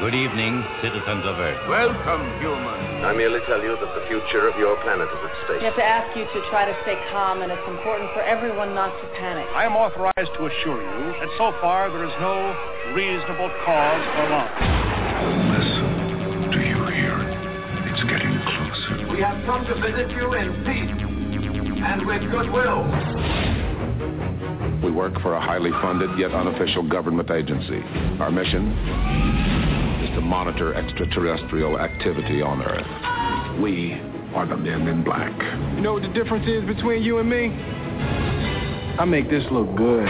Good evening, citizens of Earth. Welcome, humans. I merely tell you that the future of your planet is at stake. I have to ask you to try to stay calm, and it's important for everyone not to panic. I am authorized to assure you that so far there is no reasonable cause for alarm. Listen, do you hear? It's getting closer. We have come to visit you in peace and with goodwill. We work for a highly funded yet unofficial government agency. Our mission is to monitor extraterrestrial activity on Earth. We are the men in black. You know what the difference is between you and me? I make this look good.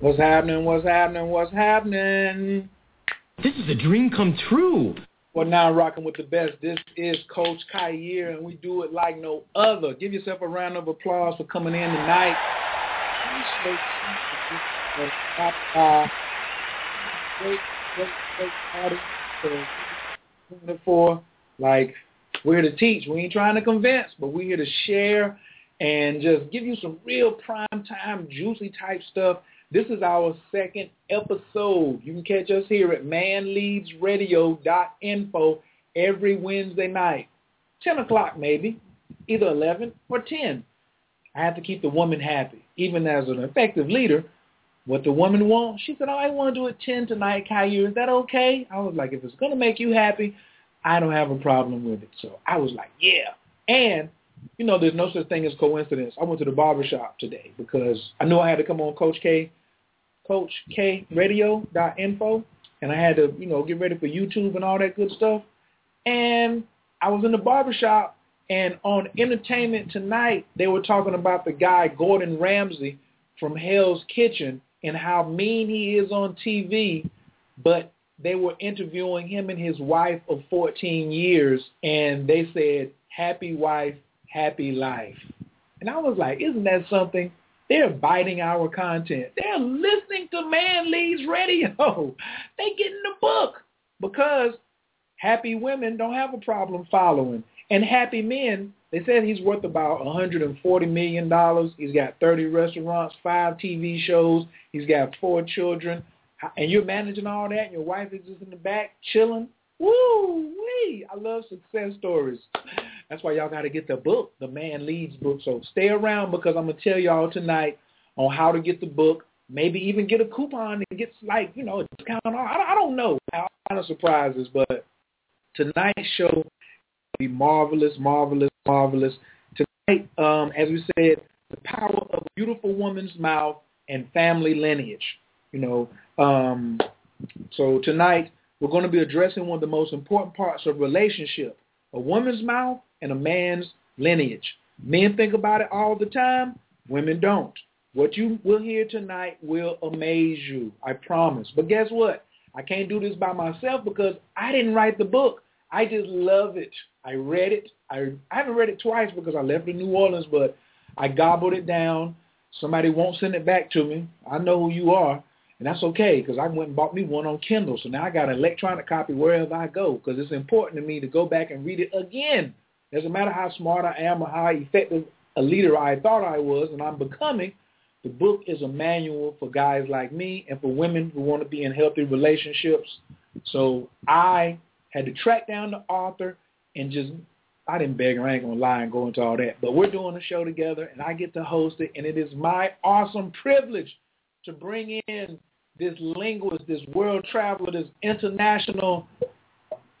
What's happening? What's happening? What's happening? This is a dream come true. Well, now I'm rocking with the best. This is Coach Khayr, and we do it like no other. Give yourself a round of applause for coming in tonight. Great, like, we're here to teach. We ain't trying to convince, but we're here to share and just give you some real prime time, juicy type stuff. This is our second episode. You can catch us here at manleadsradio.info every Wednesday night, 10 o'clock maybe, either 11 or 10. I have to keep the woman happy. Even as an effective leader, what the woman wants, she said, oh, I want to do it 10 tonight, Khayr. Is that okay? I was like, if it's going to make you happy, I don't have a problem with it. So I was like, yeah. And, you know, there's no such thing as coincidence. I went to the barbershop today because I knew I had to come on CoachKradio.info, and I had to, you know, get ready for YouTube and all that good stuff. And I was in the barbershop, and on Entertainment Tonight, they were talking about the guy Gordon Ramsay from Hell's Kitchen and how mean he is on TV, but they were interviewing him and his wife of 14 years, and they said, happy wife, happy life. And I was like, isn't that something? They're biting our content. They're listening to Man Leads Radio. They get in the book because happy women don't have a problem following. And happy men, they said he's worth about $140 million. He's got 30 restaurants, 5 TV shows. He's got 4 children. And you're managing all that, and your wife is just in the back chilling. Woo-wee! I love success stories. That's why y'all got to get the book, the Man Leads book. So stay around because I'm going to tell y'all tonight on how to get the book, maybe even get a coupon that gets like, you know, a discount. I don't know. All kind of surprises, but tonight's show be marvelous, marvelous, marvelous. Tonight, as we said, the power of a beautiful woman's mouth and family lineage, you know. So tonight, we're going to be addressing one of the most important parts of relationship, a woman's mouth and a man's lineage. Men think about it all the time. Women don't. What you will hear tonight will amaze you, I promise. But guess what? I can't do this by myself because I didn't write the book. I just love it. I read it. I haven't read it twice because I left in New Orleans, but I gobbled it down. Somebody won't send it back to me. I know who you are, and that's okay because I went and bought me one on Kindle, so now I got an electronic copy wherever I go because it's important to me to go back and read it again. Doesn't matter how smart I am or how effective a leader I thought I was, and I'm becoming. The book is a manual for guys like me and for women who want to be in healthy relationships. So I had to track down the author and just, I didn't beg her, I ain't going to lie and go into all that. But we're doing a show together, and I get to host it, and it is my awesome privilege to bring in this linguist, this world traveler, this international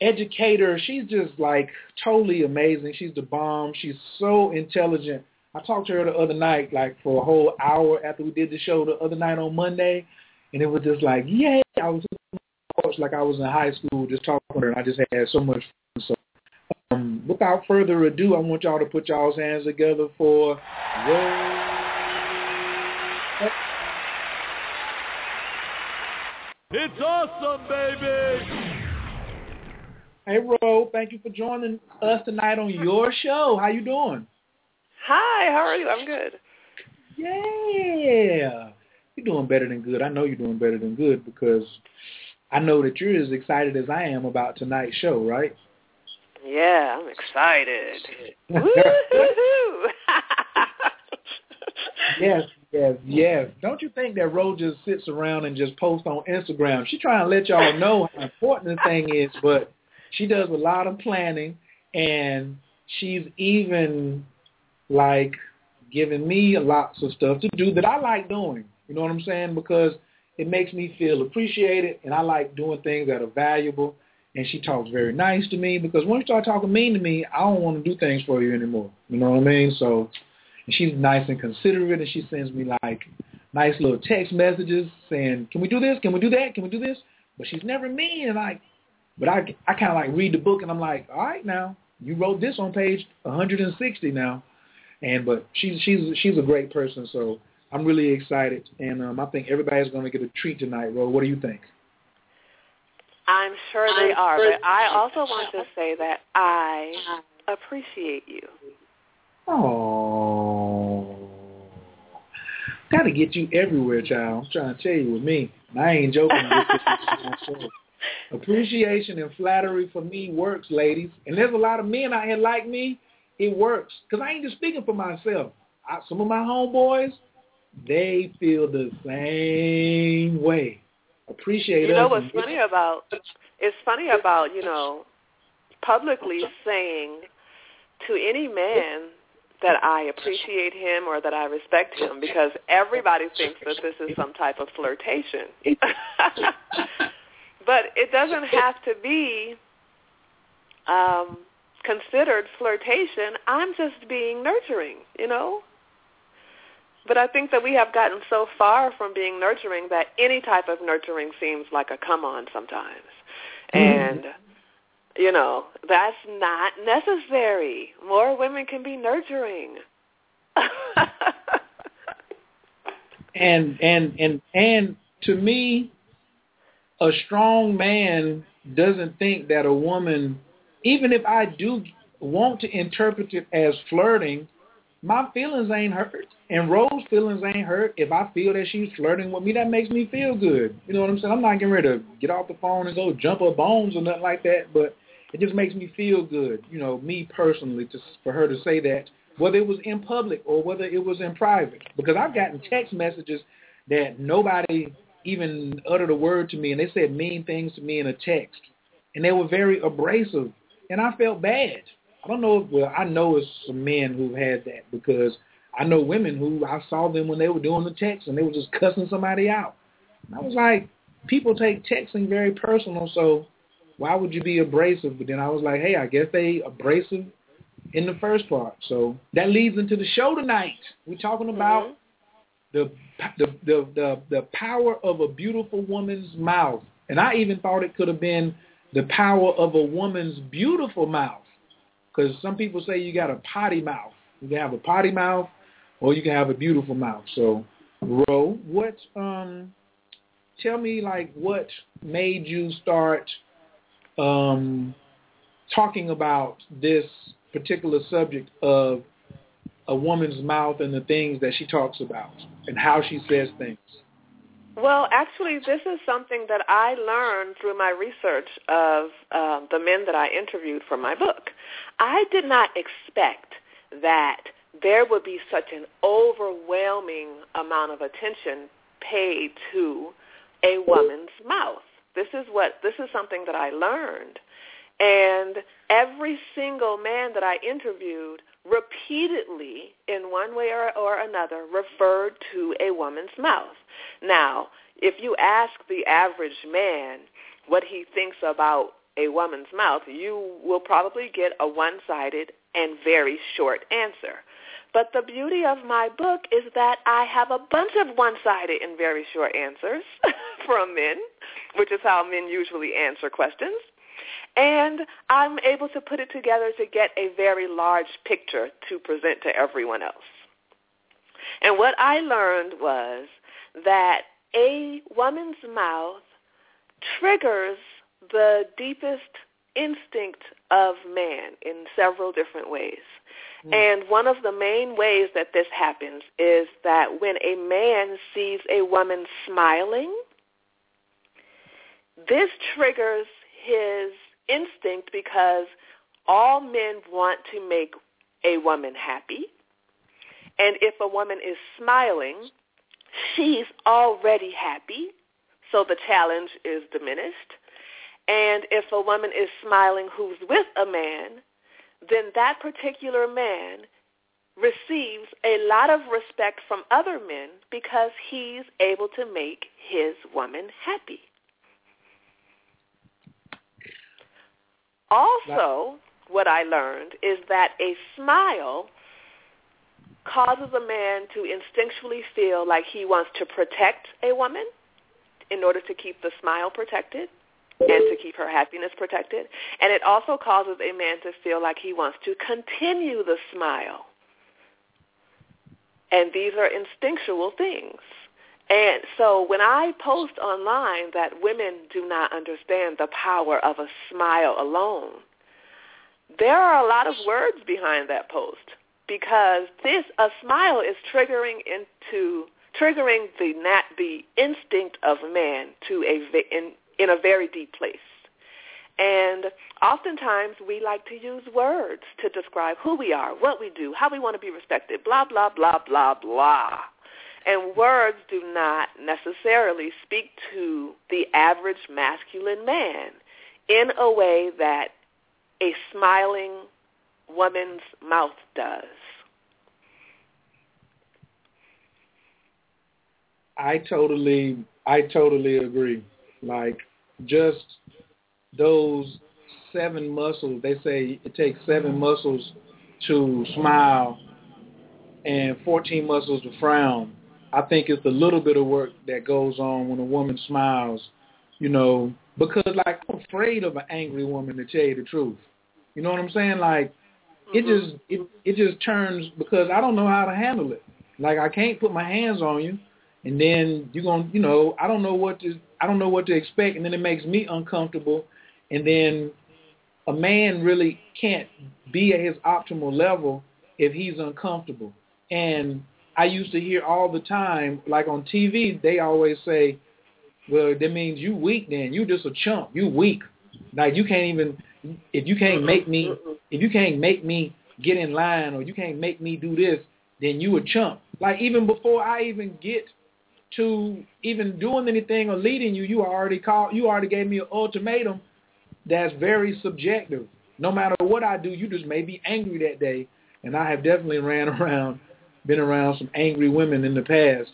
educator. She's just, like, totally amazing. She's the bomb. She's so intelligent. I talked to her the other night, like, for a whole hour after we did the show the other night on Monday, and it was just like, yay. I was like I was in high school just talking to her, and I just had so much fun. So without further ado, I want y'all to put y'all's hands together for It's awesome, baby! Hey, Ro, thank you for joining us tonight on your show. How you doing? Hi, how are you? I'm good. Yeah! You're doing better than good. I know you're doing better than good because I know that you're as excited as I am about tonight's show, right? Yeah, I'm excited. Woo-hoo-hoo! Yes. Don't you think that Ro just sits around and just posts on Instagram? She trying to let y'all know how important the thing is, but she does a lot of planning, and she's even, like, giving me lots of stuff to do that I like doing. You know what I'm saying? Because it makes me feel appreciated, and I like doing things that are valuable, and she talks very nice to me, because when you start talking mean to me, I don't want to do things for you anymore. You know what I mean? So... she's nice and considerate, and she sends me, like, nice little text messages saying, can we do this? Can we do that? Can we do this? But she's never mean, and, like, but I kind of, like, read the book, and I'm like, all right, now, you wrote this on page 160 now. And but she's a great person, so I'm really excited, and I think everybody's going to get a treat tonight, Ro. What do you think? I'm sure they are, but I also want to say that I appreciate you. Oh, gotta get you everywhere, child. I'm trying to tell you with me. And I ain't joking. Appreciation and flattery for me works, ladies. And there's a lot of men out here like me. It works. Because I ain't just speaking for myself. Some of my homeboys, they feel the same way. Appreciate us. You know what's funny about, it's funny about, you know, publicly saying to any man that I appreciate him or that I respect him, because everybody thinks that this is some type of flirtation. But it doesn't have to be considered flirtation. I'm just being nurturing, you know? But I think that we have gotten so far from being nurturing that any type of nurturing seems like a come-on sometimes. And... you know, that's not necessary. More women can be nurturing. and to me, a strong man doesn't think that a woman, even if I do want to interpret it as flirting, my feelings ain't hurt. And Rose's feelings ain't hurt. If I feel that she's flirting with me, that makes me feel good. You know what I'm saying? I'm not getting ready to get off the phone and go jump her bones or nothing like that, but it just makes me feel good, you know, me personally, just for her to say that, whether it was in public or whether it was in private. Because I've gotten text messages that nobody even uttered a word to me, and they said mean things to me in a text. And they were very abrasive, and I felt bad. I don't know if, well, I know it's some men who've had that, because I know women who, I saw them when they were doing the text, and they were just cussing somebody out. And I was like, people take texting very personal, so why would you be abrasive? But then I was like, hey, I guess they abrasive in the first part. So that leads into the show tonight. We're talking about the power of a beautiful woman's mouth. And I even thought it could have been the power of a woman's beautiful mouth. Because some people say you got a potty mouth. You can have a potty mouth, or you can have a beautiful mouth. So, Ro, what? Tell me, like, what made you start talking about this particular subject of a woman's mouth and the things that she talks about and how she says things? Well, actually, this is something that I learned through my research of the men that I interviewed for my book. I did not expect that there would be such an overwhelming amount of attention paid to a woman's mouth. This is something that I learned. And every single man that I interviewed repeatedly, in one way or another, referred to a woman's mouth. Now, if you ask the average man what he thinks about a woman's mouth, you will probably get a one-sided and very short answer. But the beauty of my book is that I have a bunch of one-sided and very short answers from men, which is how men usually answer questions. And I'm able to put it together to get a very large picture to present to everyone else. And what I learned was that a woman's mouth triggers the deepest instinct of man in several different ways. And one of the main ways that this happens is that when a man sees a woman smiling, this triggers his instinct, because all men want to make a woman happy, And if a woman is smiling, she's already happy, so the challenge is diminished. And if a woman is smiling who's with a man, then that particular man receives a lot of respect from other men because he's able to make his woman happy. Also, what I learned is that a smile causes a man to instinctually feel like he wants to protect a woman in order to keep the smile protected and to keep her happiness protected. And it also causes a man to feel like he wants to continue the smile. And these are instinctual things. And so when I post online that women do not understand the power of a smile alone, there are a lot of words behind that post, because a smile is triggering the instinct of man in a very deep place. And oftentimes we like to use words to describe who we are, what we do, how we want to be respected, blah, blah, blah, blah, blah. And words do not necessarily speak to the average masculine man in a way that a smiling woman's mouth does. I totally agree. Like, just those seven muscles, they say it takes seven muscles to smile and 14 muscles to frown. I think it's a little bit of work that goes on when a woman smiles, you know, because, like, I'm afraid of an angry woman, to tell you the truth. You know what I'm saying? Like, it just turns, because I don't know how to handle it. Like, I can't put my hands on you, and then you're going to, you know, I don't know what to expect, and then it makes me uncomfortable. And then a man really can't be at his optimal level if he's uncomfortable. And I used to hear all the time, like on TV, they always say, well, that means you weak then. You just a chump. You weak. Like, you can't even, if you can't make me get in line, or you can't make me do this, then you a chump. Like, even before I even get to even doing anything or leading you, you already gave me an ultimatum that's very subjective. No matter what I do, you just may be angry that day. And I have definitely been around some angry women in the past.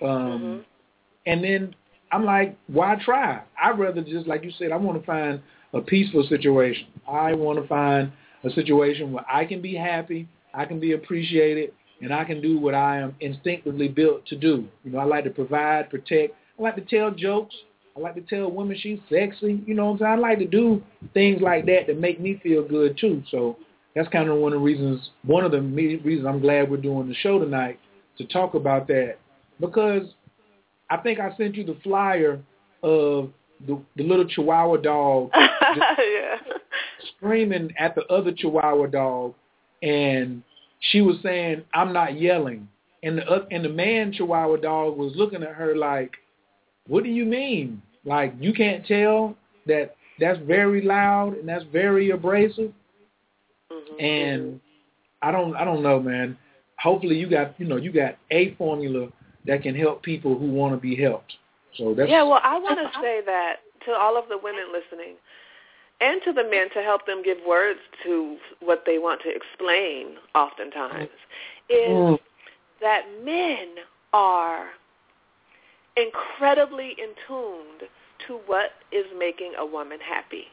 And then I'm like, why try? I'd rather just, like you said, I want to find a peaceful situation. I want to find a situation where I can be happy, I can be appreciated, and I can do what I am instinctively built to do. You know, I like to provide, protect. I like to tell jokes. I like to tell women she's sexy. You know what I'm saying? I like to do things like that that make me feel good, too. So that's kind of one of the reasons I'm glad we're doing the show tonight, to talk about that. Because I think I sent you the flyer of the little Chihuahua dog screaming at the other Chihuahua dog, and she was saying, "I'm not yelling," and the man Chihuahua dog was looking at her like, "What do you mean? Like, you can't tell that that's very loud and that's very abrasive." Mm-hmm. And I don't know, man. Hopefully, you got a formula that can help people who want to be helped. So that's Well, I want to say that to all of the women listening, and to the men, to help them give words to what they want to explain oftentimes, is that men are incredibly in tune to what is making a woman happy.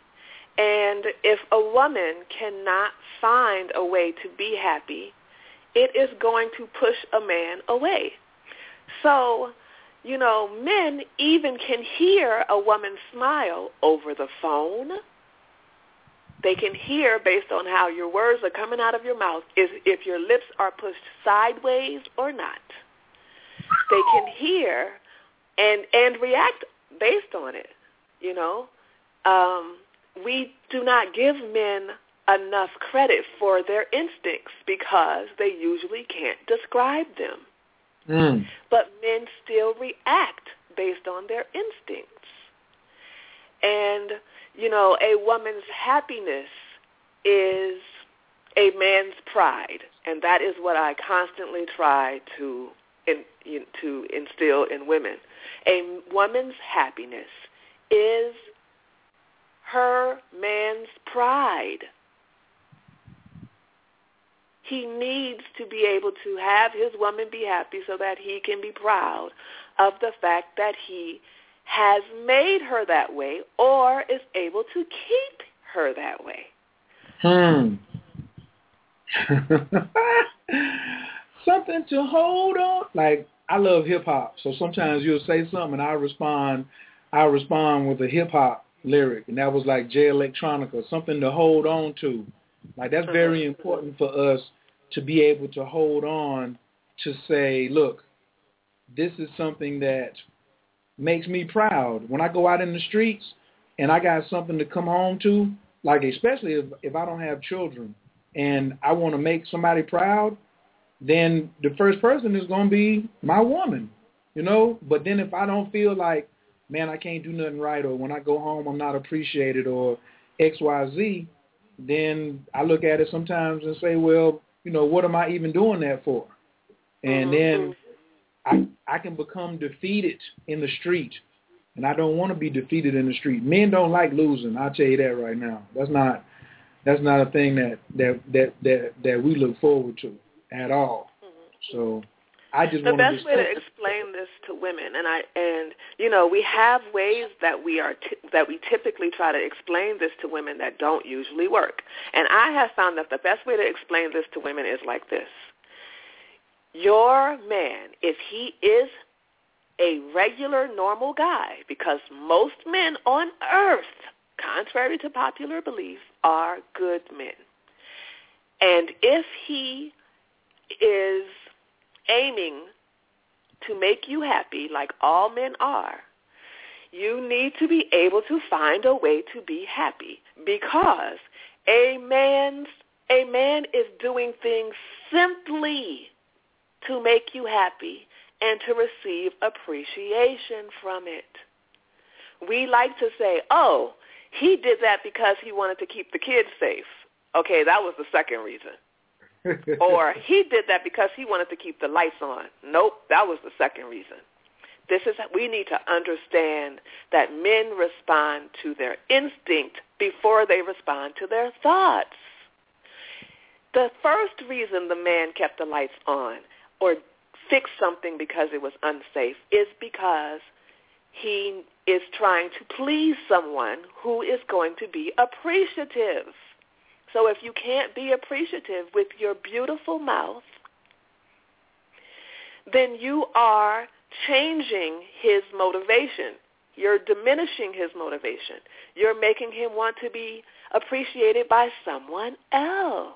And if a woman cannot find a way to be happy, it is going to push a man away. So, you know, men even can hear a woman smile over the phone. They can hear, based on how your words are coming out of your mouth, is if your lips are pushed sideways or not. They can hear and react based on it, you know. We do not give men enough credit for their instincts because they usually can't describe them. But men still react based on their instincts. And, you know, a woman's happiness is a man's pride. And that is what I constantly try to instill in women. A woman's happiness is her man's pride. He needs to be able to have his woman be happy so that he can be proud of the fact that he has made her that way or is able to keep her that way. Something to hold on. Like, I love hip-hop, so sometimes you'll say something and I respond with a hip-hop lyric, and that was like J Electronica, something to hold on to. Like, that's very important for us to be able to hold on to, say, look, this is something that makes me proud. When I go out in the streets and I got something to come home to, like, especially if I don't have children and I want to make somebody proud, then the first person is going to be my woman, you know. But then if I don't feel like, man, I can't do nothing right, or when I go home I'm not appreciated, or X, Y, Z, then I look at it sometimes and say, well, you know, what am I even doing that for? And then I can become defeated in the street, and I don't want to be defeated in the street. Men don't like losing. I'll tell you that right now. That's not a thing that we look forward to at all. So I just want to the best way to explain this to women, and you know, we have ways that we typically try to explain this to women that don't usually work. And I have found that the best way to explain this to women is like this. Your man, if he is a regular, normal guy, because most men on earth, contrary to popular belief, are good men. And if he is aiming to make you happy, like all men are, you need to be able to find a way to be happy, because a man is doing things simply to make you happy and to receive appreciation from it. We like to say, oh, he did that because he wanted to keep the kids safe. Okay, that was the second reason. Or he did that because he wanted to keep the lights on. Nope, that was the second reason. We need to understand that men respond to their instinct before they respond to their thoughts. The first reason the man kept the lights on or fixed something because it was unsafe is because he is trying to please someone who is going to be appreciative. So if you can't be appreciative with your beautiful mouth, then you are changing his motivation. You're diminishing his motivation. You're making him want to be appreciated by someone else.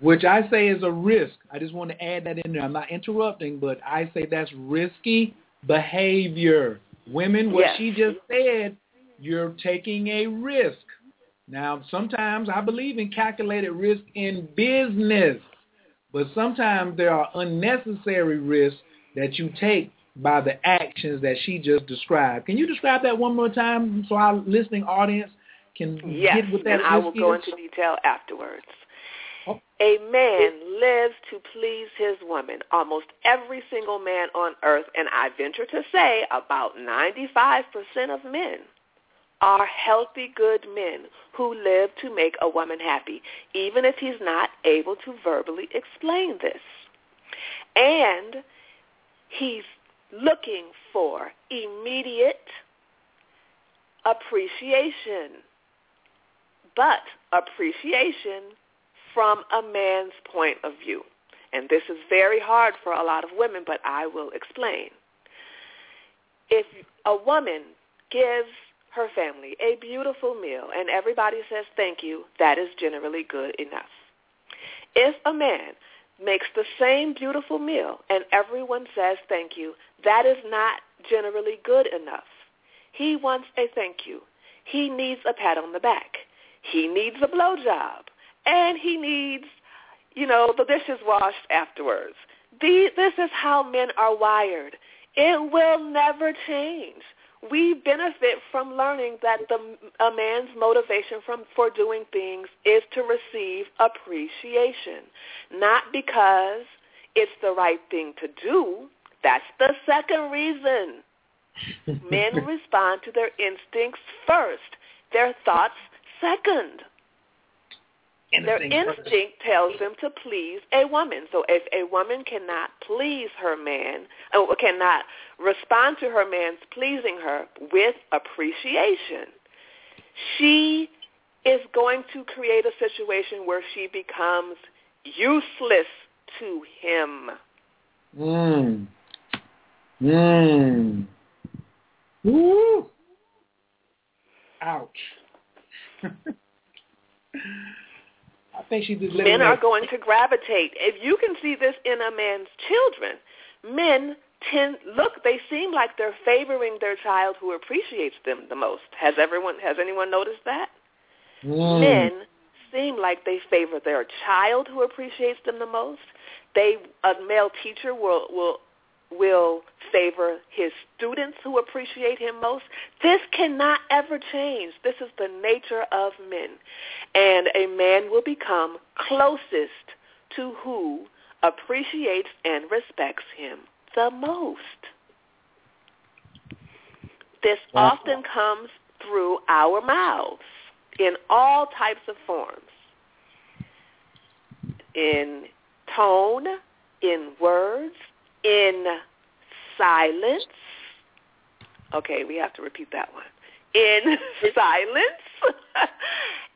Which I say is a risk. I just want to add that in there. I'm not interrupting, but I say that's risky behavior. Women, what yes. She just said, you're taking a risk. Now, sometimes I believe in calculated risk in business, but sometimes there are unnecessary risks that you take by the actions that she just described. Can you describe that one more time so our listening audience can get with that? Yes, and I will go into detail afterwards. Oh. A man lives to please his woman. Almost every single man on earth, and I venture to say about 95% of men, are healthy, good men who live to make a woman happy, even if he's not able to verbally explain this. And he's looking for immediate appreciation, but appreciation from a man's point of view. And this is very hard for a lot of women, but I will explain. If a woman gives her family a beautiful meal and everybody says thank you, that is generally good enough. If a man makes the same beautiful meal and everyone says thank you, that is not generally good enough. He wants a thank you. He needs a pat on the back. He needs a blowjob. And he needs, you know, the dishes washed afterwards. This is how men are wired. It will never change. we benefit from learning that a man's motivation for doing things is to receive appreciation, not because it's the right thing to do. That's the second reason. Men respond to their instincts first, their thoughts second. Their instinct tells them to please a woman. So if a woman cannot please her man, or cannot respond to her man's pleasing her with appreciation, she is going to create a situation where she becomes useless to him. Woo! Ouch. I think she just men are going to gravitate. If you can see this in a man's children, men they seem like they're favoring their child who appreciates them the most. Has anyone noticed that? Men seem like they favor their child who appreciates them the most. A male teacher will favor his students who appreciate him most. This cannot ever change. This is the nature of men. And a man will become closest to who appreciates and respects him the most. This often comes through our mouths in all types of forms, in tone, in words, in silence. Okay, we have to repeat that one. In silence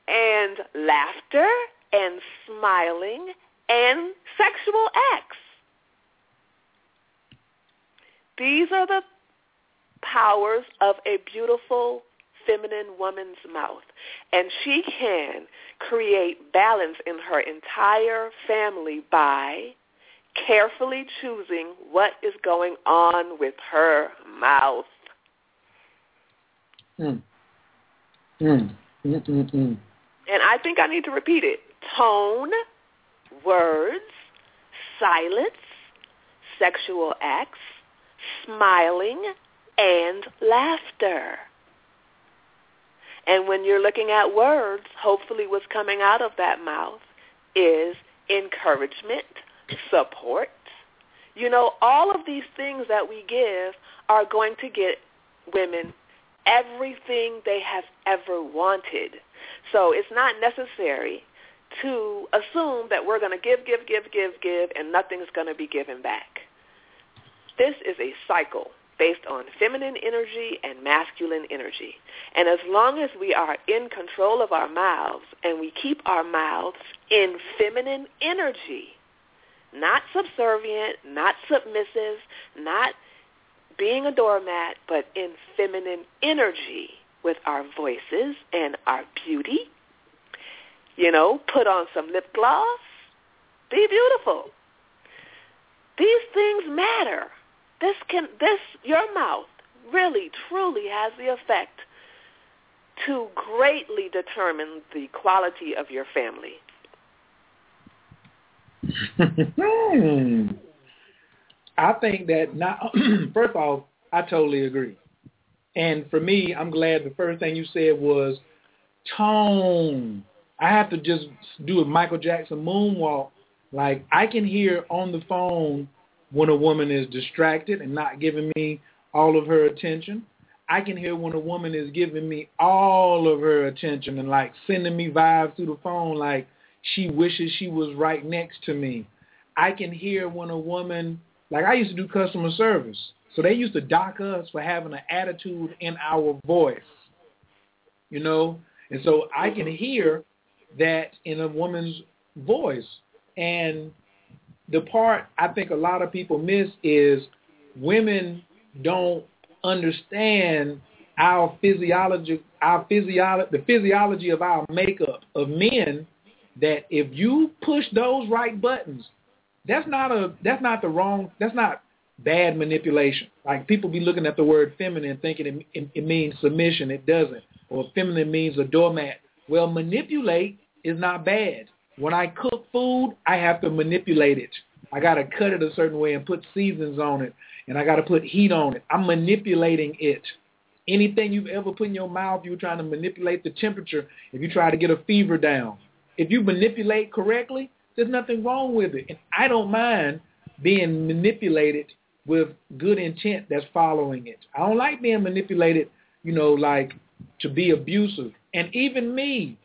and laughter and smiling and sexual acts. These are the powers of a beautiful feminine woman's mouth, and she can create balance in her entire family by carefully choosing what is going on with her mouth. And I think I need to repeat it. Tone, words, silence, sexual acts, smiling, and laughter. And when you're looking at words, hopefully what's coming out of that mouth is encouragement, support. You know, all of these things that we give are going to get women everything they have ever wanted. So it's not necessary to assume that we're going to give, and nothing's going to be given back. This is a cycle based on feminine energy and masculine energy. And as long as we are in control of our mouths and we keep our mouths in feminine energy, not subservient, not submissive, not being a doormat, but in feminine energy with our voices and our beauty. You know, put on some lip gloss. Be beautiful. These things matter. Your mouth really, truly has the effect to greatly determine the quality of your family. I think that first off, I totally agree. And for me, I'm glad the first thing you said was tone. I have to just do a Michael Jackson moonwalk. Like, I can hear on the phone when a woman is distracted and not giving me all of her attention. I can hear when a woman is giving me all of her attention and, like, sending me vibes through the phone like, she wishes she was right next to me. I can hear when a woman, like I used to do customer service, so they used to dock us for having an attitude in our voice, you know? And so I can hear that in a woman's voice. And the part I think a lot of people miss is women don't understand the physiology of our makeup of men, that if you push those right buttons, that's not bad manipulation. Like, people be looking at the word feminine thinking it means submission. It doesn't. Or feminine means a doormat. Well, manipulate is not bad. When I cook food, I have to manipulate it. I got to cut it a certain way and put seasons on it, and I got to put heat on it. I'm manipulating it. Anything you've ever put in your mouth, you're trying to manipulate the temperature. If you try to get a fever down, if you manipulate correctly, there's nothing wrong with it. And I don't mind being manipulated with good intent that's following it. I don't like being manipulated, you know, like to be abusive. And even me,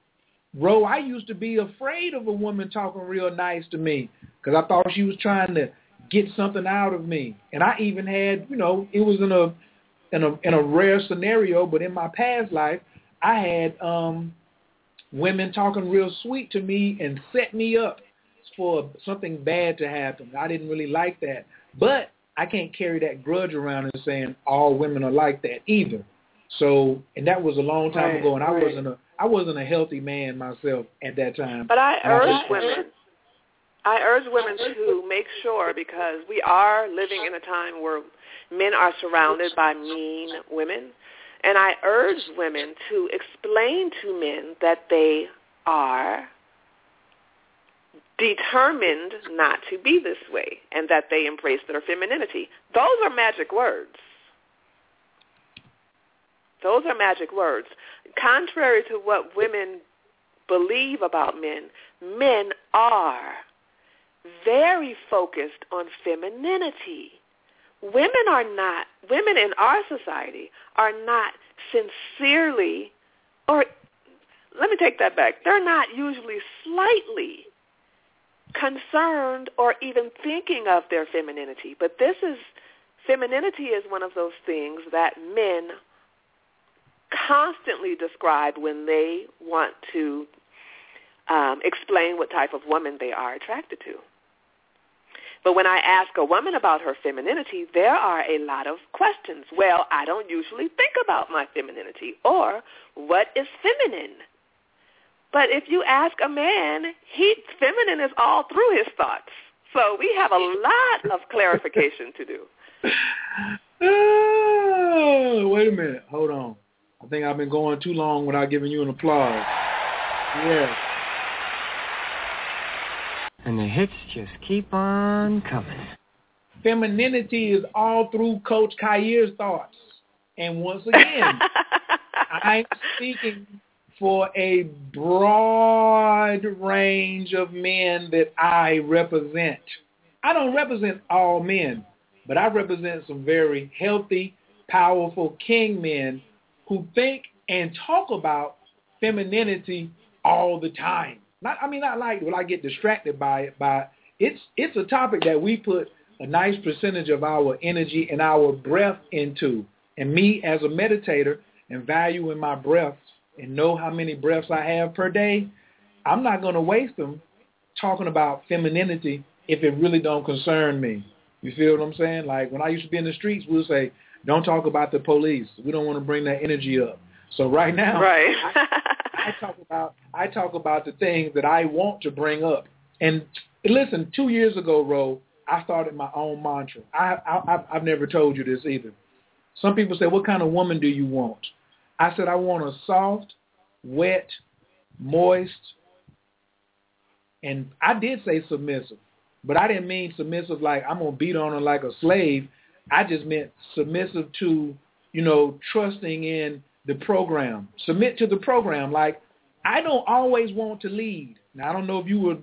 Ro, I used to be afraid of a woman talking real nice to me because I thought she was trying to get something out of me. And I even had, you know, it was in a rare scenario, but in my past life, I had women talking real sweet to me and set me up for something bad to happen. I didn't really like that. But I can't carry that grudge around and saying all women are like that either. So, and that was a long time ago, and I wasn't a healthy man myself at that time. But I urge women to make sure, because we are living in a time where men are surrounded by mean women, and I urge women to explain to men that they are determined not to be this way and that they embrace their femininity. Those are magic words. Those are magic words. Contrary to what women believe about men, men are very focused on femininity. Women in our society are not sincerely, or let me take that back, they're not usually slightly concerned or even thinking of their femininity. But femininity is one of those things that men constantly describe when they want to explain what type of woman they are attracted to. But when I ask a woman about her femininity, there are a lot of questions. Well, I don't usually think about my femininity, or what is feminine? But if you ask a man, feminine is all through his thoughts. So we have a lot of clarification to do. Oh, wait a minute. Hold on. I think I've been going too long without giving you an applause. Yeah. And the hits just keep on coming. Femininity is all through Coach Khayr's thoughts. And once again, I'm speaking for a broad range of men that I represent. I don't represent all men, but I represent some very healthy, powerful king men who think and talk about femininity all the time. Not like when I get distracted by it. It's a topic that we put a nice percentage of our energy and our breath into. And me as a meditator and valuing my breath, and know how many breaths I have per day, I'm not going to waste them talking about femininity if it really don't concern me. You feel what I'm saying? Like when I used to be in the streets, we'll say, don't talk about the police. We don't want to bring that energy up. So right now, I talk about the things that I want to bring up. And listen, 2 years ago, Ro, I started my own mantra. I've never told you this either. Some people say, what kind of woman do you want? I said, I want a soft, wet, moist, and I did say submissive, but I didn't mean submissive like I'm going to beat on her like a slave. I just meant submissive to, you know, trusting in the program. Submit to the program. Like, I don't always want to lead. Now, I don't know if you were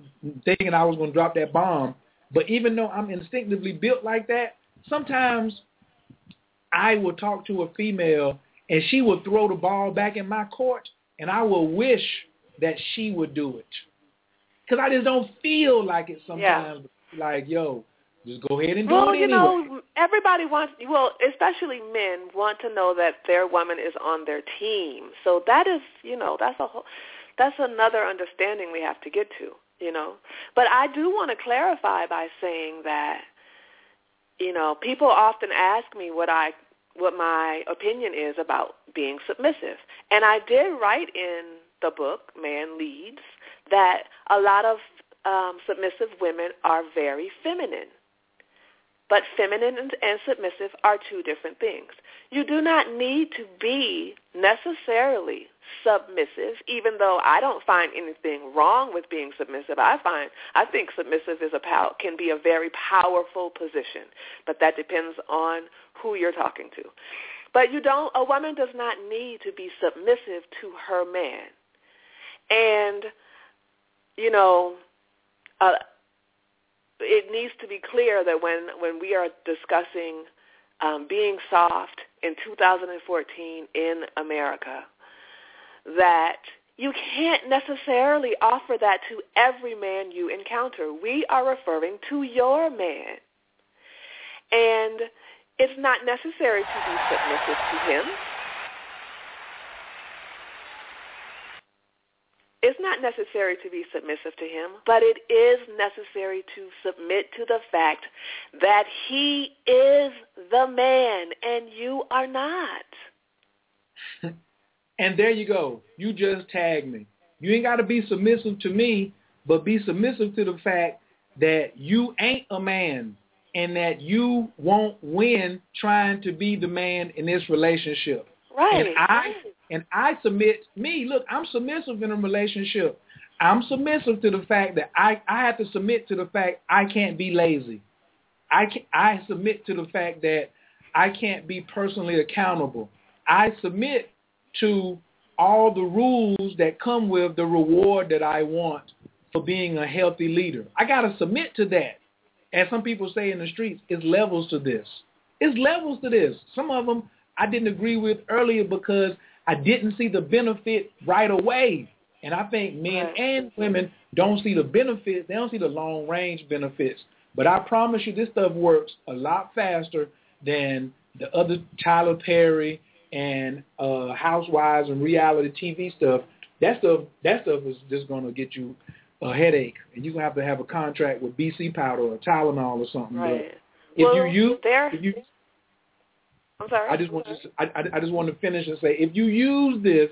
thinking I was going to drop that bomb, but even though I'm instinctively built like that, sometimes I will talk to a female and she will throw the ball back in my court, and I will wish that she would do it. Because I just don't feel like it sometimes. Yeah. Like, yo, just go ahead and do it anyway. Well, you know, everybody wants, well, especially men want to know that their woman is on their team. So that is, you know, that's another understanding we have to get to, you know. But I do want to clarify by saying that, you know, people often ask me what my opinion is about being submissive. And I did write in the book, Man Leads, that a lot of submissive women are very feminine. But feminine and submissive are two different things. You do not need to be necessarily submissive, even though I don't find anything wrong with being submissive. I think submissive is can be a very powerful position, but that depends on who you're talking to. But you don't. A woman does not need to be submissive to her man. And, you know, it needs to be clear that when we are discussing being soft in 2014 in America, that you can't necessarily offer that to every man you encounter. We are referring to your man. And it's not necessary to be submissive to him. It's not necessary to be submissive to him, but it is necessary to submit to the fact that he is the man and you are not. And there you go. You just tagged me. You ain't got to be submissive to me, but be submissive to the fact that you ain't a man and that you won't win trying to be the man in this relationship. Right. And I submit me. Look, I'm submissive in a relationship. I'm submissive to the fact that I have to submit to the fact I can't be lazy. I submit to the fact that I can't be personally accountable. I submit to all the rules that come with the reward that I want for being a healthy leader. I got to submit to that. As some people say in the streets, it's levels to this. It's levels to this. Some of them I didn't agree with earlier because I didn't see the benefit right away. And I think men and women don't see the benefits. They don't see the long-range benefits. But I promise you this stuff works a lot faster than the other Tyler Perry and Housewives and reality TV stuff. That stuff is just going to get you a headache, and you're going to have a contract with BC Powder or Tylenol or something. Right. I'm sorry. I just want to finish and say, if you use this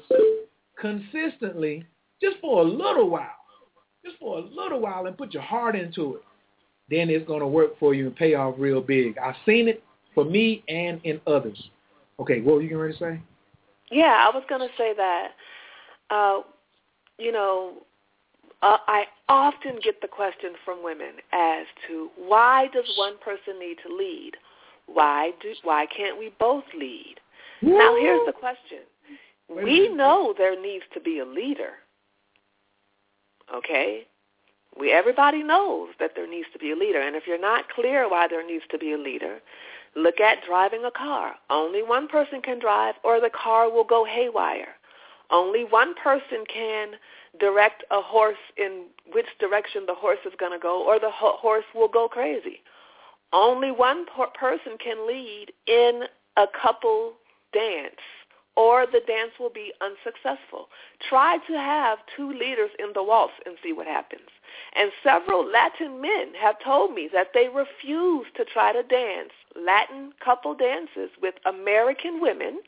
consistently, just for a little while, and put your heart into it, then it's going to work for you and pay off real big. I've seen it for me and in others. Okay, what were you getting ready to say? Yeah, I was going to say that, I often get the question from women as to why does one person need to lead? Why can't we both lead? Woo! Now, here's the question. We know there needs to be a leader, okay? Everybody knows that there needs to be a leader, and if you're not clear why there needs to be a leader, look at driving a car. Only one person can drive or the car will go haywire. Only one person can direct a horse in which direction the horse is going to go or the horse will go crazy. Only one person can lead in a couple dance, or the dance will be unsuccessful. Try to have two leaders in the waltz and see what happens. And several Latin men have told me that they refuse to try to dance Latin couple dances with American women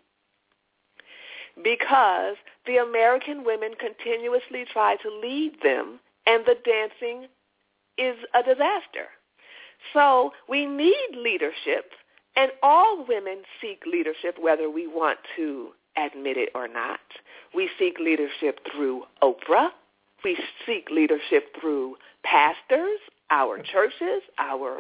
because the American women continuously try to lead them, and the dancing is a disaster. So we need leadership, and all women seek leadership whether we want to admit it or not. We seek leadership through Oprah. We seek leadership through pastors, our churches, our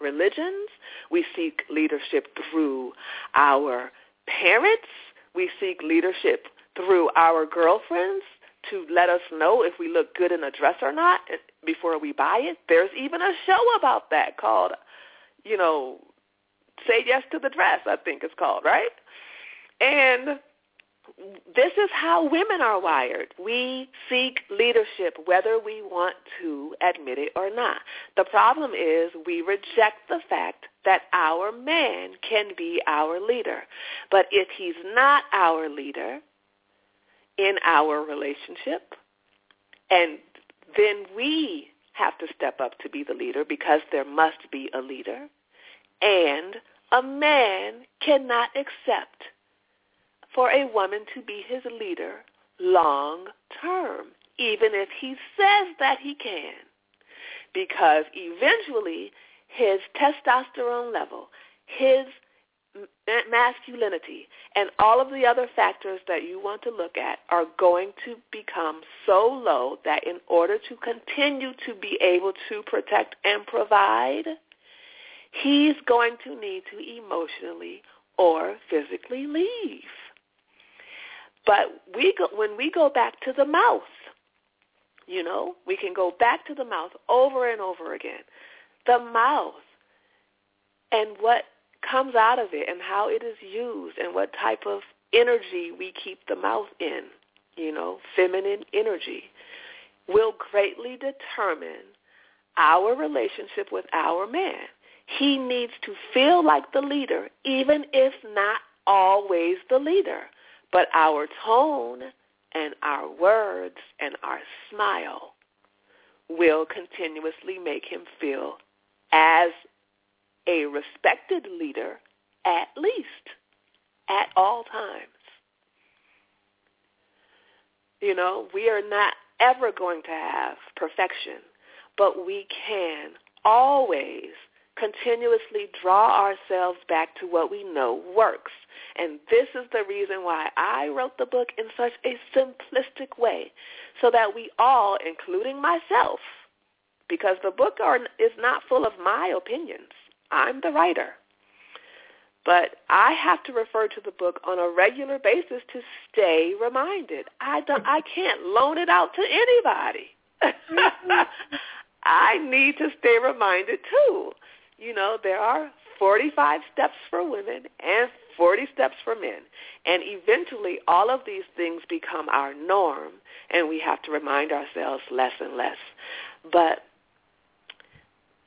religions. We seek leadership through our parents. We seek leadership through our girlfriends to let us know if we look good in a dress or not before we buy it. There's even a show about that called, Say Yes to the Dress, I think it's called, right? And this is how women are wired. We seek leadership whether we want to admit it or not. The problem is we reject the fact that our man can be our leader. But if he's not our leader in our relationship, and then we have to step up to be the leader because there must be a leader, and a man cannot accept for a woman to be his leader long term, even if he says that he can, because eventually his testosterone level, his masculinity, and all of the other factors that you want to look at are going to become so low that in order to continue to be able to protect and provide, he's going to need to emotionally or physically leave. But when we go back to the mouth, you know, we can go back to the mouth over and over again. The mouth and what comes out of it and how it is used and what type of energy we keep the mouth in, you know, feminine energy, will greatly determine our relationship with our man. He needs to feel like the leader, even if not always the leader. But our tone and our words and our smile will continuously make him feel as a respected leader, at least, at all times. You know, we are not ever going to have perfection, but we can always continuously draw ourselves back to what we know works. And this is the reason why I wrote the book in such a simplistic way, so that we all, including myself, because the book is not full of my opinions. I'm the writer. But I have to refer to the book on a regular basis to stay reminded. I can't loan it out to anybody. I need to stay reminded, too. You know, there are 45 steps for women and 40 steps for men. And eventually, all of these things become our norm, and we have to remind ourselves less and less. But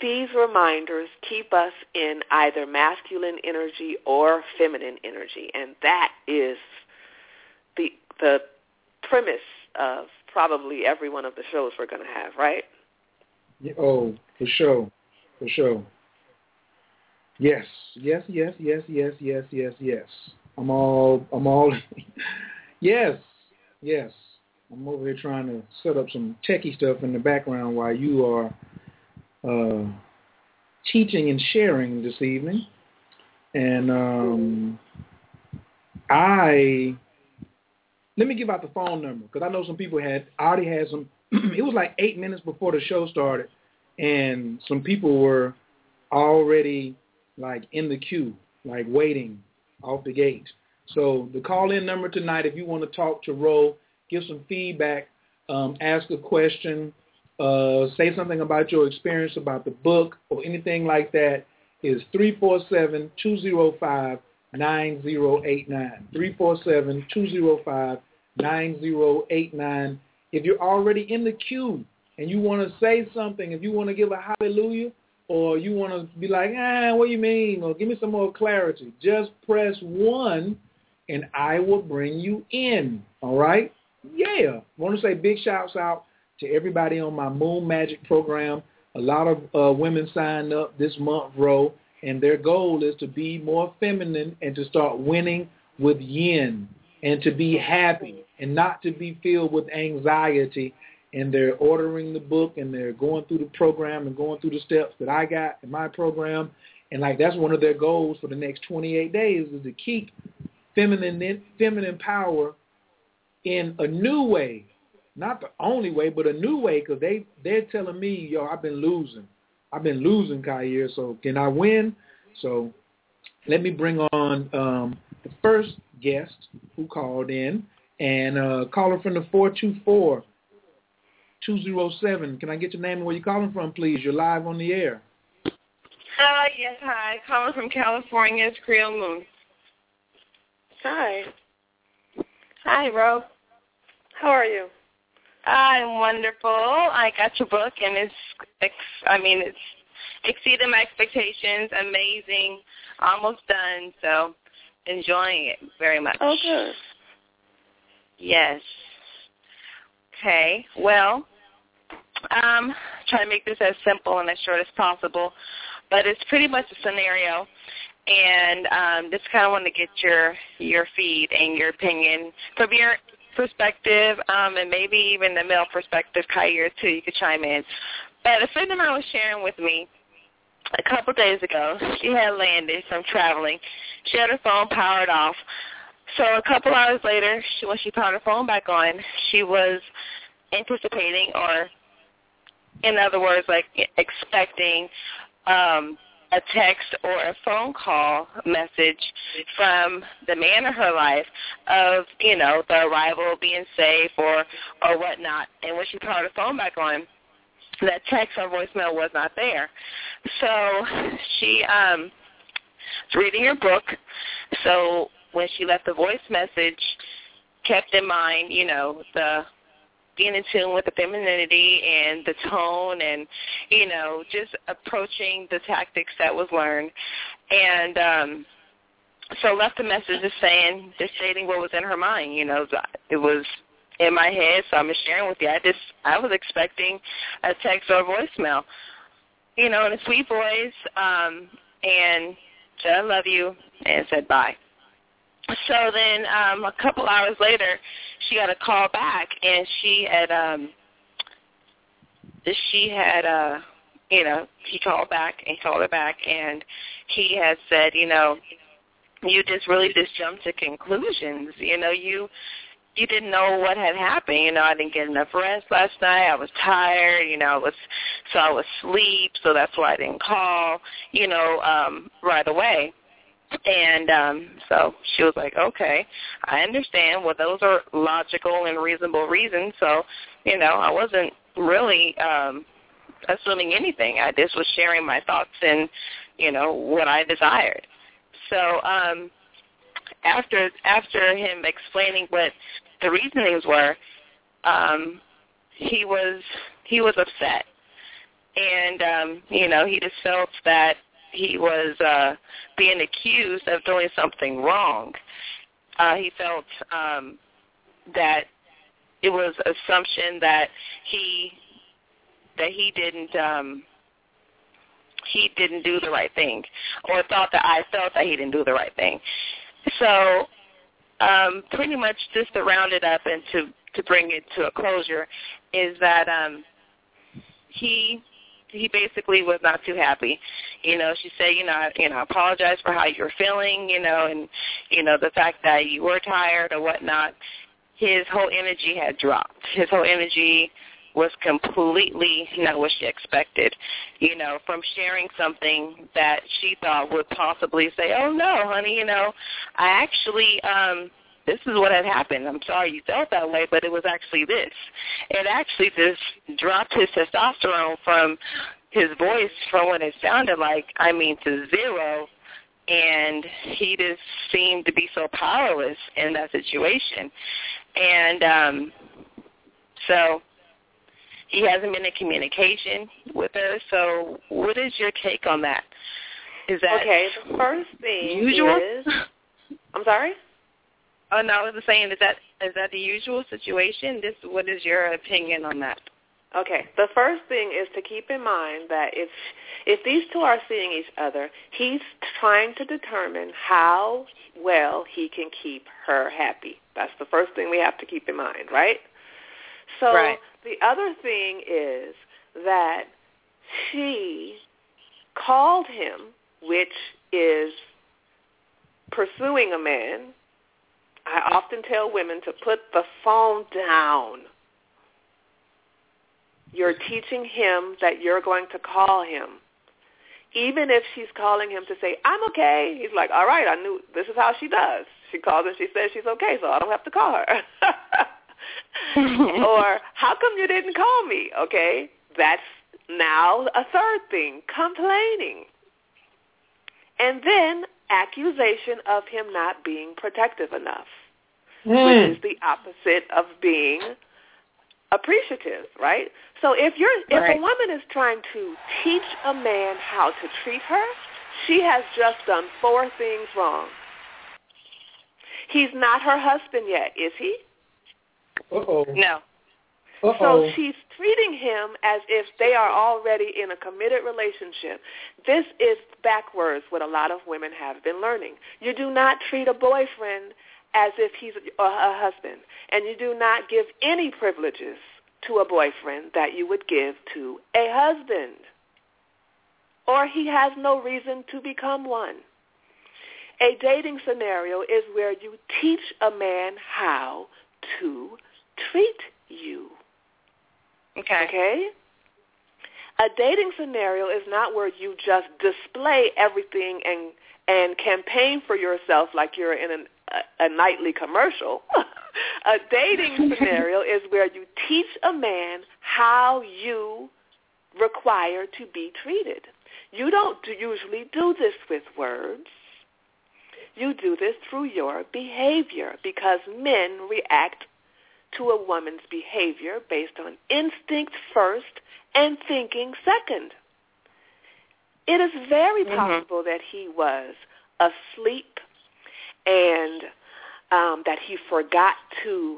these reminders keep us in either masculine energy or feminine energy, and that is the premise of probably every one of the shows we're going to have, right? Oh, for sure. Yes. I'm all yes. I'm over here trying to set up some techie stuff in the background while you are teaching and sharing this evening. And let me give out the phone number, because I know some people already had some. It was like 8 minutes before the show started, and some people were already like in the queue, like waiting off the gate. So the call-in number tonight, if you want to talk to Ro, give some feedback, ask a question, say something about your experience about the book or anything like that, is 347-205-9089. 347-205-9089. If you're already in the queue and you want to say something, if you want to give a hallelujah, or you want to be like, what do you mean? Or give me some more clarity. Just press 1, and I will bring you in. All right? Yeah. I want to say big shouts out to everybody on my Moon Magic program. A lot of women signed up this month, Ro, and their goal is to be more feminine and to start winning with yin and to be happy and not to be filled with anxiety. And they're ordering the book, and they're going through the program and going through the steps that I got in my program. And, like, that's one of their goals for the next 28 days is to keep feminine power in a new way. Not the only way, but a new way, because they're telling me, yo, I've been losing, Khayr, so can I win? So let me bring on the first guest who called in, and caller from the 424. 207. Can I get your name and where you're calling from, please? You're live on the air. Yes, hi. Calling from California. It's Creole Moon. Hi. Hi, Ro. How are you? I'm wonderful. I got your book, and it's exceeded my expectations. Amazing. Almost done. So enjoying it very much. Oh, good. Yes. Okay, well, trying to make this as simple and as short as possible, but it's pretty much a scenario, and just kind of want to get your feed and your opinion from your perspective, and maybe even the male perspective, Khayr, too. You could chime in. But a friend of mine was sharing with me a couple days ago. She had landed from traveling. She had her phone powered off. So a couple hours later, when she powered her phone back on, she was anticipating, or in other words, like expecting a text or a phone call message from the man in her life of, you know, the arrival, being safe or whatnot. And when she called her phone back on, that text or voicemail was not there. So she was reading your book. So when she left the voice message, kept in mind, you know, the being in tune with the femininity and the tone and, you know, just approaching the tactics that was learned. And so left a message just stating what was in her mind. You know, it was in my head, so I'm sharing with you. I was expecting a text or voicemail, you know, in a sweet voice, and said, I love you, and said bye. So then a couple hours later, she got a call back, and he called back and called her back, and he had said, you know, you just really just jumped to conclusions. You know, you didn't know what had happened. You know, I didn't get enough rest last night. I was tired. You know, I was asleep, so that's why I didn't call, you know, right away. And so she was like, okay, I understand. Well, those are logical and reasonable reasons. So, you know, I wasn't really assuming anything. I just was sharing my thoughts and, you know, what I desired. So after him explaining what the reasonings were, he was upset. And, you know, he just felt that he was being accused of doing something wrong. He felt that it was assumption that he didn't do the right thing, or thought that I felt that he didn't do the right thing. So pretty much just to round it up and to bring it to a closure is that he basically was not too happy. You know, she said, I apologize for how you were feeling, you know, and, you know, the fact that you were tired or whatnot. His whole energy had dropped. His whole energy was completely not what she expected, you know, from sharing something that she thought would possibly say, oh, no, honey, you know, I actually, this is what had happened. I'm sorry you felt that way, but it was actually this. It actually just dropped his testosterone from his voice from what it sounded like, I mean, to zero, and he just seemed to be so powerless in that situation. And so he hasn't been in communication with her. So what is your take on that? Is that okay? The first thing usual? Is I'm sorry? Oh, no, I was just saying, is that the usual situation? What is your opinion on that? Okay. The first thing is to keep in mind that if these two are seeing each other, he's trying to determine how well he can keep her happy. That's the first thing we have to keep in mind, right? So right. The other thing is that she called him, which is pursuing a man. I often tell women to put the phone down. You're teaching him that you're going to call him. Even if she's calling him to say, I'm okay, he's like, all right, I knew this is how she does. She calls and she says she's okay, so I don't have to call her. Or, how come you didn't call me? Okay, that's now a third thing, complaining. And then accusation of him not being protective enough, which is the opposite of being appreciative, right? So if a woman is trying to teach a man how to treat her, she has just done four things wrong. He's not her husband yet, is he? Uh-oh. No. Uh-oh. So she's treating him as if they are already in a committed relationship. This is backwards what a lot of women have been learning. You do not treat a boyfriend as if he's a husband, and you do not give any privileges to a boyfriend that you would give to a husband, or he has no reason to become one. A dating scenario is where you teach a man how to treat you. Okay. A dating scenario is not where you just display everything and campaign for yourself like you're in a nightly commercial. A dating scenario is where you teach a man how you require to be treated. You don't usually do this with words. You do this through your behavior, because men react to a woman's behavior based on instinct first and thinking second. It is very possible that he was asleep and that he forgot to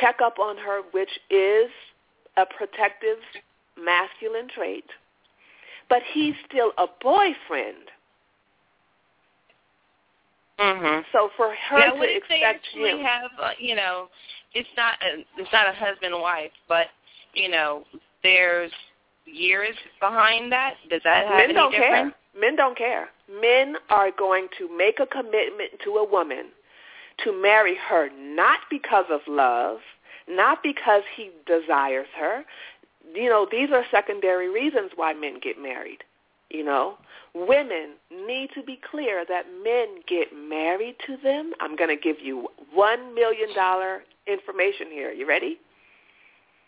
check up on her, which is a protective masculine trait, but he's still a boyfriend. So for her to expect him, have you know, it's not a husband and wife, but you know, there's years behind that. Does that have any difference? Men don't care. Men are going to make a commitment to a woman to marry her, not because of love, not because he desires her. You know, these are secondary reasons why men get married. You know, women need to be clear that men get married to them. I'm going to give you $1 million information here. You ready?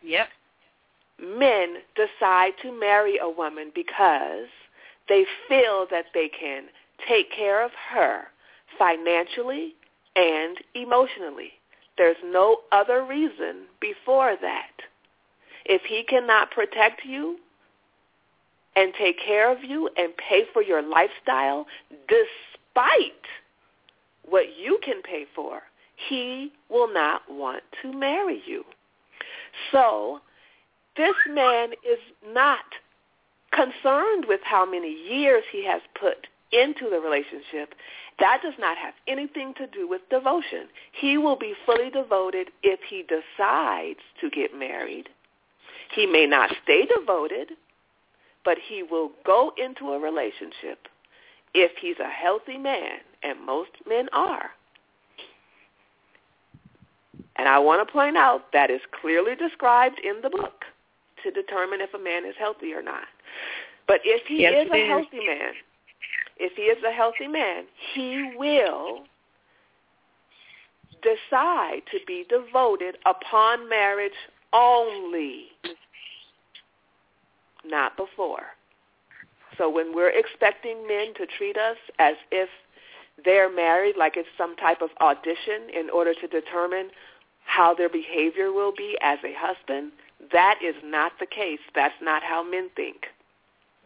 Yep. Men decide to marry a woman because they feel that they can take care of her financially and emotionally. There's no other reason before that. If he cannot protect you and take care of you and pay for your lifestyle, despite what you can pay for, he will not want to marry you. So this man is not concerned with how many years he has put into the relationship. That does not have anything to do with devotion. He will be fully devoted if he decides to get married. He may not stay devoted, but he will go into a relationship if he's a healthy man, and most men are. And I want to point out that is clearly described in the book to determine if a man is healthy or not. But if he is a healthy man, he will decide to be devoted upon marriage only, not before. So when we're expecting men to treat us as if they're married, like it's some type of audition in order to determine how their behavior will be as a husband, that is not the case. That's not how men think.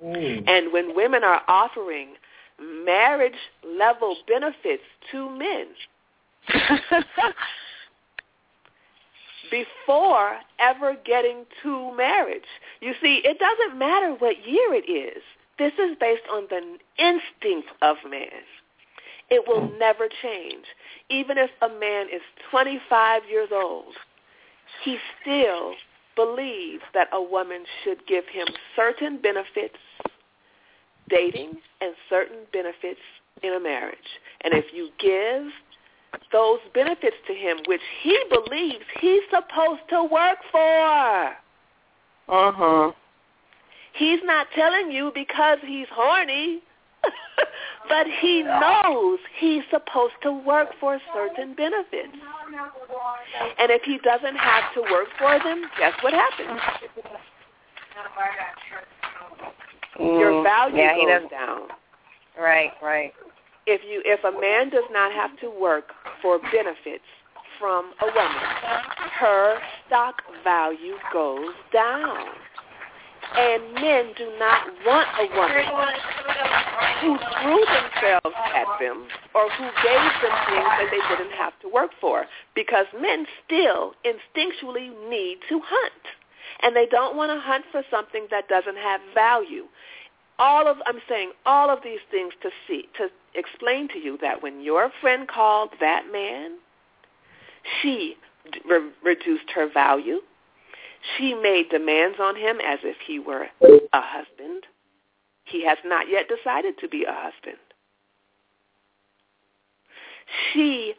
And when women are offering marriage-level benefits to men, before ever getting to marriage. You see, it doesn't matter what year it is. This is based on the instinct of man. It will never change. Even if a man is 25 years old, he still believes that a woman should give him certain benefits dating and certain benefits in a marriage. And if you give those benefits to him, which he believes he's supposed to work for. He's not telling you because he's horny, but he knows he's supposed to work for certain benefits. And if he doesn't have to work for them, guess what happens? Your value goes down. Right. If a man does not have to work for benefits from a woman, her stock value goes down. And men do not want a woman who threw themselves at them or who gave them things that they didn't have to work for, because men still instinctually need to hunt. And they don't want to hunt for something that doesn't have value. I'm saying all of these things to explain to you that when your friend called that man, she reduced her value. She made demands on him as if he were a husband. He has not yet decided to be a husband. She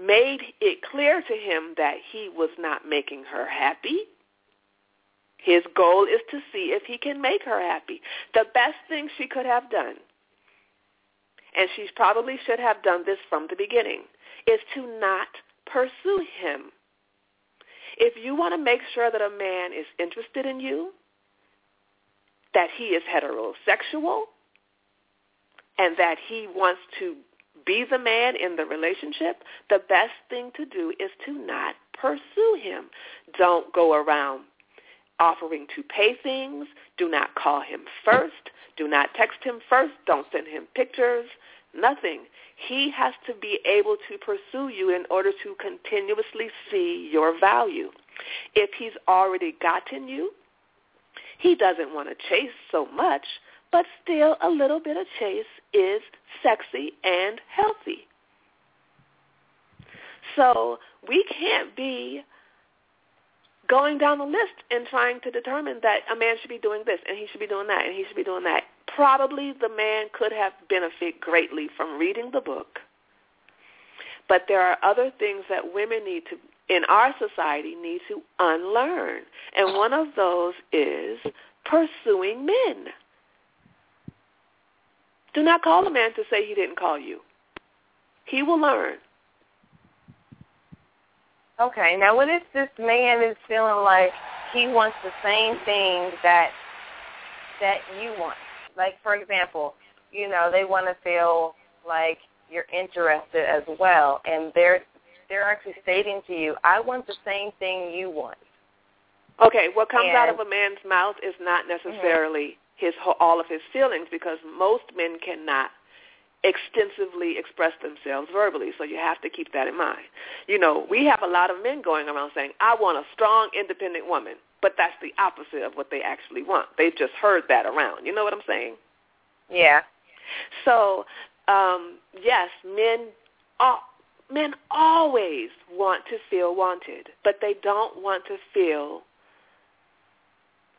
made it clear to him that he was not making her happy. His goal is to see if he can make her happy. The best thing she could have done, and she probably should have done this from the beginning, is to not pursue him. If you want to make sure that a man is interested in you, that he is heterosexual, and that he wants to be the man in the relationship, the best thing to do is to not pursue him. Don't go around offering to pay things. Do not call him first. Do not text him first. Don't send him pictures. Nothing. He has to be able to pursue you in order to continuously see your value. If he's already gotten you, he doesn't want to chase so much, but still a little bit of chase is sexy and healthy. So we can't be going down the list and trying to determine that a man should be doing this and he should be doing that and he should be doing that. Probably the man could have benefited greatly from reading the book, but there are other things that women need to, in our society, need to unlearn, and one of those is pursuing men. Do not call a man to say he didn't call you. He will learn. Okay, now what if this man is feeling like he wants the same thing that you want? Like, for example, you know, they want to feel like you're interested as well, and they're actually stating to you, I want the same thing you want. Okay, what comes out of a man's mouth is not necessarily all of his feelings, because most men cannot extensively express themselves verbally, so you have to keep that in mind. You know, we have a lot of men going around saying, I want a strong, independent woman, but that's the opposite of what they actually want. They've just heard that around. You know what I'm saying? Yeah. So, yes, men always want to feel wanted, but they don't want to feel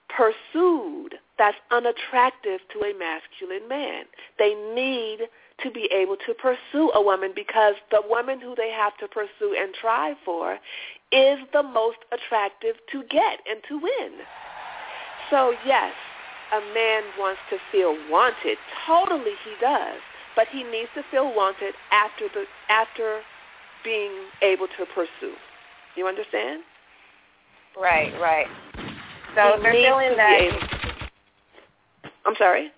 pursued. That's unattractive to a masculine man. They need to be able to pursue a woman, because the woman who they have to pursue and try for is the most attractive to get and to win. So, yes, a man wants to feel wanted. Totally he does. But he needs to feel wanted after being able to pursue. You understand? Right, right. So if they're feeling that... I'm sorry?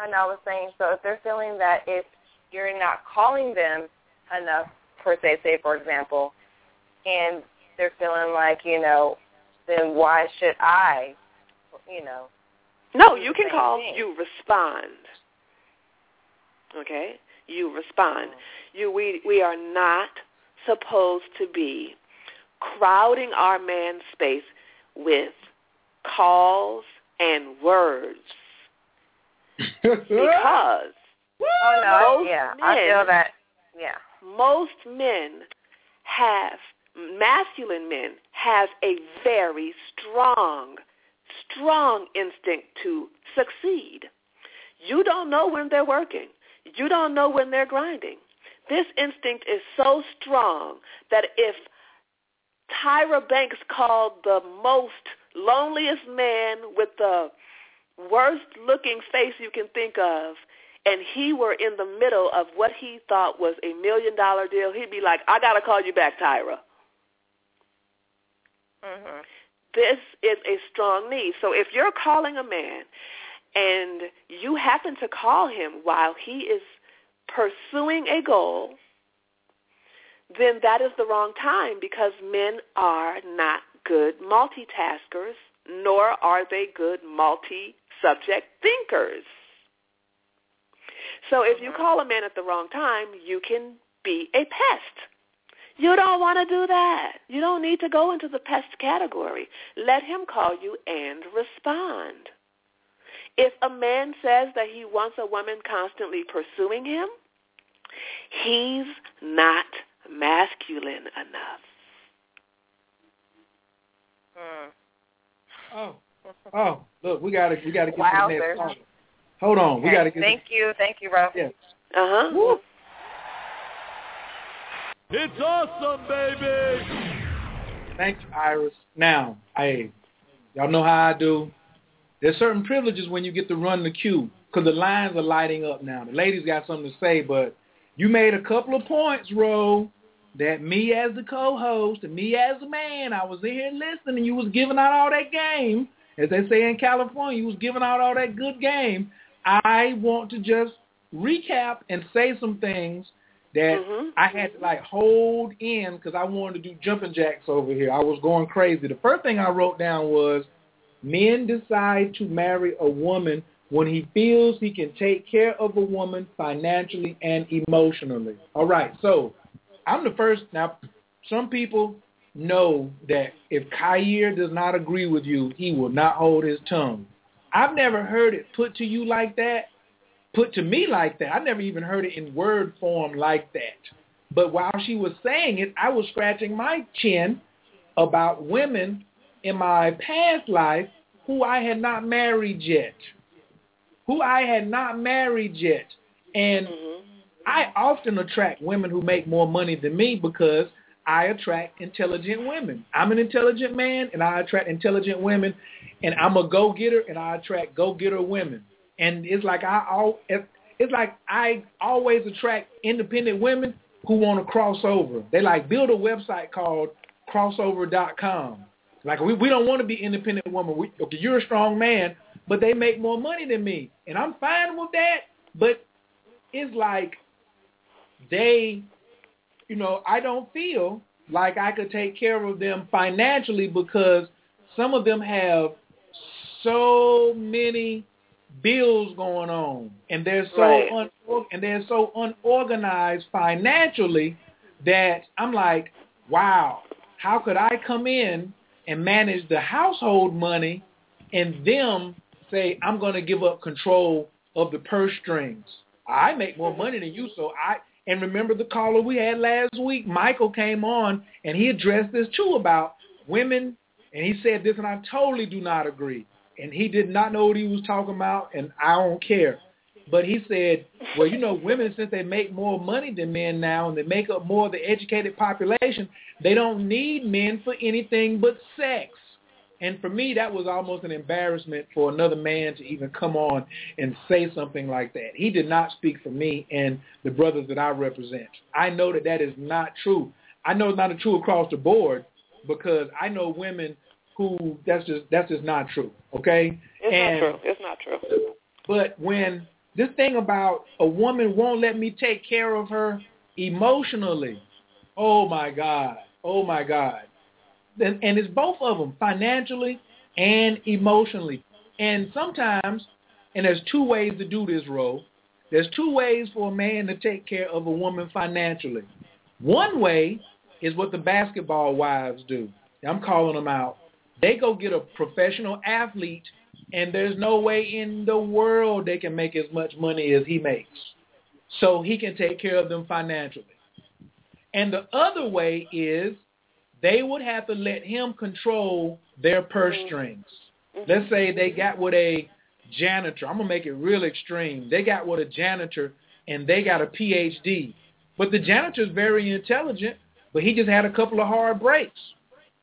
I know, I was saying, so if they're feeling that if you're not calling them enough, per se, say, for example, and they're feeling like, you know, then why should I, you know... No, you can call, you respond. Okay? You respond. We are not supposed to be crowding our man's space with calls and words. Because most men have, masculine men have a very strong instinct to succeed. You don't know when they're working. You don't know when they're grinding. This instinct is so strong that if Tyra Banks called the most loneliest man with the worst-looking face you can think of, and he were in the middle of what he thought was a million-dollar deal, he'd be like, I got to call you back, Tyra. Mm-hmm. This is a strong need. So if you're calling a man and you happen to call him while he is pursuing a goal, then that is the wrong time, because men are not good multitaskers, nor are they good multi-subject thinkers. So if you call a man at the wrong time, you can be a pest. You don't want to do that. You don't need to go into the pest category. Let him call you and respond. If a man says that he wants a woman constantly pursuing him, he's not masculine enough. Oh! Look, we gotta get to the next part. Hold on, okay. We gotta get. Thank you, Ralph. Yeah. Woo. It's awesome, baby. Thank you, Iris. Now, Y'all know how I do. There's certain privileges when you get to run the queue because the lines are lighting up now. The ladies got something to say, but you made a couple of points, Ro, that me as the co-host and me as a man, I was in here listening and you was giving out all that game. As they say in California, you was giving out all that good game. I want to just recap and say some things that I had to hold in because I wanted to do jumping jacks over here. I was going crazy. The first thing I wrote down was men decide to marry a woman when he feels he can take care of a woman financially and emotionally. All right, so I'm the first. Now, some people know that if Khayr does not agree with you, he will not hold his tongue. I've never heard it put to you like that, put to me like that. I've never even heard it in word form like that. But while she was saying it, I was scratching my chin about women in my past life who I had not married yet. And I often attract women who make more money than me because I attract intelligent women. I'm an intelligent man, and I attract intelligent women, and I'm a go-getter, and I attract go-getter women. And it's like I always attract independent women who want to cross over. They build a website called crossover.com. We don't want to be independent women. You're a strong man, but they make more money than me, and I'm fine with that. But it's like they... I don't feel like I could take care of them financially because some of them have so many bills going on, and they're so unorganized financially that I'm like, wow, how could I come in and manage the household money and them say I'm going to give up control of the purse strings? I make more money than you, so I... And remember the caller we had last week, Michael came on, and he addressed this too about women, and he said this, and I totally do not agree. And he did not know what he was talking about, and I don't care. But he said, well, women, since they make more money than men now, and they make up more of the educated population, they don't need men for anything but sex. And for me, that was almost an embarrassment for another man to even come on and say something like that. He did not speak for me and the brothers that I represent. I know that is not true. I know it's not true across the board because I know women who that's just not true, okay? It's not true. But when this thing about a woman won't let me take care of her emotionally, oh, my God. And it's both of them, financially and emotionally. And sometimes, and there's two ways to do this, Ro. There's two ways for a man to take care of a woman financially. One way is what the basketball wives do. I'm calling them out. They go get a professional athlete, and there's no way in the world they can make as much money as he makes. So he can take care of them financially. And the other way is they would have to let him control their purse strings. Let's say they got with a janitor. I'm going to make it real extreme. They got with a janitor, and they got a PhD. But the janitor is very intelligent, but he just had a couple of hard breaks.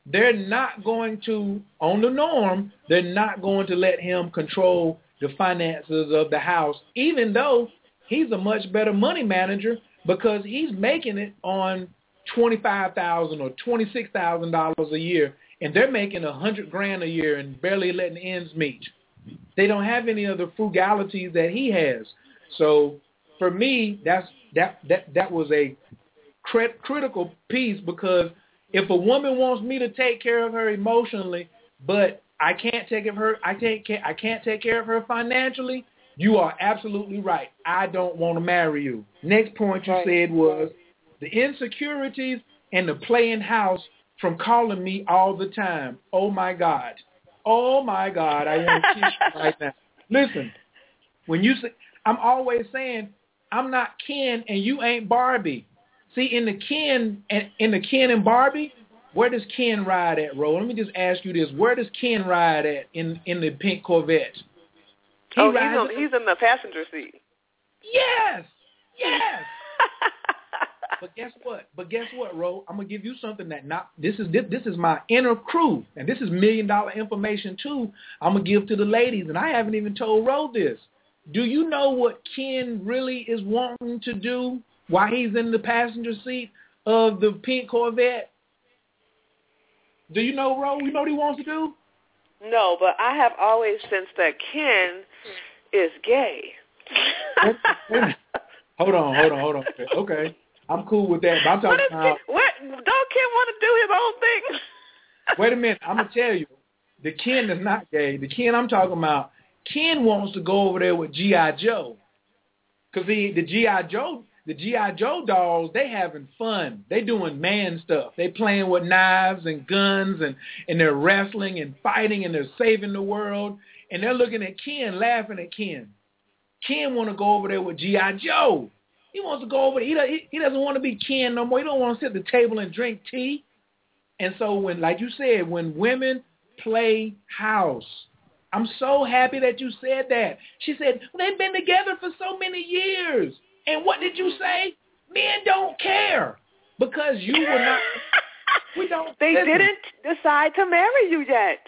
They're not going to, on the norm, they're not going to let him control the finances of the house, even though he's a much better money manager because he's making it on $25,000 or $26,000 a year, and they're making $100,000 a year and barely letting ends meet. They don't have any other frugalities that he has. So for me, that was a critical piece because if a woman wants me to take care of her emotionally, but I can't take care of her financially, you are absolutely right. I don't want to marry you. Next point you said was the insecurities and the playing house from calling me all the time. Oh, my God. I want to kiss you right now. Listen, when you say, I'm always saying, I'm not Ken and you ain't Barbie. See, in the Ken and Barbie, where does Ken ride at, Ro? Let me just ask you this. Where does Ken ride at in the pink Corvette? He's in the passenger seat. Yes. But guess what, Ro? I'm gonna give you something that this is my inner crew, and this is $1 million information too. I'm gonna give to the ladies, and I haven't even told Ro this. Do you know what Ken really is wanting to do while he's in the passenger seat of the pink Corvette? Do you know, Ro? You know what he wants to do? No, but I have always sensed that Ken is gay. Hold on. Okay. I'm cool with that. But I'm talking about, don't Ken want to do his own thing? Wait a minute. I'm going to tell you. The Ken is not gay. The Ken I'm talking about, Ken wants to go over there with G.I. Joe. Because the G.I. Joe dolls, they having fun. They doing man stuff. They playing with knives and guns and they're wrestling and fighting and they're saving the world. And they're looking at Ken, laughing at Ken. Ken want to go over there with G.I. Joe. He wants to go over there. He doesn't want to be Ken no more. He don't want to sit at the table and drink tea. And so when, like you said, when women play house, I'm so happy that you said that. She said, well, they've been together for so many years. And what did you say? Men don't care because you were not. We don't. They didn't decide to marry you yet.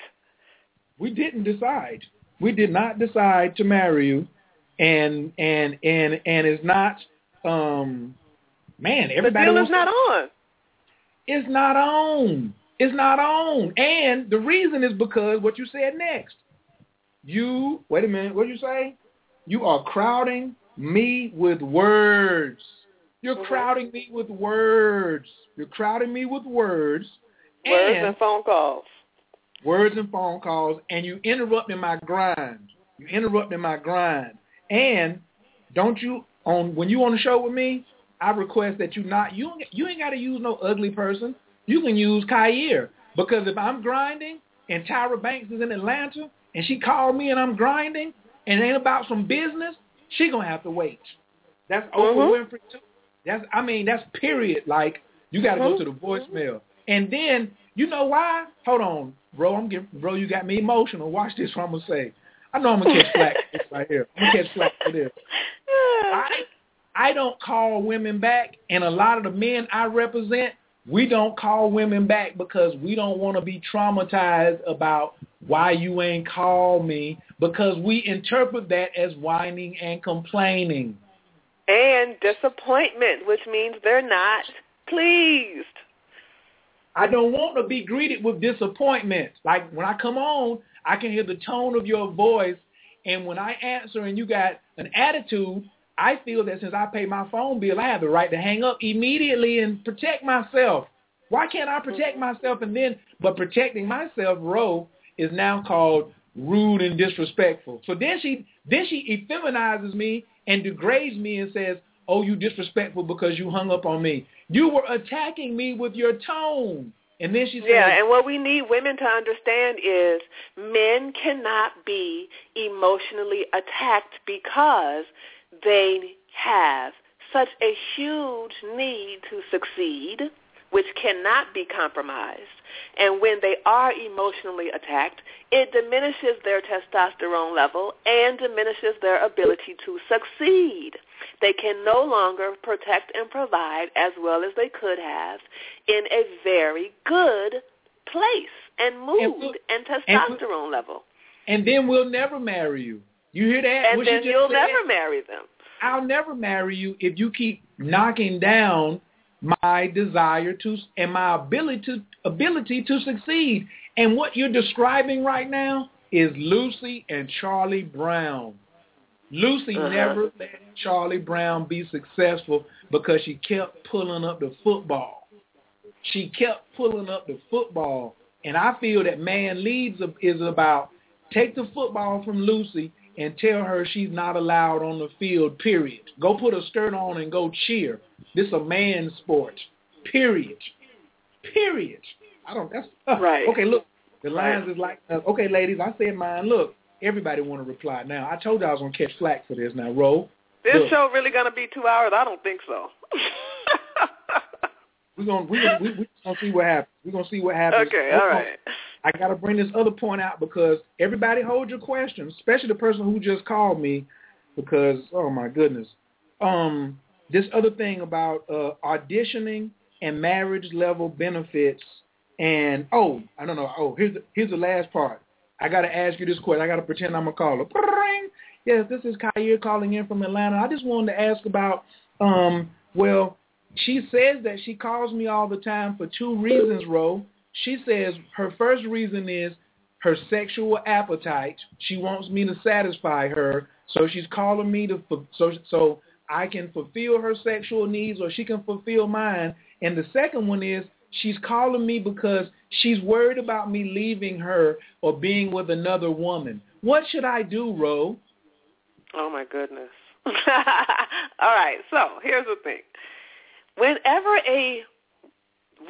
We didn't decide. We did not decide to marry you. And it's not, man, everybody. The deal is not on. It's not on. And the reason is because what you said next. Wait a minute, what did you say? You are crowding me with words. You're crowding me with words. Words and phone calls. And you interrupting my grind. And don't you when you on the show with me, I request that you ain't got to use no ugly person. You can use Khayr, because if I'm grinding and Tyra Banks is in Atlanta and she called me and I'm grinding and it ain't about some business, she gonna have to wait. That's Oprah Winfrey too. That's period. Like you got to go to the voicemail, and then you know why? Hold on, bro. Bro, you got me emotional. Watch this. What I'm gonna say. I know I'm going to catch flack for this right here. I don't call women back, and a lot of the men I represent, we don't call women back because we don't want to be traumatized about why you ain't call me, because we interpret that as whining and complaining. And disappointment, which means they're not pleased. I don't want to be greeted with disappointment. Like when I come on, I can hear the tone of your voice, and when I answer and you got an attitude, I feel that since I pay my phone bill, I have the right to hang up immediately and protect myself. Why can't I protect myself? But protecting myself, Ro, is now called rude and disrespectful. So then she effeminizes me and degrades me and says, oh, you disrespectful because you hung up on me. You were attacking me with your tone. And then she said, yeah, and what we need women to understand is men cannot be emotionally attacked because they have such a huge need to succeed, which cannot be compromised. And when they are emotionally attacked, it diminishes their testosterone level and diminishes their ability to succeed. They can no longer protect and provide as well as they could have in a very good place and mood and testosterone level. And then we'll never marry you. You hear that? And then you'll never marry them. I'll never marry you if you keep knocking down my desire to and my ability to succeed. And what you're describing right now is Lucy and Charlie Brown. Lucy never let Charlie Brown be successful because she kept pulling up the football. And I feel that Man Leads is about take the football from Lucy and tell her she's not allowed on the field, period. Go put a skirt on and go cheer. This is a man's sport, period. Right. Okay, look, the lines is like, okay, ladies, I said mine. Look, everybody want to reply now. I told you I was going to catch flack for this now, Ro. This show really going to be 2 hours? I don't think so. We're gonna see what happens. Okay, all right. I got to bring this other point out because everybody hold your questions, especially the person who just called me because, oh, my goodness. this other thing about auditioning and marriage level benefits. And, oh, I don't know. Oh, here's the last part. I got to ask you this question. I got to pretend I'm a caller. Yes, this is Khayr calling in from Atlanta. I just wanted to ask about, well, she says that she calls me all the time for two reasons, Ro. She says her first reason is her sexual appetite. She wants me to satisfy her, so she's calling me to so I can fulfill her sexual needs or she can fulfill mine. And the second one is she's calling me because she's worried about me leaving her or being with another woman. What should I do, Ro? Oh, my goodness. All right, so here's the thing. Whenever a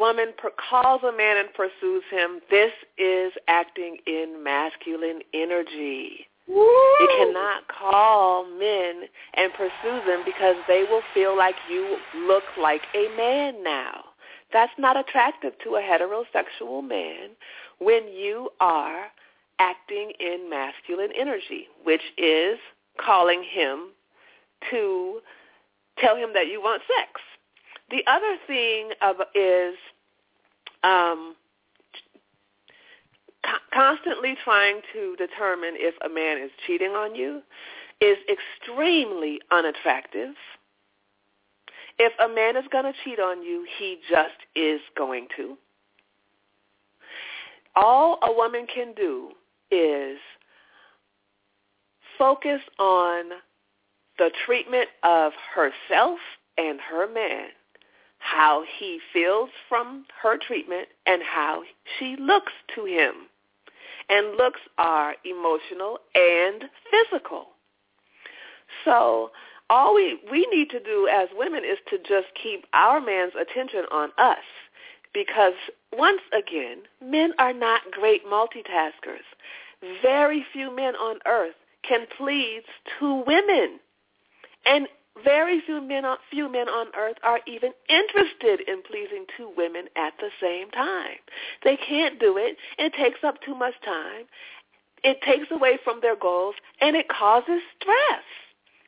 woman calls a man and pursues him, this is acting in masculine energy. Woo! You cannot call men and pursue them because they will feel like you look like a man now. That's not attractive to a heterosexual man when you are acting in masculine energy, which is calling him to tell him that you want sex. The other thing is constantly trying to determine if a man is cheating on you is extremely unattractive. If a man is going to cheat on you, he just is going to. All a woman can do is focus on the treatment of herself and her man, how he feels from her treatment, and how she looks to him. And looks are emotional and physical. So all we need to do as women is to just keep our man's attention on us, because once again, men are not great multitaskers. Very few men on earth can please two women, and very few men on earth are even interested in pleasing two women at the same time. They can't do it. It takes up too much time. It takes away from their goals, and it causes stress.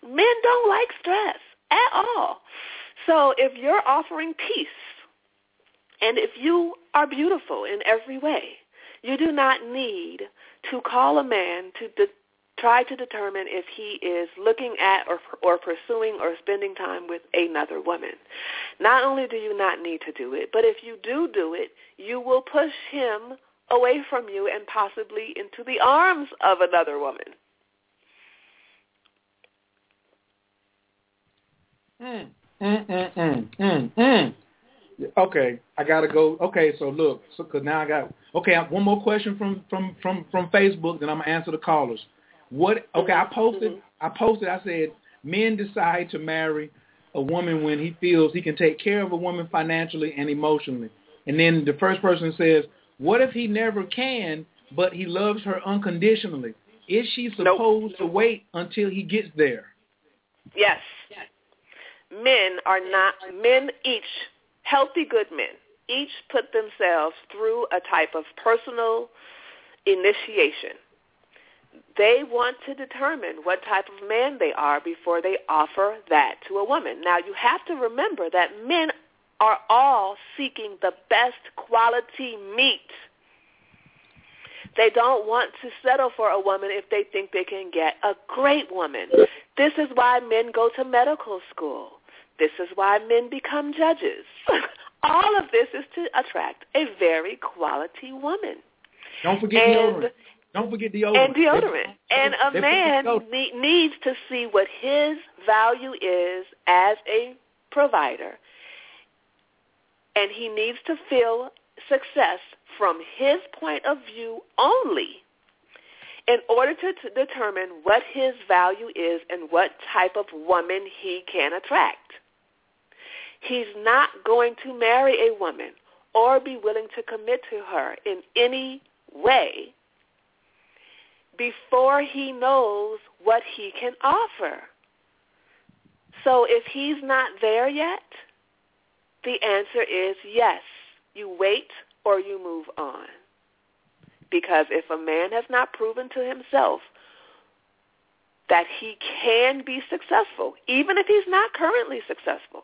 Men don't like stress at all. So if you're offering peace, and if you are beautiful in every way, you do not need to call a man to try to determine if he is looking at or pursuing or spending time with another woman. Not only do you not need to do it, but if you do it, you will push him away from you and possibly into the arms of another woman. Okay, I got to go. Okay, so look, because now I got, okay, one more question from Facebook, then I'm going to answer the callers. What? Okay, I posted. I said, men decide to marry a woman when he feels he can take care of a woman financially and emotionally. And then the first person says, what if he never can, but he loves her unconditionally? Is she supposed to wait until he gets there? Yes. Healthy good men, each put themselves through a type of personal initiation. They want to determine what type of man they are before they offer that to a woman. Now, you have to remember that men are all seeking the best quality meat. They don't want to settle for a woman if they think they can get a great woman. This is why men go to medical school. This is why men become judges. All of this is to attract a very quality woman. Don't forget deodorant. Don't forget deodorant. And deodorant. And a man needs to see what his value is as a provider, and he needs to feel success from his point of view only in order to determine what his value is and what type of woman he can attract. He's not going to marry a woman or be willing to commit to her in any way before he knows what he can offer. So if he's not there yet, the answer is yes. You wait or you move on. Because if a man has not proven to himself that he can be successful, even if he's not currently successful.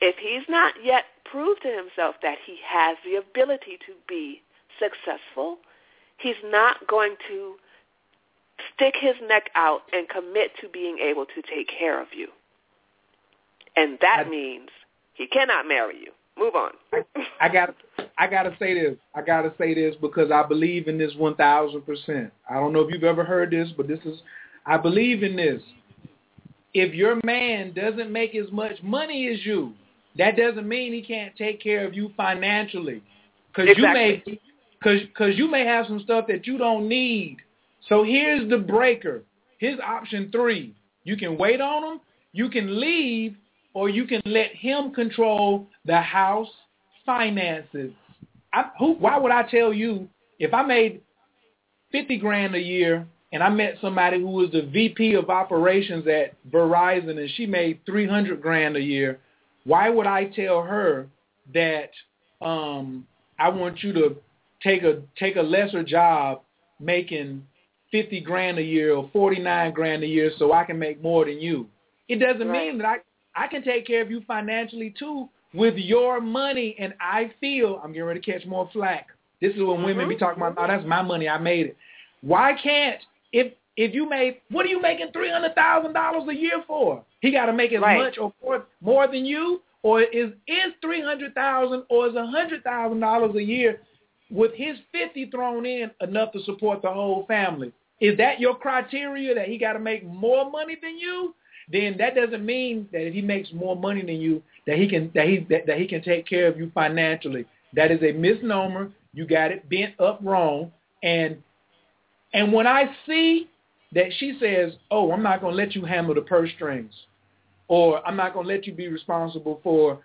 If he's not yet proved to himself that he has the ability to be successful, he's not going to stick his neck out and commit to being able to take care of you. And that means he cannot marry you. Move on. I gotta say this. I gotta say this because I believe in this 1,000%. I don't know if you've ever heard this, but I believe in this. If your man doesn't make as much money as you, that doesn't mean he can't take care of you financially. Because you may have some stuff that you don't need. So here's the breaker. Here's option 3. You can wait on him, you can leave, or you can let him control the house finances. Why would I tell you if I made $50,000 a year and I met somebody who was the VP of operations at Verizon and she made $300,000 a year, why would I tell her that I want you to take a lesser job making $50,000 a year or $49,000 a year so I can make more than you? It doesn't mean that I can take care of you financially too with your money, and I feel I'm getting ready to catch more flack. This is when women be talking about, oh, that's my money, I made it. Why can't, if you made, what are you making $300,000 a year for? He got to make as much or more than you, or is $300,000 or is $100,000 a year with his $50,000 thrown in enough to support the whole family? Is that your criteria, that he got to make more money than you? Then that doesn't mean that if he makes more money than you, that he can take care of you financially. That is a misnomer. You got it bent up wrong. And when I see that she says, "Oh, I'm not going to let you handle the purse strings," or "I'm not going to let you be responsible for,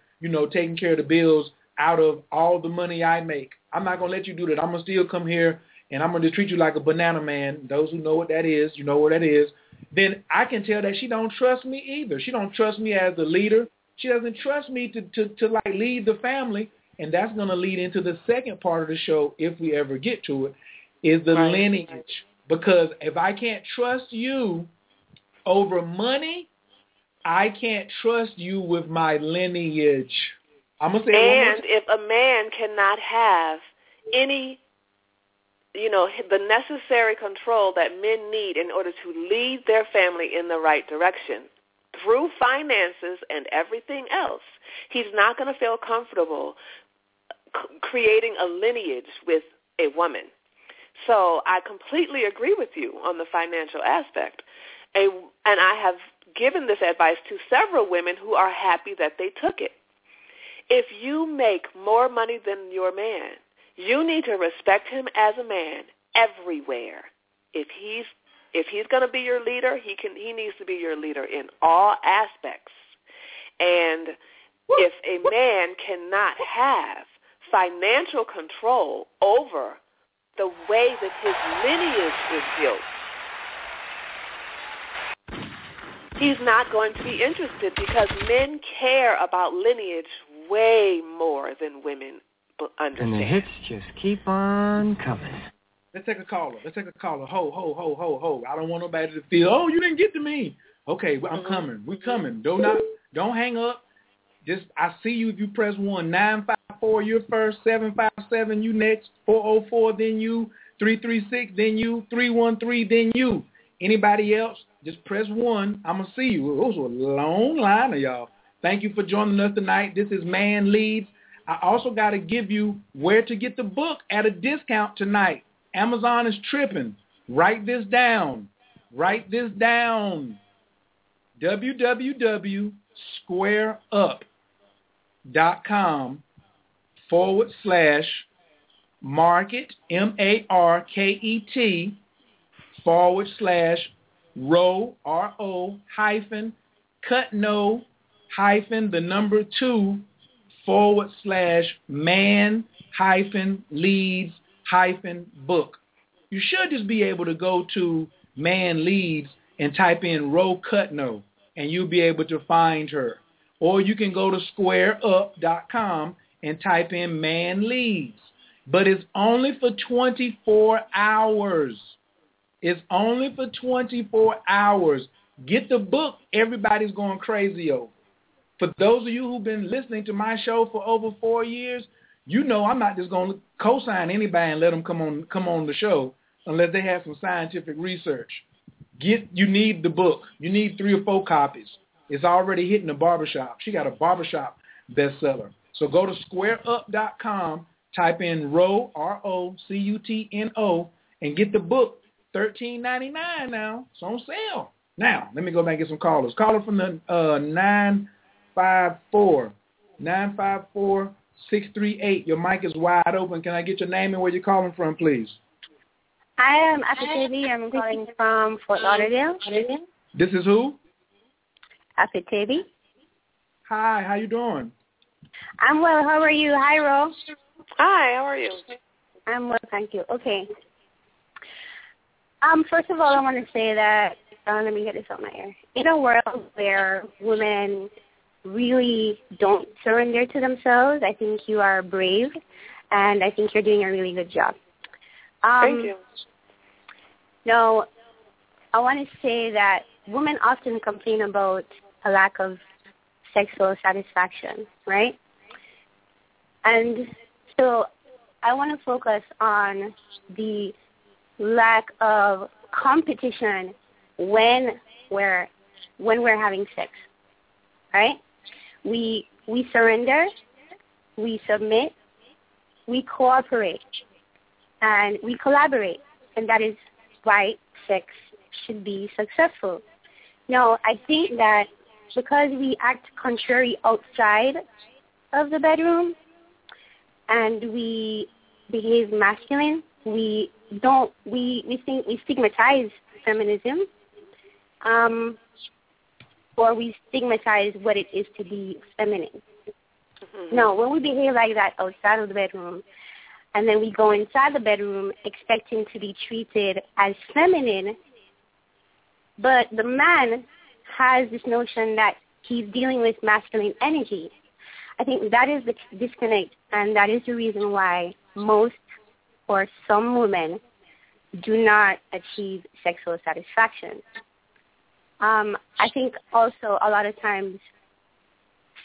taking care of the bills out of all the money I make. I'm not going to let you do that. I'm going to still come here and I'm going to treat you like a banana man." Those who know what that is, you know what that is. Then I can tell that she don't trust me either. She don't trust me as the leader. She doesn't trust me to like lead the family. And that's going to lead into the second part of the show, if we ever get to it, is the lineage. Because if I can't trust you over money, I can't trust you with my lineage. I'm going to say and if a man cannot have any, the necessary control that men need in order to lead their family in the right direction through finances and everything else, he's not going to feel comfortable creating a lineage with a woman. So I completely agree with you on the financial aspect. And I have given this advice to several women who are happy that they took it. If you make more money than your man, you need to respect him as a man everywhere. If he's going to be your leader, he needs to be your leader in all aspects. And if a man cannot have financial control over the way that his lineage is built, he's not going to be interested, because men care about lineage way more than women understand. And the hits just keep on coming. Let's take a caller. Ho. I don't want nobody to feel, oh, you didn't get to me. Okay, well, I'm coming. We're coming. Don't hang up. Just, I see you if you press 1. 954, you're first. 757, you next. 404, then you. 336, then you. 313, then you. Anybody else, just press 1. I'm going to see you. It was a long line of y'all. Thank you for joining us tonight. This is Man Leads. I also got to give you where to get the book at a discount tonight. Amazon is tripping. Write this down. www.squareup.com/market, MARKET, /Ro, RO hyphen Cutno hyphen the number 2 /man-leads-book. You should just be able to go to Man Leads and type in Ro Cutno, and you'll be able to find her. Or you can go to squareup.com and type in Man Leads. But it's only for 24 hours. It's only for 24 hours. Get the book everybody's going crazy over. For those of you who've been listening to my show for over 4 years, you know I'm not just going to co-sign anybody and let them come on the show unless they have some scientific research. You need the book. You need 3 or 4 copies. It's already hitting the barbershop. She got a barbershop bestseller. So go to squareup.com, type in Ro, R-O-C-U-T-N-O, and get the book, $13.99 now. It's on sale. Now, let me go back and get some callers. Caller from the 954-638. Your mic is wide open. Can I get your name and where you're calling from, please? I am Afitabi. I'm calling from Fort Lauderdale. This is who? Afitabi. Hi, how you doing? I'm well. How are you? Hi, Ro. Hi, how are you? I'm well, thank you. Okay. First of all, I want to say that, let me get this on my air. In a world where women really don't surrender to themselves, I think you are brave, and I think you're doing a really good job. Thank you. No, I want to say that women often complain about a lack of sexual satisfaction, right? And so I want to focus on the lack of competition when we're having sex, right? We surrender, we submit, we cooperate, and we collaborate, and that is why sex should be successful. Now, I think that because we act contrary outside of the bedroom and we behave masculine, we think we stigmatize feminism, or we stigmatize what it is to be feminine. Mm-hmm. No, when we behave like that outside of the bedroom, and then we go inside the bedroom expecting to be treated as feminine, but the man has this notion that he's dealing with masculine energy. I think that is the disconnect, and that is the reason why most or some women do not achieve sexual satisfaction. I think also a lot of times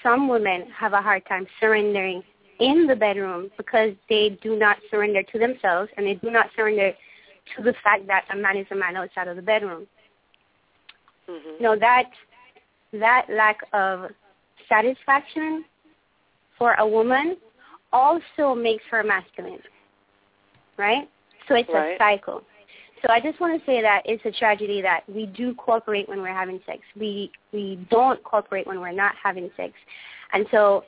some women have a hard time surrendering in the bedroom because they do not surrender to themselves, and they do not surrender to the fact that a man is a man outside of the bedroom. Mm-hmm. No, that lack of satisfaction for a woman also makes her masculine, right? So it's a cycle. So I just want to say that it's a tragedy that we do cooperate when we're having sex. We don't cooperate when we're not having sex. And so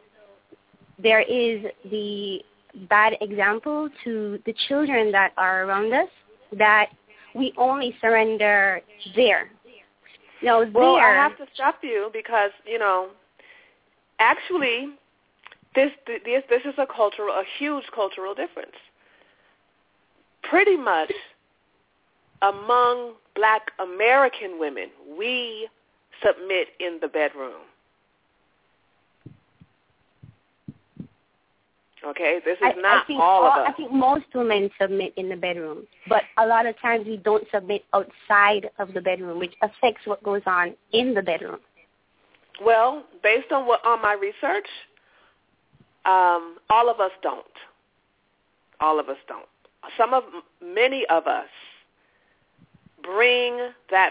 there is the bad example to the children that are around us that we only surrender there. No, well, I have to stop you because, you know, actually this is a huge cultural difference. Pretty much among Black American women, we submit in the bedroom. Okay, this is not all of us. I think most women submit in the bedroom, but a lot of times we don't submit outside of the bedroom, which affects what goes on in the bedroom. Well, based on my research, all of us don't. All of us don't. Many of us bring that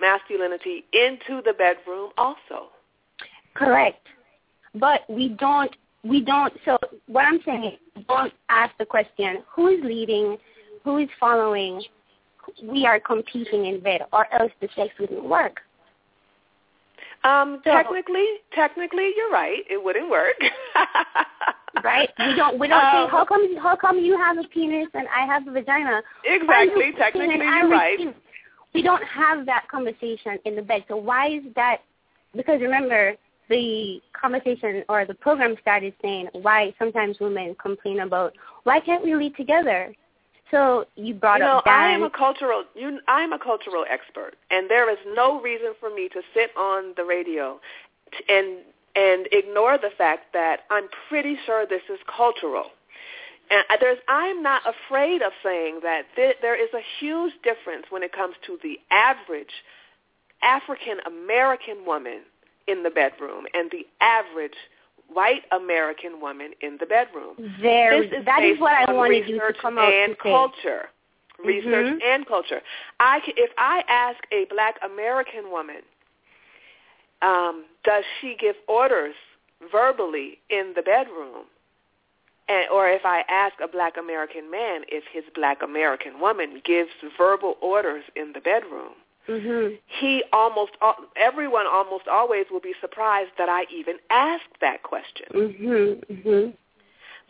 masculinity into the bedroom also. Correct, but we don't. So what I'm saying is, we don't ask the question, who is leading, who is following? We are competing in bed, or else the sex wouldn't work. Technically, you're right. It wouldn't work. Right? We don't think, how come you have a penis and I have a vagina? Exactly. Technically, you're right. We don't have that conversation in the bed. So why is that? Because remember, the conversation or the program started saying why sometimes women complain about why can't we lead together. So you brought up that. I am a cultural expert, and there is no reason for me to sit on the radio and ignore the fact that I'm pretty sure this is cultural. And I'm not afraid of saying that there is a huge difference when it comes to the average African-American woman in the bedroom and the average white American woman in the bedroom. That is what I wanted you to come out and culture. Research and culture. If I ask a black American woman, does she give orders verbally in the bedroom? Or if I ask a black American man if his black American woman gives verbal orders in the bedroom, everyone almost always will be surprised that I even ask that question.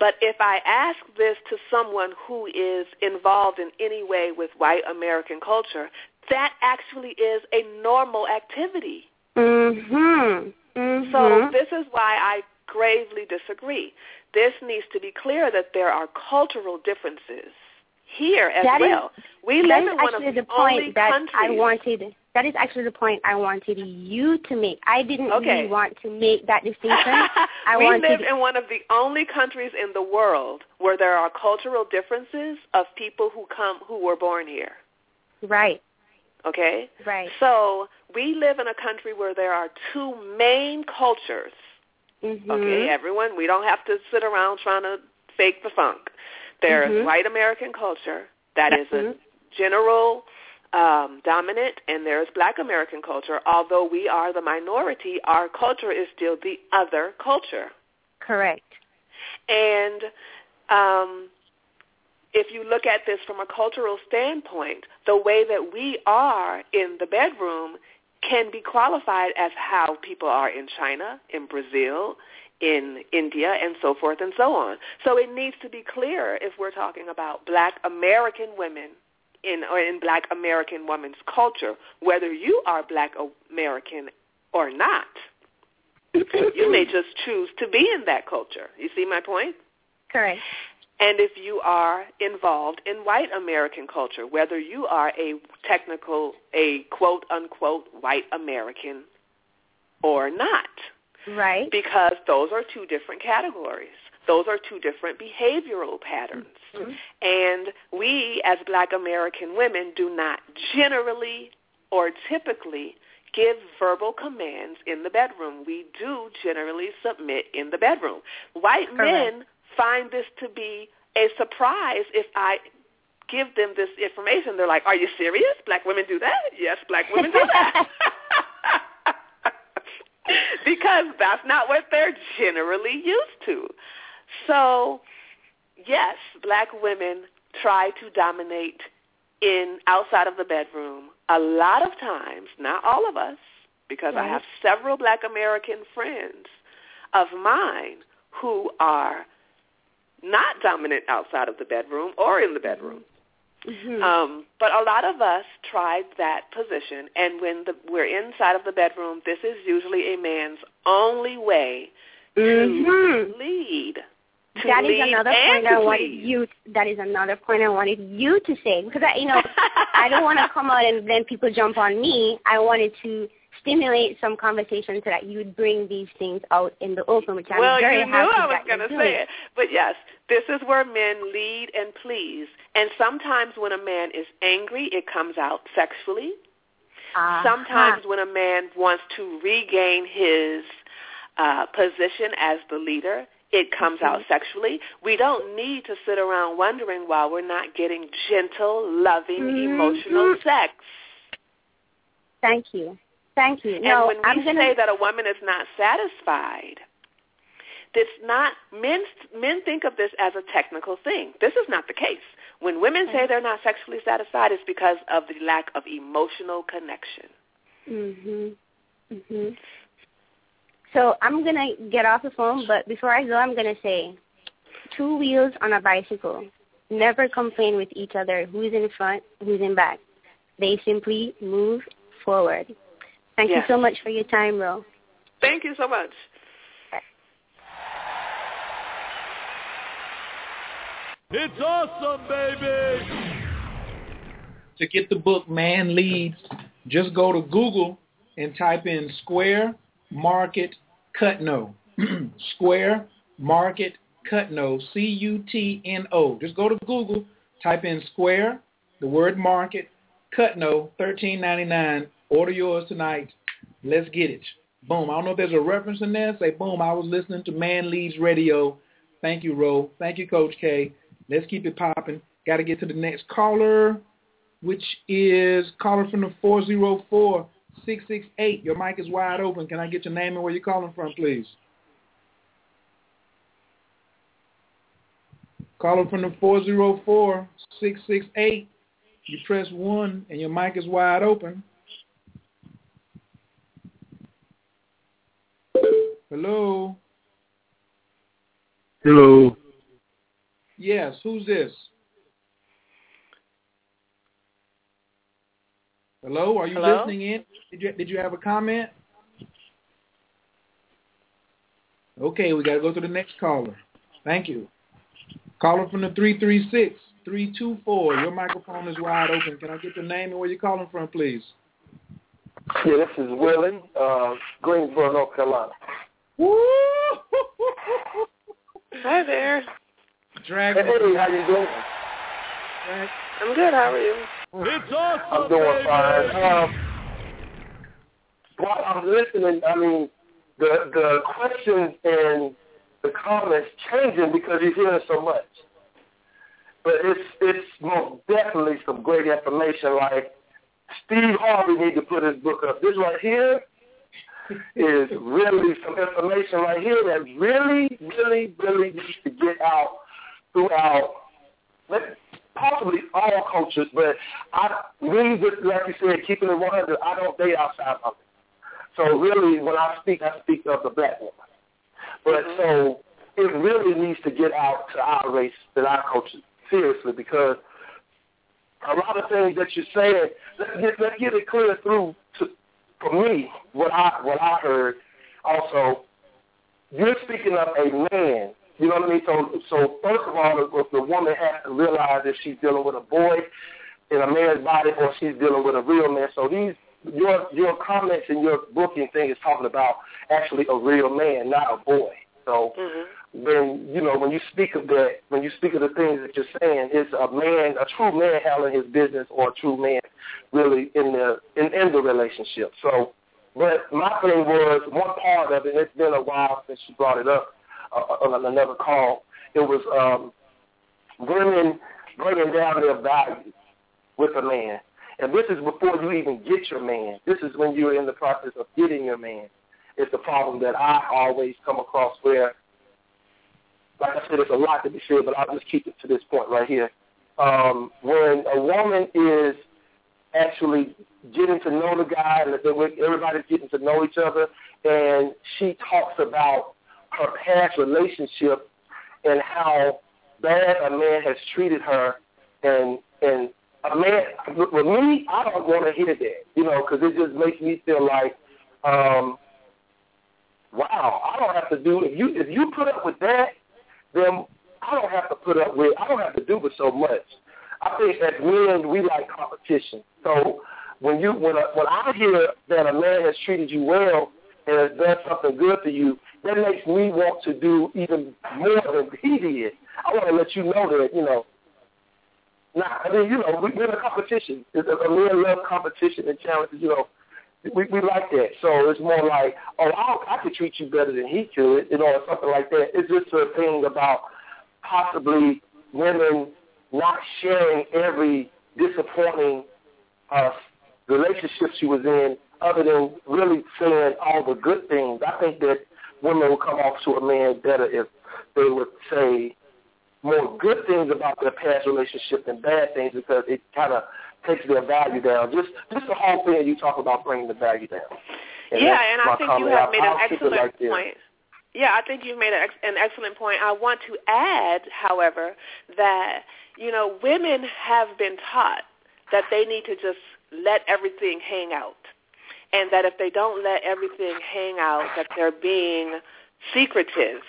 But if I ask this to someone who is involved in any way with white American culture, that actually is a normal activity. So this is why I gravely disagree. This needs to be clear that there are cultural differences here as well. We live in one of the only countries. That is actually the point I wanted you to make. I didn't really want to make that distinction. We live in one of the only countries in the world where there are cultural differences of people who were born here. Right. Okay? Right. So we live in a country where there are two main cultures. Okay, everyone, we don't have to sit around trying to fake the funk. There's white American culture that is a general dominant, and there's black American culture. Although we are the minority, our culture is still the other culture. Correct. And if you look at this from a cultural standpoint, the way that we are in the bedroom can be qualified as how people are in China, in Brazil, in India, and so forth and so on. So it needs to be clear if we're talking about black American women in black American women's culture, whether you are black American or not. You may just choose to be in that culture. You see my point? Correct. And if you are involved in white American culture, whether you are a quote-unquote white American or not. Right. Because those are two different categories. Those are two different behavioral patterns. And we, as black American women, do not generally or typically give verbal commands in the bedroom. We do generally submit in the bedroom. White men find this to be a surprise if I give them this information. They're like, are you serious? Black women do that? Yes, black women do that. Because that's not what they're generally used to. So, yes, black women try to dominate outside of the bedroom a lot of times, not all of us, because I have several black American friends of mine who are not dominant outside of the bedroom or in the bedroom. But a lot of us tried that position, and when we're inside of the bedroom, this is usually a man's only way to lead. That is another point I wanted you to say, because I don't want to come out and then people jump on me. I wanted to stimulate some conversation so that you would bring these things out in the open, which I'm very happy that you're doing. Well, you knew I was going to say it. But yes, this is where men lead and please. And sometimes when a man is angry, it comes out sexually. Sometimes when a man wants to regain his position as the leader, it comes out sexually. We don't need to sit around wondering why we're not getting gentle, loving, emotional sex. Thank you. Thank you. When we say that a woman is not satisfied, it's not men think of this as a technical thing. This is not the case. When women say they're not sexually satisfied, it's because of the lack of emotional connection. So I'm going to get off the phone, but before I go, I'm going to say, two wheels on a bicycle never complain with each other who's in front, who's in back. They simply move forward. Thank you so much for your time, Ro. Thank you so much. It's awesome, baby! To get the book, Man Leads, just go to Google and type in Square Market Cutno. Square Market Cutno, C-U-T-N-O. Just go to Google, type in Square, the word market, Cutno, $13.99. Order yours tonight. Let's get it. Boom. I don't know if there's a reference in there. Say, boom, I was listening to Man Leads Radio. Thank you, Ro. Thank you, Coach K. Let's keep it popping. Got to get to the next caller, which is caller from the 404-668. Your mic is wide open. Can I get your name and where you're calling from, please? Caller from the 404-668. You press 1 and your mic is wide open. Hello? Hello. Yes, who's this? Hello, are you listening in? Did you have a comment? Okay, we got to go to the next caller. Thank you. Caller from the 336, 324. Your microphone is wide open. Can I get your name and where you're calling from, please? Yeah, this is Willen, Greensboro, North Carolina. Woo! Hi there. Dragon. Hey, how you doing? I'm good. How are you? It's awesome. I'm doing fine. While I'm listening, I mean, the questions and the comments changing because you're hearing so much. But it's most definitely some great information. Like Steve Harvey need to put his book up. This right here is really some information right here that really needs to get out throughout. Possibly all cultures, but I really just, like you said, keeping it 100, I don't date outside of it. So really, when I speak of the black woman. But so it really needs to get out to our race and our culture, seriously, because a lot of things that you're saying, let's get it clear through to, for me, what I heard also, you're speaking of a man. You know what I mean? So first of all, the woman has to realize if she's dealing with a boy in a man's body or she's dealing with a real man. So these your comments and your booking thing is talking about actually a real man, not a boy. So when you speak of the things that you're saying, it's a man, a true man handling his business or a true man really in the relationship. So, but my thing was one part of it. It's been a while since she brought it up. On another call, it was women bringing down their value with a man. And this is before you even get your man. This is when you're in the process of getting your man. It's the problem that I always come across where, like I said, there's a lot to be said, but I'll just keep it to this point right here. When a woman is actually getting to know the guy and everybody's getting to know each other, and she talks about her past relationship and how bad a man has treated her, and a man, with me, I don't want to hear that, you know, because it just makes me feel like, wow, I don't have to do it. If you put up with that, then I don't have to do with so much. I think as men, we like competition. So when I hear that a man has treated you well and has done something good for you, that makes me want to do even more than he did. I want to let you know that, you know, we're in a competition. A man loves competition and challenges, you know. We like that. So it's more like, oh, I could treat you better than he could, you know, or something like that. It's just a thing about possibly women not sharing every disappointing relationship she was in other than really saying all the good things. I think that women will come off to a man better if they would say more good things about their past relationship than bad things, because it kind of takes their value down. Just the whole thing you talk about bringing the value down. And I think you have made an excellent point. Yeah, I think you've made an excellent point. I want to add, however, that, you know, women have been taught that they need to just let everything hang out. And that if they don't let everything hang out, that they're being secretive.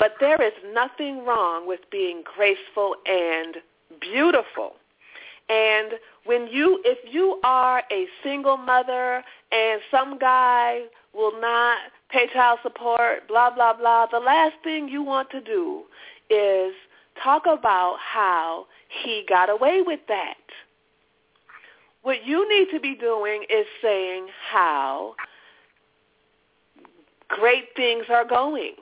But there is nothing wrong with being graceful and beautiful. And if you are a single mother and some guy will not pay child support, blah, blah, blah, the last thing you want to do is talk about how he got away with that. What you need to be doing is saying how great things are going.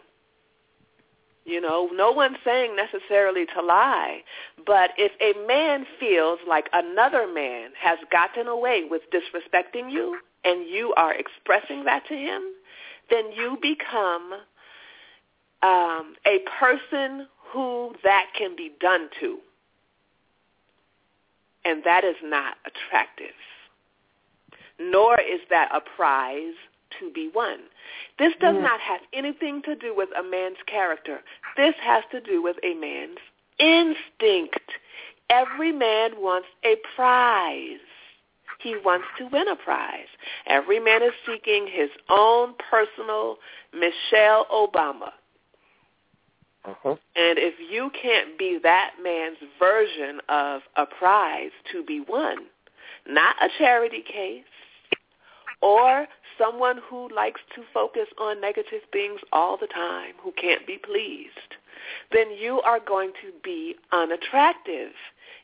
You know, no one's saying necessarily to lie, but if a man feels like another man has gotten away with disrespecting you and you are expressing that to him, then you become a person who that can be done to. And that is not attractive, nor is that a prize to be won. This does not have anything to do with a man's character. This has to do with a man's instinct. Every man wants a prize. He wants to win a prize. Every man is seeking his own personal Michelle Obama. And if you can't be that man's version of a prize to be won, not a charity case or someone who likes to focus on negative things all the time, who can't be pleased, then you are going to be unattractive.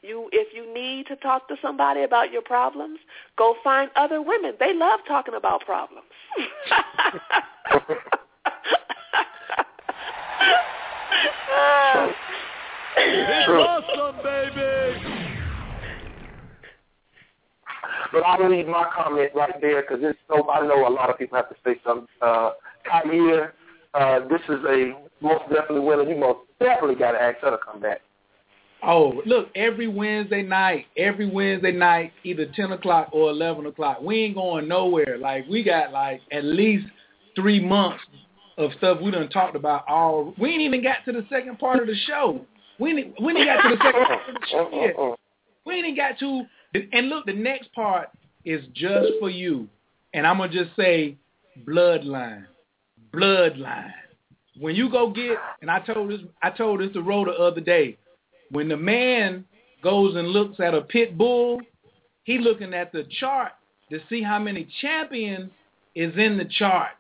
If you need to talk to somebody about your problems, go find other women. They love talking about problems. It's awesome, baby. But I will leave my comment right there because it's so. I know a lot of people have to say something. Khayr, this is a most definitely winner. You most definitely got to ask her to come back. Oh, look, every Wednesday night, either 10 o'clock or 11 o'clock. We ain't going nowhere. Like, we got, at least 3 months of stuff we done talked about all. We ain't even got to the second part of the show. We ain't got to the second part of the show yet. We ain't got to. And look, the next part is just for you. And I'm going to just say bloodline. When you go get, and I told this to Ro the other day, when the man goes and looks at a pit bull, he looking at the chart to see how many champions is in the chart.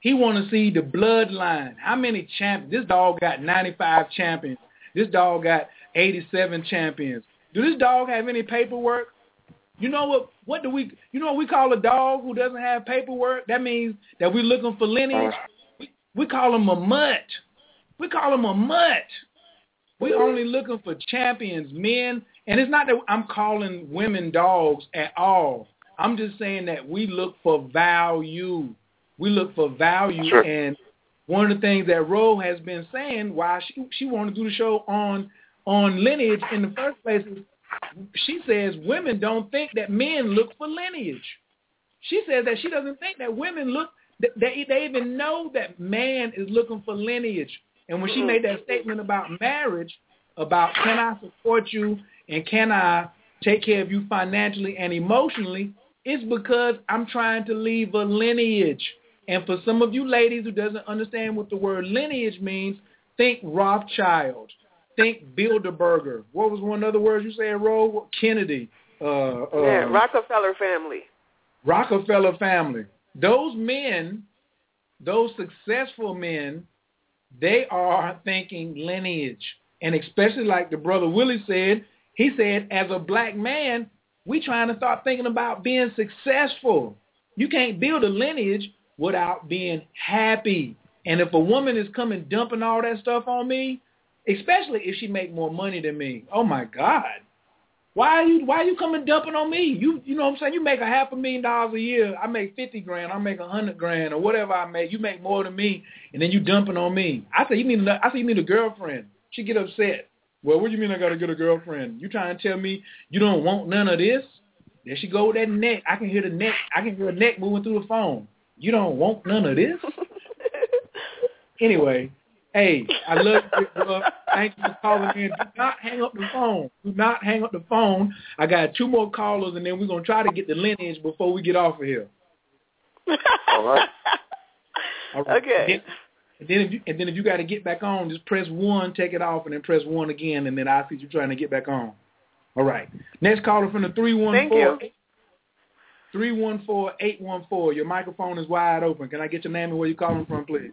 He want to see the bloodline. How many champions? This dog got 95 champions. This dog got 87 champions. Do this dog have any paperwork? You know what do we, you know what we call a dog who doesn't have paperwork? That means that we're looking for lineage. We call him a mutt. We're only looking for champions, men. And it's not that I'm calling women dogs at all. I'm just saying that we look for value. Sure. And one of the things that Ro has been saying why she wanted to do the show on lineage in the first place, she says women don't think that men look for lineage. She says that she doesn't think that women look, they even know that man is looking for lineage. And when she made that statement about marriage, about can I support you and can I take care of you financially and emotionally, it's because I'm trying to leave a lineage. And for some of you ladies who doesn't understand what the word lineage means, think Rothschild. Think Bilderberger. What was one other word you said, Ro? Kennedy. Rockefeller family. Those men, those successful men, they are thinking lineage. And especially like the brother Willie said, he said, as a black man, we trying to start thinking about being successful. You can't build a lineage without being happy. And if a woman is coming dumping all that stuff on me, especially if she make more money than me. Oh my God. Why are you coming dumping on me? You know what I'm saying? You make a $500,000 a year. I make $50,000. I make $100,000 or whatever I make. You make more than me, and then you dumping on me. I say you need a girlfriend. She get upset. Well, what do you mean I gotta get a girlfriend? You trying to tell me you don't want none of this? There she go with that neck. I can hear a neck moving through the phone. You don't want none of this? Anyway. Hey, I love you, bro. Thank you for calling in. Do not hang up the phone. I got 2 more callers, and then we're going to try to get the lineage before we get off of here. All right. Okay. And then if you got to get back on, just press 1, take it off, and then press 1 again, and then I see you trying to get back on. All right. Next caller from the 314. Thank you. 314-814. Your microphone is wide open. Can I get your name and where you're calling from, please?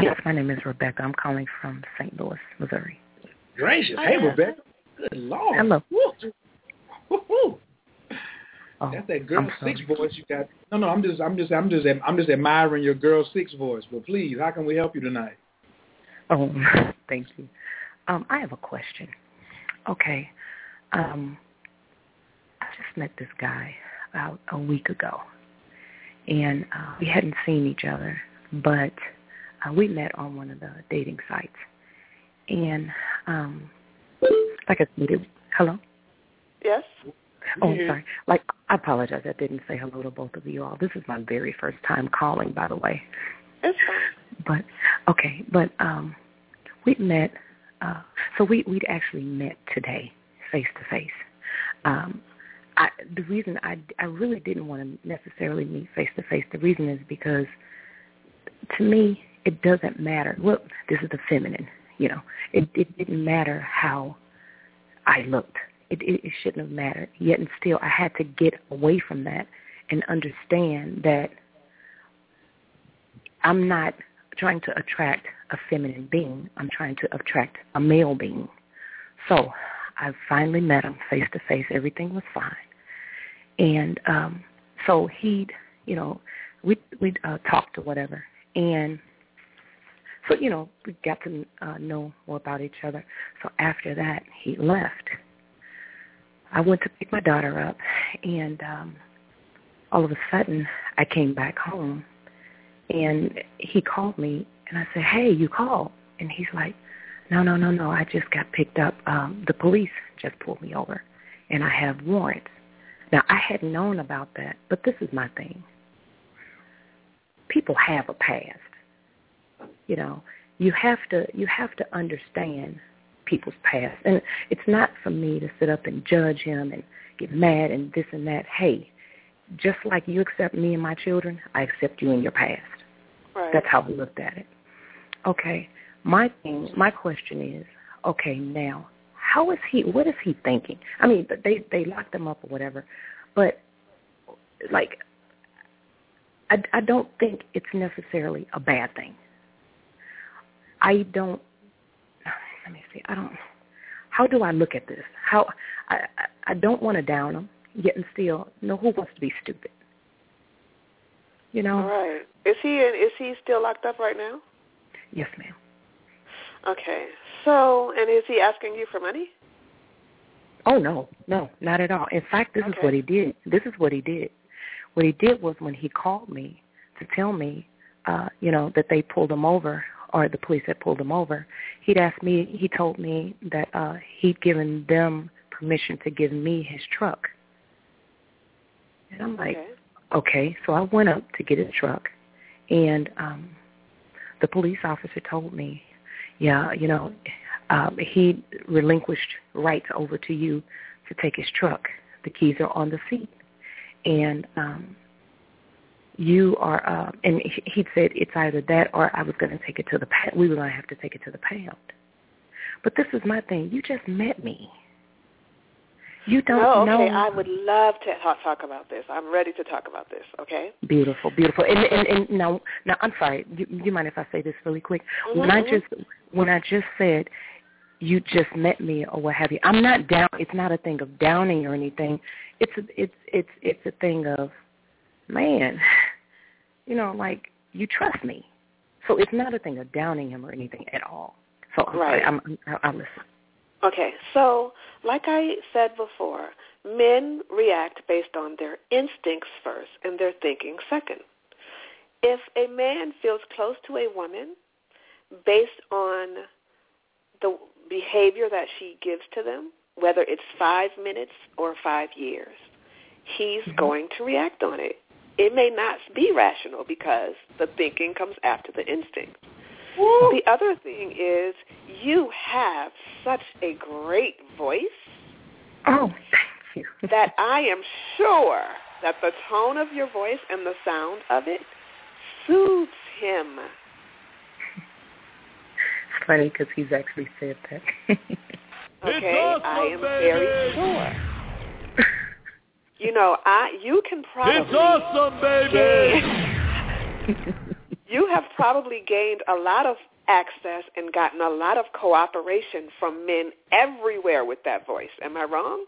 Yes, my name is Rebecca. I'm calling from St. Louis, Missouri. Gracious. Hey, Rebecca. Good Lord. Hello. Woo. Oh, that's that girl six voice you got. No, I'm just admiring your girl six voice. But please, how can we help you tonight? Oh, thank you. I have a question. Okay, I just met this guy about a week ago, and we hadn't seen each other, but we met on one of the dating sites. And like I said, hello. Yes. Oh, I'm sorry. Like, I apologize. I didn't say hello to both of you all. This is my very first time calling, by the way. It's fine. But, okay, but we met, so we'd actually met today, face-to-face. The reason I really didn't want to necessarily meet face-to-face, the reason is because, to me, it doesn't matter. Well, this is the feminine, you know. It didn't matter how I looked. It shouldn't have mattered. Yet and still, I had to get away from that and understand that I'm not trying to attract a feminine being. I'm trying to attract a male being. So I finally met him face-to-face. Everything was fine. And so he'd, you know, we'd talked or whatever. And so, you know, we got to know more about each other. So after that, he left. I went to pick my daughter up, and all of a sudden, I came back home, and he called me, and I said, hey, you called. And he's like, no, I just got picked up. The police just pulled me over, and I have warrants. Now, I had known about that, but this is my thing. People have a past. You know, you have to understand people's past. And it's not for me to sit up and judge him and get mad and this and that. Hey, just like you accept me and my children, I accept you and your past. Right. That's how we looked at it. Okay. My question is, okay, now, how is he, what is he thinking? I mean, they locked him up or whatever, but like, I don't think it's necessarily a bad thing. How do I look at this? How I don't want to down them, yet and still, no, who wants to be stupid? You know? All right. Is he still locked up right now? Yes, ma'am. Okay. So, and is he asking you for money? Oh, no, not at all. In fact, this is what he did. What he did was when he called me to tell me, you know, that they pulled him over, or the police had pulled him over, he told me that he'd given them permission to give me his truck. And I'm like, okay. So I went up to get his truck, and the police officer told me, yeah, you know, he relinquished rights over to you to take his truck. The keys are on the seat. And you are, and he said it's either that or I was going to take it to the pound. We were going to have to take it to the pound. But this is my thing. You just met me. You don't know. Okay, I would love to talk about this. I'm ready to talk about this, okay? Beautiful, beautiful. And now I'm sorry. You mind if I say this really quick? Mm-hmm. When I just said you just met me or what have you, I'm not down. It's not a thing of downing or anything. It's a thing of, man, you know, like, you trust me. So it's not a thing of downing him or anything at all. So right. I'll listen. Okay. So like I said before, men react based on their instincts first and their thinking second. If a man feels close to a woman based on the behavior that she gives to them, whether it's 5 minutes or 5 years, he's going to react on it. It may not be rational because the thinking comes after the instinct. Woo. The other thing is you have such a great voice thank you. That I am sure that the tone of your voice and the sound of it soothes him. It's funny because he's actually said that. Okay, I am very sure. You know, you can probably... It's awesome, baby! You have probably gained a lot of access and gotten a lot of cooperation from men everywhere with that voice. Am I wrong?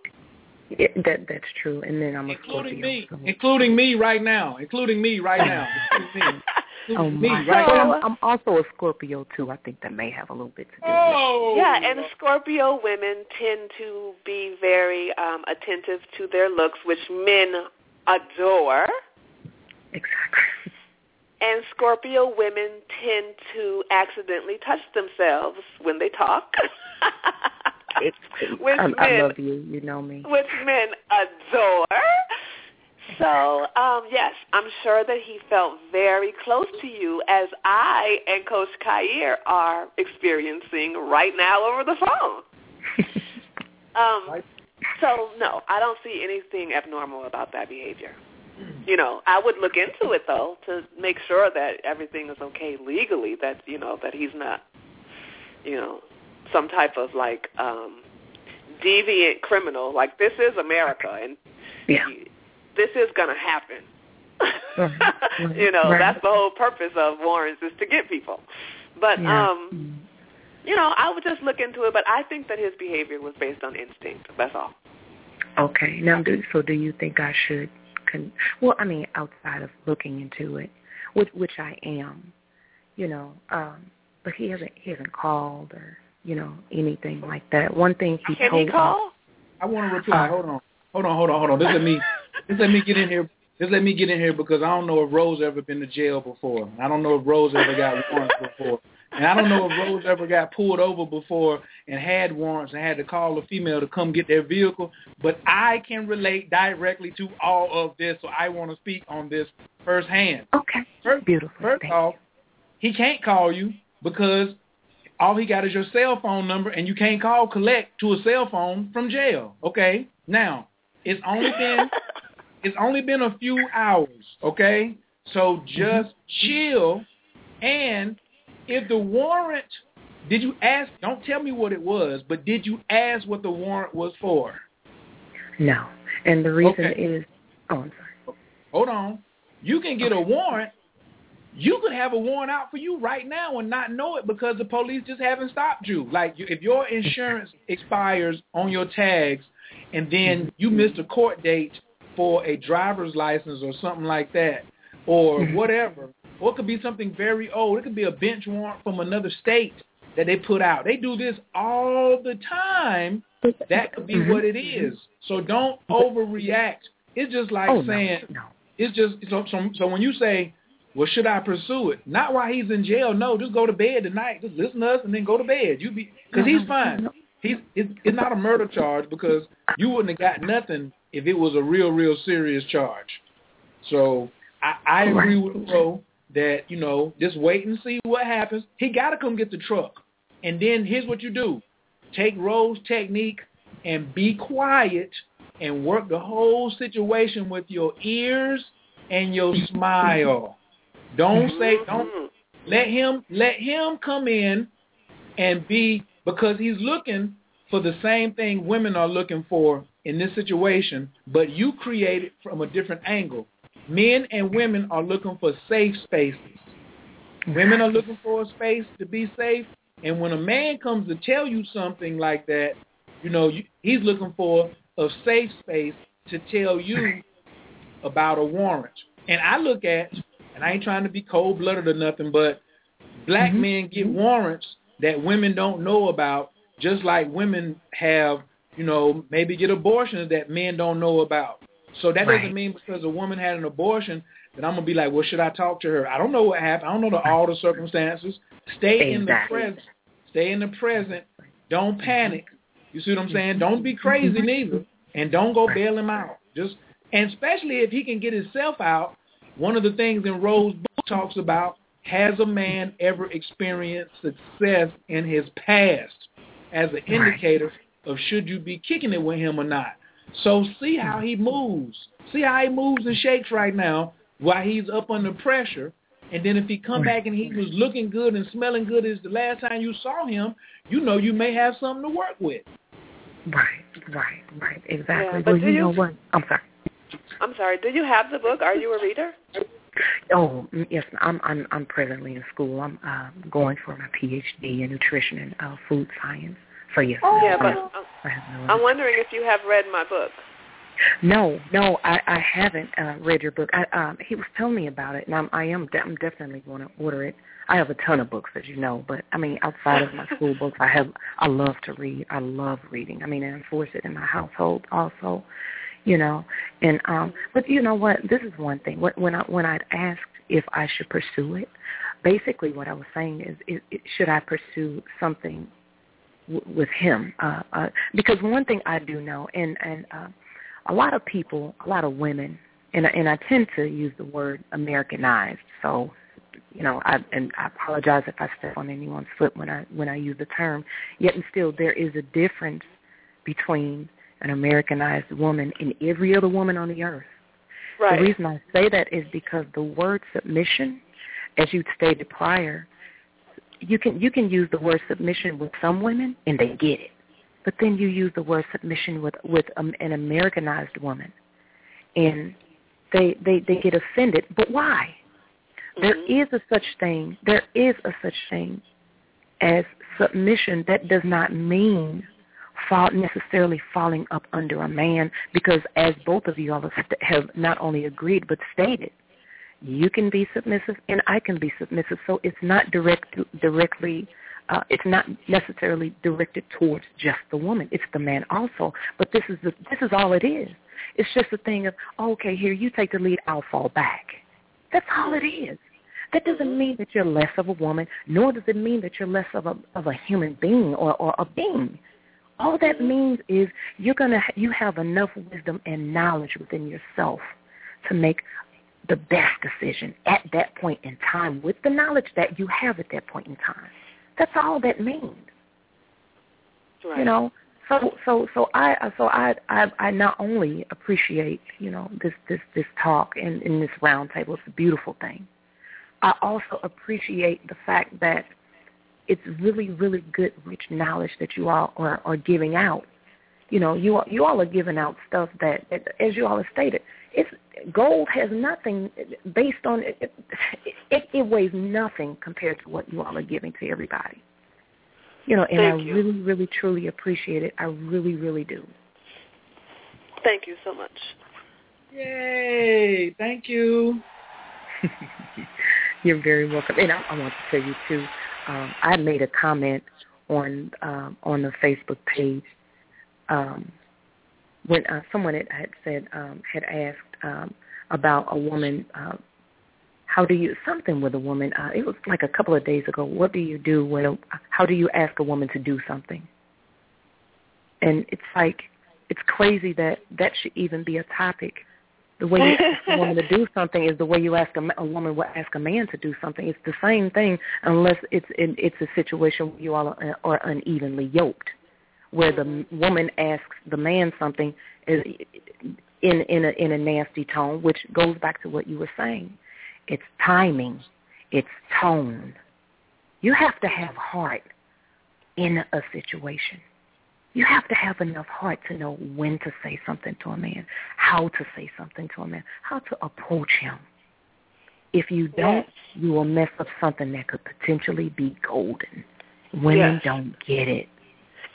Yeah, that's true. And then I'm including me. So. Including me right now. I'm also a Scorpio, too. I think that may have a little bit to do with it. Yeah, and Scorpio women tend to be very attentive to their looks, which men adore. Exactly. And Scorpio women tend to accidentally touch themselves when they talk. I love you. You know me. Which men adore. So, yes, I'm sure that he felt very close to you, as I and Coach Khayr are experiencing right now over the phone. So, no, I don't see anything abnormal about that behavior. You know, I would look into it, though, to make sure that everything is okay legally, that, you know, that he's not, you know, some type of, like, deviant criminal. Like, this is America, and this is going to happen. You know, that's the whole purpose of warrants, is to get people. But, you know, I would just look into it, but I think that his behavior was based on instinct. That's all. Okay. Now, do you think I should... Well, I mean, outside of looking into it, which I am, you know, but he hasn't called or, you know, anything like that. One thing he told me. Can he call? I want to reply. Hold on. Just let me get in here, because I don't know if Ro's ever been to jail before. I don't know if Ro's ever got warrants before. And I don't know if Rose ever got pulled over before and had warrants and had to call a female to come get their vehicle. But I can relate directly to all of this, so I want to speak on this firsthand. Okay. Beautiful. First off, he can't call you because all he got is your cell phone number, and you can't call collect to a cell phone from jail. Okay? Now, it's only been a few hours, okay? So just chill. And... if the warrant, did you ask, don't tell me what it was, but did you ask what the warrant was for? No. And the reason is, I'm sorry. Hold on. You can get a warrant. You could have a warrant out for you right now and not know it, because the police just haven't stopped you. Like, if your insurance expires on your tags and then you missed a court date for a driver's license or something like that or whatever, or it could be something very old. It could be a bench warrant from another state that they put out. They do this all the time. That could be what it is. So don't overreact. It's just like it's just so when you say, well, should I pursue it? Not while he's in jail. No, just go to bed tonight. Just listen to us and then go to bed. Because he's fine. It's not a murder charge, because you wouldn't have got nothing if it was a real, real serious charge. So I agree with Ro. That, you know, just wait and see what happens. He got to come get the truck. And then here's what you do. Take Ro's technique and be quiet and work the whole situation with your ears and your smile. Don't let him come in and be, because he's looking for the same thing women are looking for in this situation, but you create it from a different angle. Men and women are looking for safe spaces. Women are looking for a space to be safe. And when a man comes to tell you something like that, you know, he's looking for a safe space to tell you about a warrant. And I look at, and I ain't trying to be cold-blooded or nothing, but black men get warrants that women don't know about, just like women have, you know, maybe get abortions that men don't know about. So that doesn't mean because a woman had an abortion that I'm going to be like, well, should I talk to her? I don't know what happened. I don't know all the circumstances. Stay in the present. Stay in the present. Don't panic. You see what I'm saying? Don't be crazy neither. And don't go bail him out. And especially if he can get himself out, one of the things in Rose's book talks about, has a man ever experienced success in his past as an indicator of should you be kicking it with him or not? So see how he moves. See how he moves and shakes right now while he's up under pressure. And then if he come back and he was looking good and smelling good as the last time you saw him, you know you may have something to work with. Right, exactly. Yeah, but well, you know what? I'm sorry. I'm sorry. Do you have the book? Are you a reader? Oh, yes. I'm presently in school. I'm going for my PhD in nutrition and food science. So yes. Oh, yeah, I'm wondering if you have read my book. No, I haven't read your book. He was telling me about it, and I'm definitely going to order it. I have a ton of books, as you know, but I mean, outside of my school books, I love to read. I love reading. I mean, I enforce it in my household also, you know. And but you know what? This is one thing. When I'd asked if I should pursue it, basically what I was saying is, should I pursue something with him? Because one thing I do know, and a lot of people, a lot of women, and I tend to use the word Americanized. So, you know, I apologize if I step on anyone's foot when I use the term. Yet and still, there is a difference between an Americanized woman and every other woman on the earth. Right. The reason I say that is because the word submission, as you stated prior, you can use the word submission with some women and they get it. But then you use the word submission with an Americanized woman, and they get offended. But why? Mm-hmm. There is a such thing as submission that does not mean necessarily falling up under a man, because as both of you all have not only agreed but stated, you can be submissive and I can be submissive. So it's not directly. It's not necessarily directed towards just the woman. It's the man also. But this is all it is. It's just a thing of, okay, here, you take the lead, I'll fall back. That's all it is. That doesn't mean that you're less of a woman, nor does it mean that you're less of a human being or a being. All that means is you have enough wisdom and knowledge within yourself to make the best decision at that point in time with the knowledge that you have at that point in time. That's all that means, right. You know. So I not only appreciate, you know, this talk and in this roundtable. It's a beautiful thing. I also appreciate the fact that it's really, really good, rich knowledge that you all are giving out. You know, you all are giving out stuff that, as you all have stated, it's gold has nothing based on it. It weighs nothing compared to what you all are giving to everybody. You know, and I really, really, truly appreciate it. I really, really do. Thank you so much. Yay! Thank you. You're very welcome. And I want to tell you too. I made a comment on the Facebook page. When someone had said, had asked about a woman, something with a woman, it was like a couple of days ago, what do you do how do you ask a woman to do something? And it's like, it's crazy that should even be a topic. The way you ask a woman to do something is the way you ask a woman will ask a man to do something. It's the same thing, unless it's a situation where you all are unevenly yoked, where the woman asks the man something in a nasty tone, which goes back to what you were saying. It's timing. It's tone. You have to have heart in a situation. You have to have enough heart to know when to say something to a man, how to say something to a man, how to approach him. If you don't, you will mess up something that could potentially be golden. Women don't get it.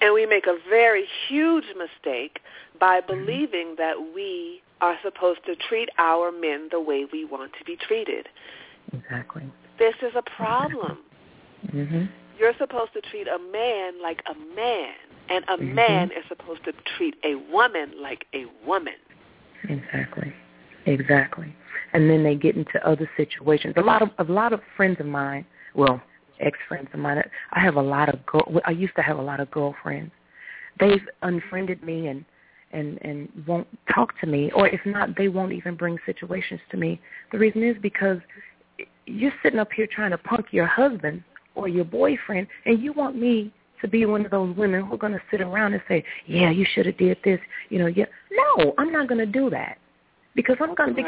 And we make a very huge mistake by believing that we are supposed to treat our men the way we want to be treated. Exactly. This is a problem. Mm-hmm. You're supposed to treat a man like a man, and a man is supposed to treat a woman like a woman. Exactly. And then they get into other situations. A lot of friends of mine, ex-friends of mine. I used to have a lot of girlfriends. They've unfriended me and won't talk to me, or if not, they won't even bring situations to me. The reason is because you're sitting up here trying to punk your husband or your boyfriend, and you want me to be one of those women who are going to sit around and say, yeah, you should have did this. You know, yeah. No, I'm not going to do that, because sometimes we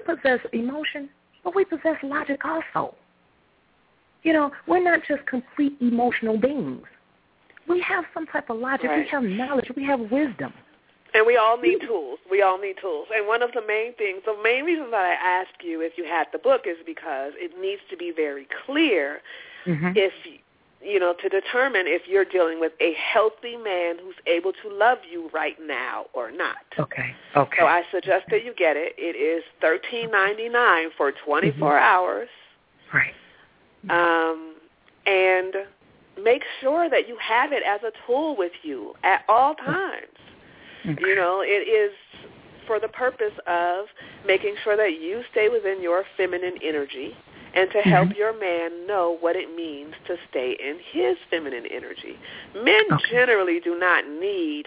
possess emotion, but we possess logic also. You know, we're not just complete emotional beings. We have some type of logic. Right. We have knowledge. We have wisdom. And we all need tools. We all need tools. And one of the main things, the main reason that I ask you if you had the book is because it needs to be very clear if, you know, to determine if you're dealing with a healthy man who's able to love you right now or not. Okay. Okay. So I suggest that you get it. It is $13.99 for 24 hours. Right. And make sure that you have it as a tool with you at all times. Okay. You know, it is for the purpose of making sure that you stay within your feminine energy and to help your man know what it means to stay in his feminine energy. Men generally do not need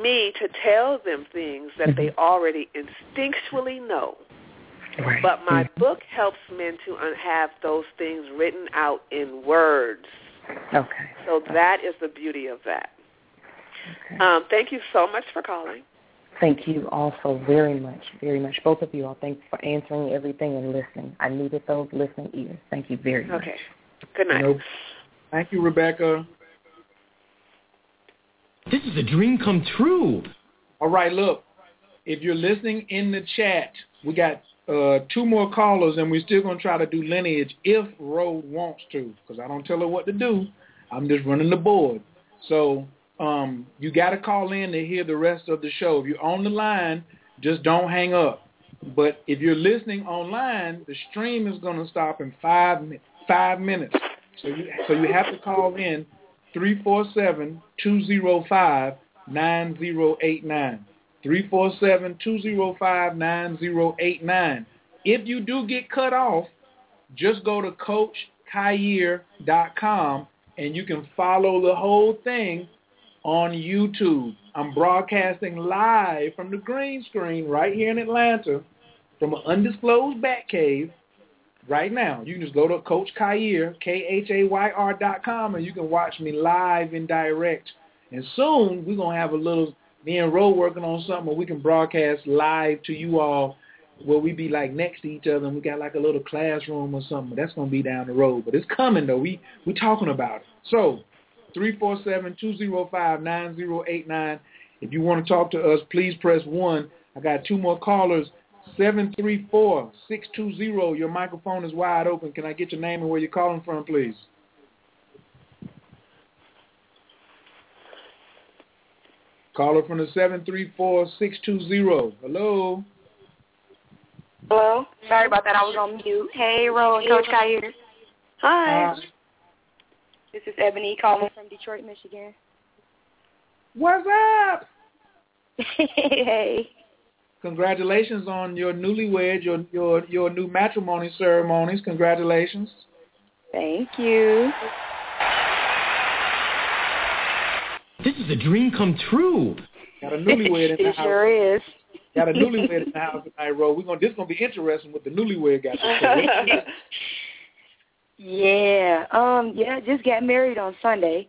me to tell them things that they already instinctually know. Right. But my book helps men to have those things written out in words. Okay. So that is the beauty of that. Okay. Thank you so much for calling. Thank you also very much, very much. Both of you all, thanks for answering everything and listening. I needed those listening ears. Thank you very much. Okay. Good night. Nope. Thank you, Rebecca. This is a dream come true. All right, look, if you're listening in the chat, we got two more callers, and we're still going to try to do lineage if Ro wants to, because I don't tell her what to do. I'm just running the board. So... you got to call in to hear the rest of the show. If you're on the line, just don't hang up. But if you're listening online, the stream is going to stop in five minutes. So you have to call in 347-205-9089. 347-205-9089. If you do get cut off, just go to CoachKhayr.com and you can follow the whole thing on YouTube. I'm broadcasting live from the green screen right here in Atlanta from an undisclosed bat cave right now. You can just go to Coach Khayr, KHAYR.com, and you can watch me live and direct. And soon we're going to have a little, me and Ro working on something where we can broadcast live to you all where we be like next to each other and we got like a little classroom or something. That's going to be down the road. But it's coming though. We're talking about it. So 347-205-9089. If you want to talk to us, please press 1. I got two more callers. 734-620. Your microphone is wide open. Can I get your name and where you're calling from, please? Caller from the 734-620. Hello? Hello? Sorry about that. I was on mute. Hey, Ro and Coach Khayr. Hi. This is Ebony calling from Detroit, Michigan. What's up? Hey. Congratulations on your newlywed, your new matrimony ceremonies. Congratulations. Thank you. This is a dream come true. Got a newlywed in the house. It sure is. Got a newlywed in the house tonight, Ro. This is going to be interesting with the newlywed guy. Yeah, just got married on Sunday,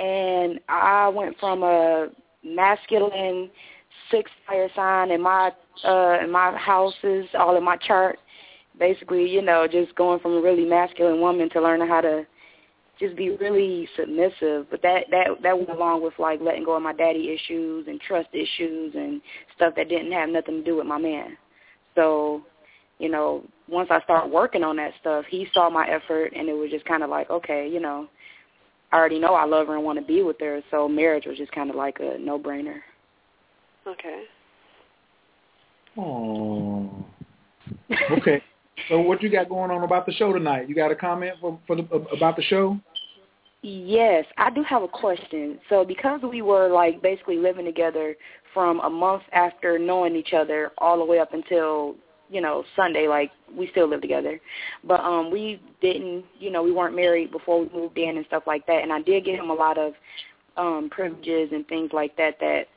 and I went from a masculine 6 fire sign in my houses, all in my chart. Basically, you know, just going from a really masculine woman to learning how to just be really submissive. But that went along with like letting go of my daddy issues and trust issues and stuff that didn't have nothing to do with my man. So, you know, once I started working on that stuff, he saw my effort, and it was just kind of like, okay, you know, I already know I love her and want to be with her, so marriage was just kind of like a no-brainer. Okay. Oh. Okay. So what you got going on about the show tonight? You got a comment about the show? Yes, I do have a question. So because we were, like, basically living together from a month after knowing each other all the way up until – you know, Sunday, like, we still live together. But we didn't, you know, we weren't married before we moved in and stuff like that. And I did give him a lot of privileges and things like that that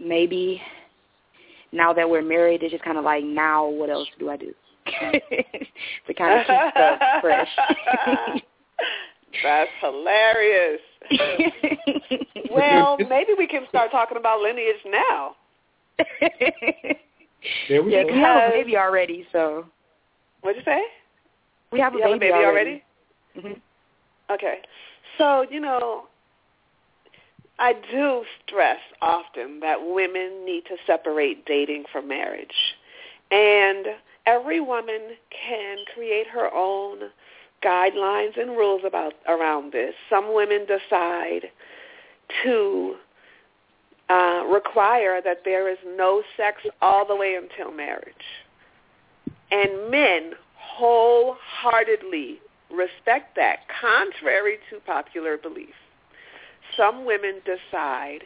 maybe now that we're married, it's just kind of like, now what else do I do? To kind of keep stuff fresh. That's hilarious. Well, maybe we can start talking about lineage now. There we go. We have a baby already, so. What'd you say? We have a baby already? Mm-hmm. Okay. So, you know, I do stress often that women need to separate dating from marriage. And every woman can create her own guidelines and rules around this. Some women decide to require that there is no sex all the way until marriage. And men wholeheartedly respect that, contrary to popular belief. Some women decide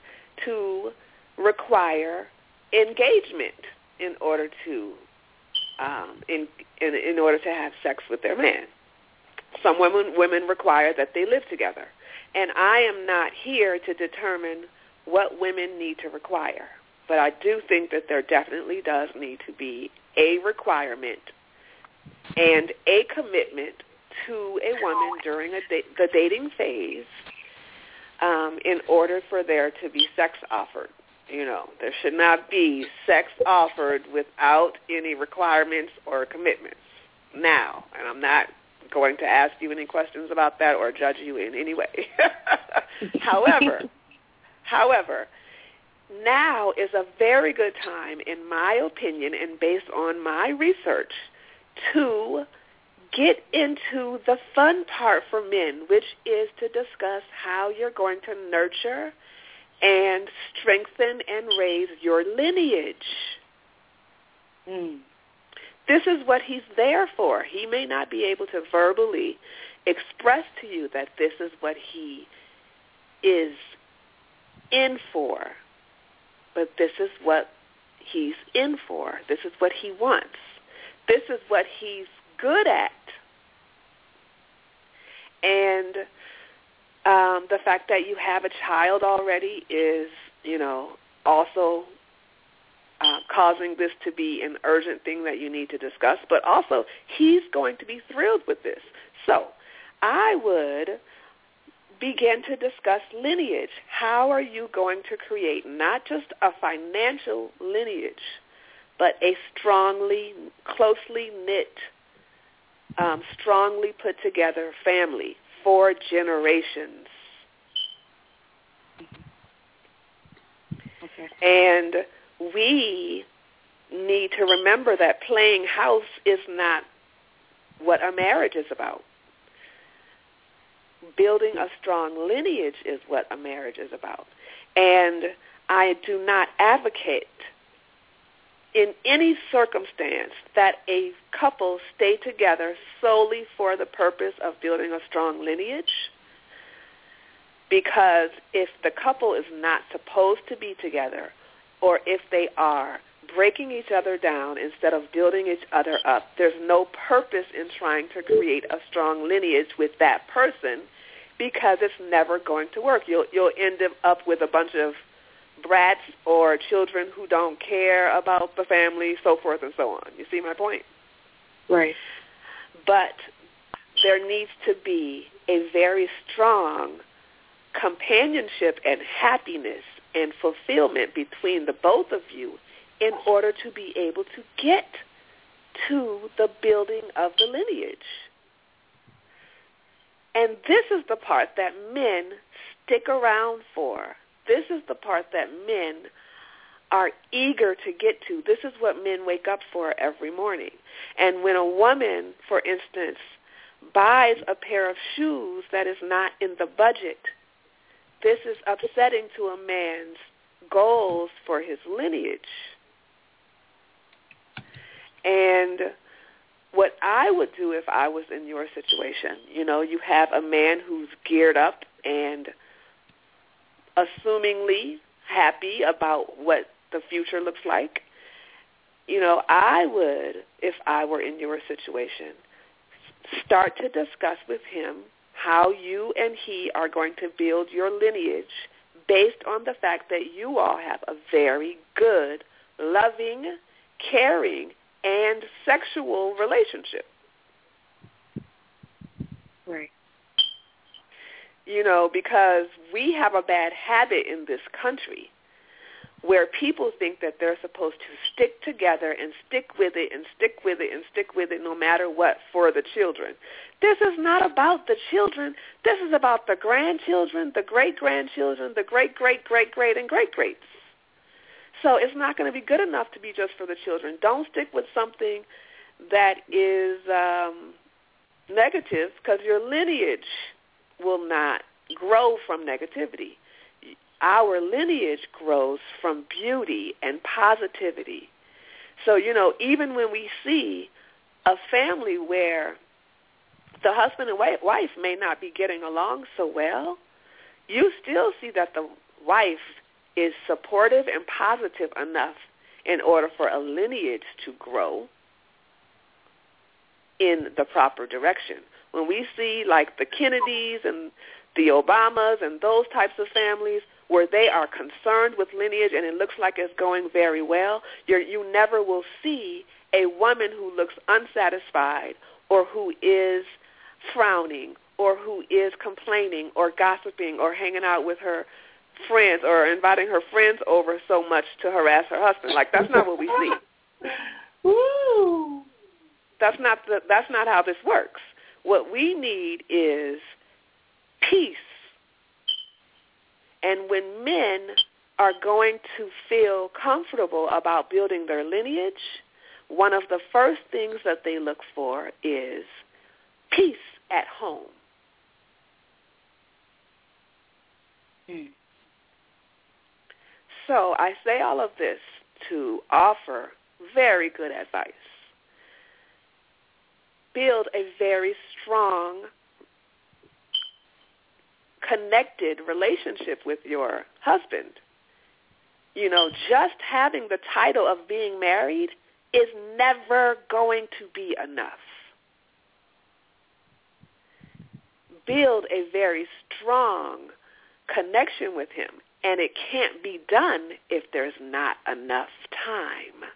to require engagement in order to have sex with their man. Some women require that they live together. And I am not here to determine what women need to require, but I do think that there definitely does need to be a requirement and a commitment to a woman during the dating phase in order for there to be sex offered. You know, there should not be sex offered without any requirements or commitments. Now, and I'm not going to ask you any questions about that or judge you in any way. However, now is a very good time, in my opinion, and based on my research, to get into the fun part for men, which is to discuss how you're going to nurture and strengthen and raise your lineage. Mm. This is what he's there for. He may not be able to verbally express to you that this is what he is in for, but this is what he's in for. This is what he wants. This is what he's good at. And the fact that you have a child already is, you know, also causing this to be an urgent thing that you need to discuss, but also he's going to be thrilled with this. So I would begin to discuss lineage. How are you going to create not just a financial lineage, but a strongly, closely knit, strongly put together family for generations? Okay. And we need to remember that playing house is not what a marriage is about. Building a strong lineage is what a marriage is about. And I do not advocate in any circumstance that a couple stay together solely for the purpose of building a strong lineage, because if the couple is not supposed to be together, or if they are breaking each other down instead of building each other up, there's no purpose in trying to create a strong lineage with that person, because it's never going to work. You'll end up with a bunch of brats or children who don't care about the family, so forth and so on. You see my point? Right. But there needs to be a very strong companionship and happiness and fulfillment between the both of you in order to be able to get to the building of the lineage. And this is the part that men stick around for. This is the part that men are eager to get to. This is what men wake up for every morning. And when a woman, for instance, buys a pair of shoes that is not in the budget, this is upsetting to a man's goals for his lineage. And what I would do if I was in your situation, you know, you have a man who's geared up and assumingly happy about what the future looks like. You know, I would, if I were in your situation, start to discuss with him how you and he are going to build your lineage based on the fact that you all have a very good, loving, caring, and sexual relationship. Right. You know, because we have a bad habit in this country where people think that they're supposed to stick together and stick with it and stick with it and stick with it no matter what for the children. This is not about the children. This is about the grandchildren, the great-grandchildren, the great-great-great-great, and great-greats. So it's not going to be good enough to be just for the children. Don't stick with something that is negative, because your lineage will not grow from negativity. Our lineage grows from beauty and positivity. So, you know, even when we see a family where the husband and wife may not be getting along so well, you still see that the wife is supportive and positive enough in order for a lineage to grow in the proper direction. When we see like the Kennedys and the Obamas and those types of families where they are concerned with lineage and it looks like it's going very well, you never will see a woman who looks unsatisfied or who is frowning or who is complaining or gossiping or hanging out with her friends or inviting her friends over so much to harass her husband. Like, that's not what we see. Woo! That's not how this works. What we need is peace. And when men are going to feel comfortable about building their lineage, one of the first things that they look for is peace at home. Mm. So I say all of this to offer very good advice. Build a very strong, connected relationship with your husband. You know, just having the title of being married is never going to be enough. Build a very strong connection with him, and it can't be done if there's not enough time.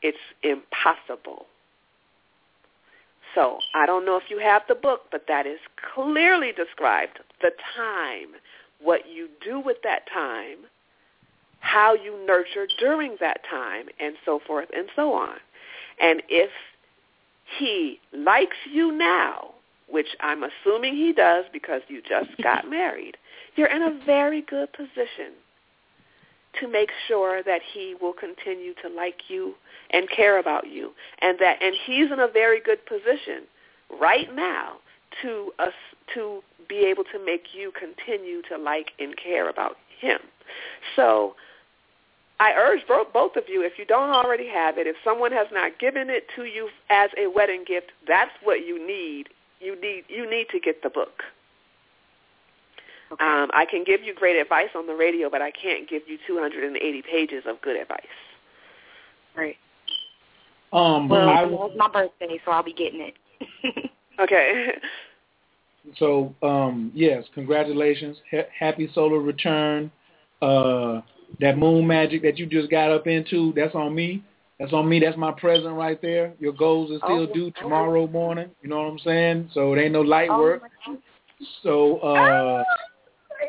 It's impossible. So I don't know if you have the book, but that is clearly described, the time, what you do with that time, how you nurture during that time, and so forth and so on. And if he likes you now, which I'm assuming he does because you just got married, you're in a very good position to make sure that he will continue to like you and care about you, and he's in a very good position right now to be able to make you continue to like and care about him. So I urge both of you, if you don't already have it, if someone has not given it to you as a wedding gift, that's what you need. You need to get the book. Okay. I can give you great advice on the radio, but I can't give you 280 pages of good advice. Right. Well, it's my birthday, so I'll be getting it. Okay. So, yes, congratulations. Happy solar return. That moon magic that you just got up into, that's on me. That's on me. That's my present right there. Your goals are still due tomorrow morning. You know what I'm saying? So it ain't no light work. So,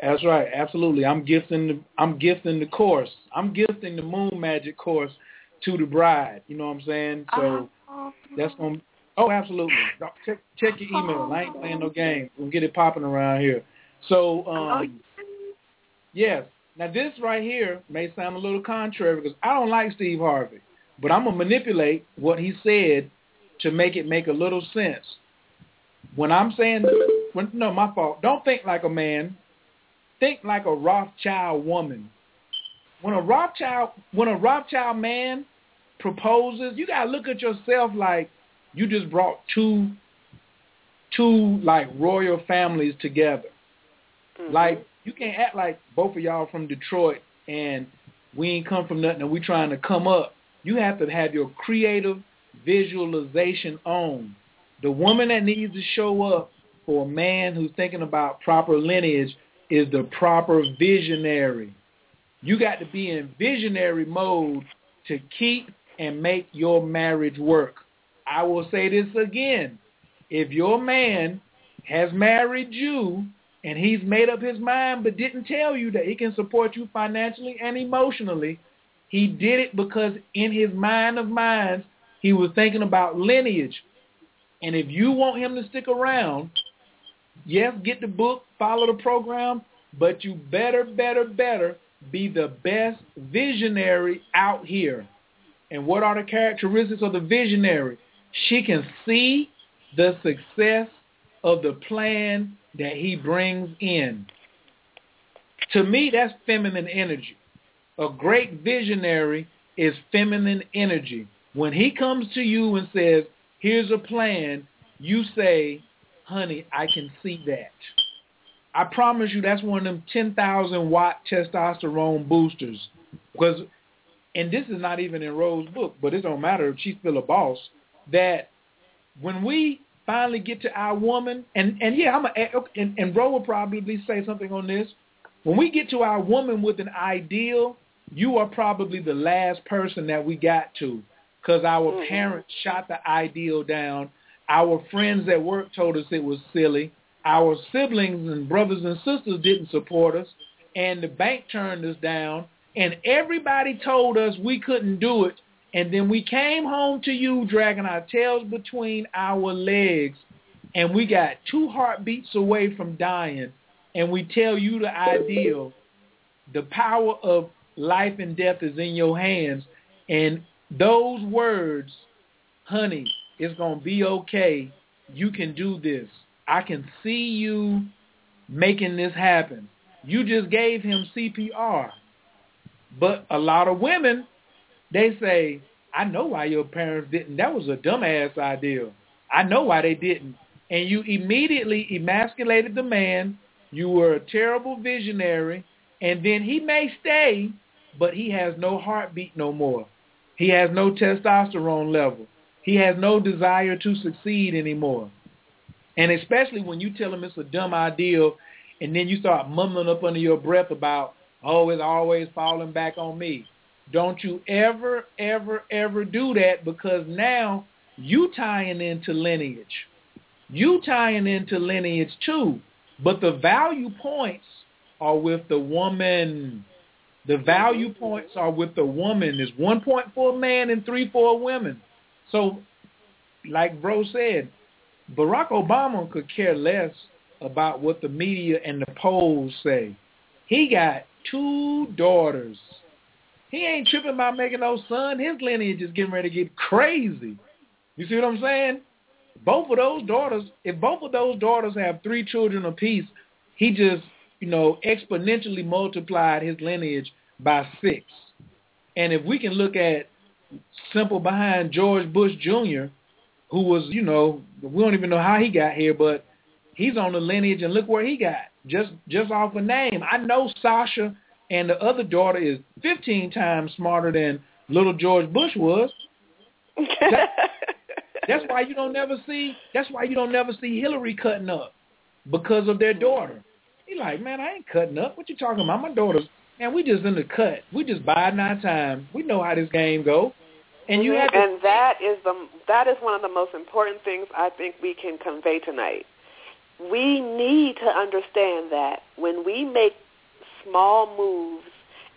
that's right. Absolutely. I'm gifting the course. I'm gifting the Moon Magic course to the bride. You know what I'm saying? So that's going to – oh, absolutely. Check your email. I ain't playing no games. We'll get it popping around here. So, yes. Now, this right here may sound a little contrary because I don't like Steve Harvey, but I'm going to manipulate what he said to make it make a little sense. When I'm saying – no, my fault. Don't think like a man. Think like a Rothschild woman. When a Rothschild man proposes, you gotta look at yourself like you just brought two like royal families together. Mm-hmm. Like you can't act like both of y'all from Detroit and we ain't come from nothing and we trying to come up. You have to have your creative visualization on. The woman that needs to show up for a man who's thinking about proper lineage is the proper visionary. You got to be in visionary mode to keep and make your marriage work. I will say this again. If your man has married you and he's made up his mind but didn't tell you that he can support you financially and emotionally, he did it because in his mind of minds, he was thinking about lineage. And if you want him to stick around, yes, get the book, follow the program, but you better be the best visionary out here. And what are the characteristics of the visionary? She can see the success of the plan that he brings in. To me, that's feminine energy. A great visionary is feminine energy. When he comes to you and says, here's a plan, you say, honey, I can see that. I promise you that's one of them 10,000 watt testosterone boosters. Because, and this is not even in Rose's book, but it don't matter if she's still a boss, that when we finally get to our woman, and Ro will probably say something on this, when we get to our woman with an ideal, you are probably the last person that we got to, because our parents shot the ideal down. Our friends at work told us it was silly. Our siblings and brothers and sisters didn't support us, and the bank turned us down, and everybody told us we couldn't do it, and then we came home to you dragging our tails between our legs, and we got 2 heartbeats away from dying, and we tell you the ideal. The power of life and death is in your hands, and those words, honey, it's going to be okay, you can do this, I can see you making this happen. You just gave him CPR. But a lot of women, they say, I know why your parents didn't. That was a dumbass idea. I know why they didn't. And you immediately emasculated the man. You were a terrible visionary. And then he may stay, but he has no heartbeat no more. He has no testosterone level. He has no desire to succeed anymore. And especially when you tell them it's a dumb idea, and then you start mumbling up under your breath about, oh, it's always falling back on me. Don't you ever do that, because now you tying into lineage. You tying into lineage too. But the value points are with the woman. The value points are with the woman. There's 1.4 man and 3.4 women. So like Ro said, Barack Obama could care less about what the media and the polls say. He got 2 daughters. He ain't tripping about making no son. His lineage is getting ready to get crazy. You see what I'm saying? Both of those daughters, if both of those daughters have 3 children apiece, he just, exponentially multiplied his lineage by 6. And if we can look at simple behind George Bush Jr., who was, we don't even know how he got here, but he's on the lineage, and look where he got, just off a name. I know Sasha and the other daughter is 15 times smarter than little George Bush was. That's why you don't never see, Hillary cutting up because of their daughter. He like, man, I ain't cutting up. What you talking about? My daughter's, man, we just in the cut. We just biding our time. We know how this game go. And that is one of the most important things I think we can convey tonight. We need to understand that when we make small moves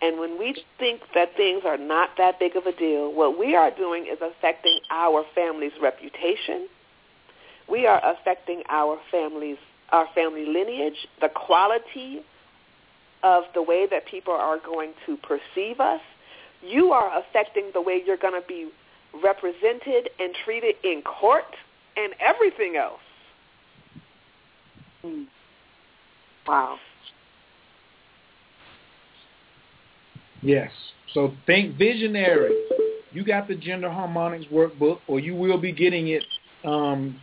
and when we think that things are not that big of a deal, what we are doing is affecting our family's reputation. We are affecting our family lineage, the quality of the way that people are going to perceive us. You are affecting the way you're going to be represented and treated in court and everything else. Wow. Yes. So think visionary. You got the Gender Harmonics Workbook, or you will be getting it soon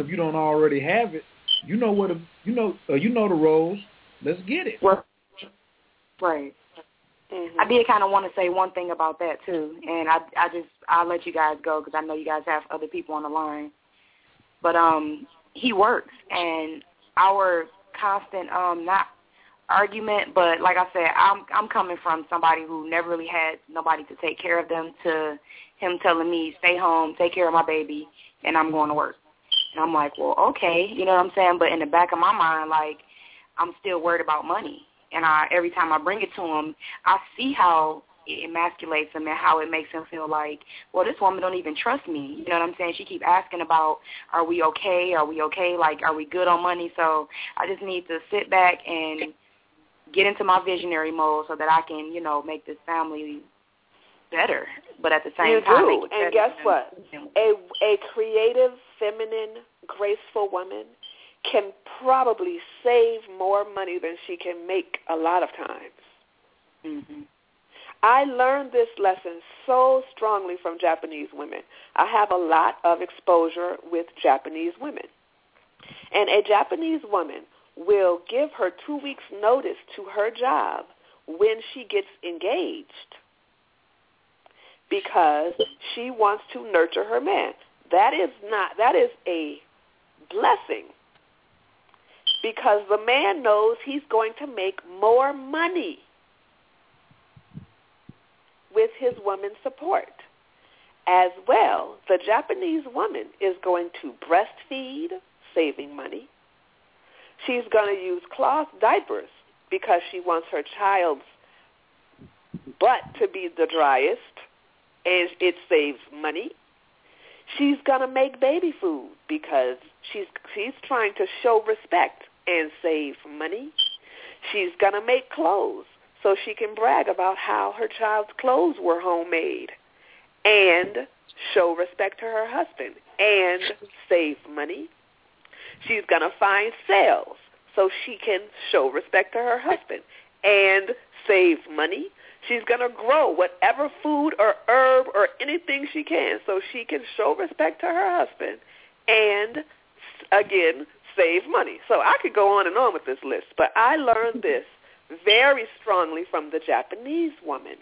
if you don't already have it. You know what? You know the roles. Let's get it. Right. Mm-hmm. I did kind of want to say one thing about that too, and I'll let you guys go because I know you guys have other people on the line. But he works, and our constant not argument, but like I said, I'm coming from somebody who never really had nobody to take care of them to him telling me stay home, take care of my baby, and I'm going to work. And I'm like, well, okay, you know what I'm saying? But in the back of my mind, like, I'm still worried about money. And every time I bring it to him, I see how it emasculates him and how it makes him feel like, well, this woman don't even trust me. You know what I'm saying? She keep asking about, are we okay? Are we okay? Like, are we good on money? So I just need to sit back and get into my visionary mode so that I can, you know, make this family better. But at the same time, you do. And guess what? A creative, feminine, graceful woman can probably save more money than she can make a lot of times. Mm-hmm. I learned this lesson so strongly from Japanese women. I have a lot of exposure with Japanese women. And a Japanese woman will give her 2 weeks' notice to her job when she gets engaged because she wants to nurture her man. That is a blessing because the man knows he's going to make more money with his woman's support. As well, the Japanese woman is going to breastfeed, saving money. She's going to use cloth diapers because she wants her child's butt to be the driest, and it saves money. She's going to make baby food because she's trying to show respect and save money. She's going to make clothes so she can brag about how her child's clothes were homemade and show respect to her husband and save money. She's going to find sales so she can show respect to her husband and save money. She's going to grow whatever food or herb or anything she can so she can show respect to her husband and, again, save money. So I could go on with this list, but I learned this very strongly from the Japanese woman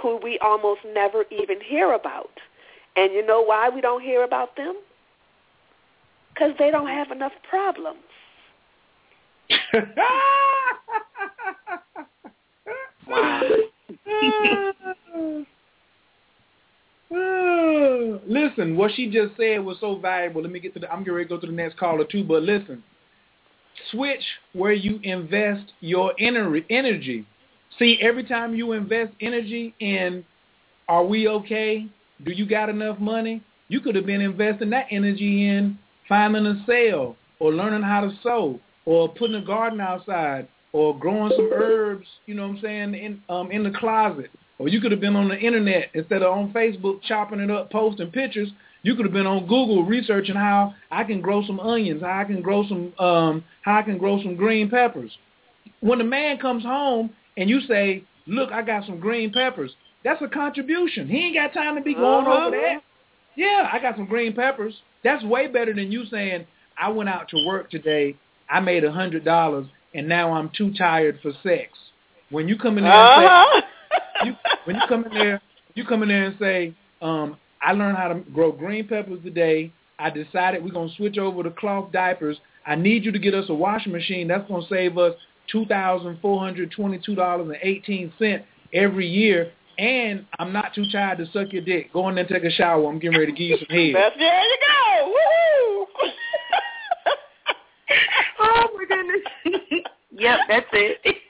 who we almost never even hear about. And you know why we don't hear about them? Because they don't have enough problems. Listen, what she just said was so valuable. Let me get to I'm getting ready to go to the next caller too, but listen. Switch where you invest your energy. See, every time you invest energy in, are we okay? Do you got enough money? You could have been investing that energy in finding a sale or learning how to sew or putting a garden outside or growing some herbs, you know what I'm saying, in the closet. Or you could have been on the internet instead of on Facebook chopping it up, posting pictures. You could have been on Google researching how I can grow some onions, how I can grow some green peppers. When the man comes home and you say, "Look, I got some green peppers," that's a contribution. He ain't got time to be going over that. Yeah, I got some green peppers. That's way better than you saying, "I went out to work today. I made $100, and now I'm too tired for sex." When you come in there, and say, you come in there and say. I learned how to grow green peppers today. I decided we're going to switch over to cloth diapers. I need you to get us a washing machine. That's going to save us $2,422.18 every year. And I'm not too tired to suck your dick. Go in there and take a shower. I'm getting ready to give you some head. There you go. Woo-hoo. Oh, my goodness. Yep, that's it.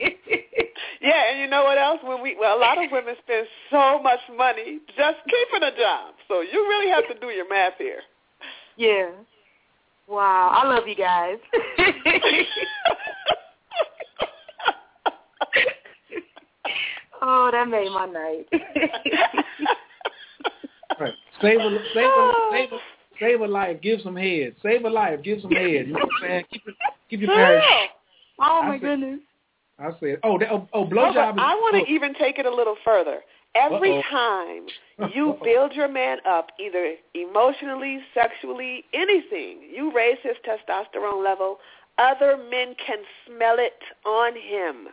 Yeah, and you know what else? A lot of women spend so much money just keeping a job. So you really have to do your math here. Yeah. Wow, I love you guys. Oh, that made my night. Right. Save a life, give some head. Save a life, give some head. You know what I'm saying? Keep your parents. Oh my goodness. I said, blowjob. I want to even take it a little further. Every time you build your man up, either emotionally, sexually, anything, you raise his testosterone level, other men can smell it on him.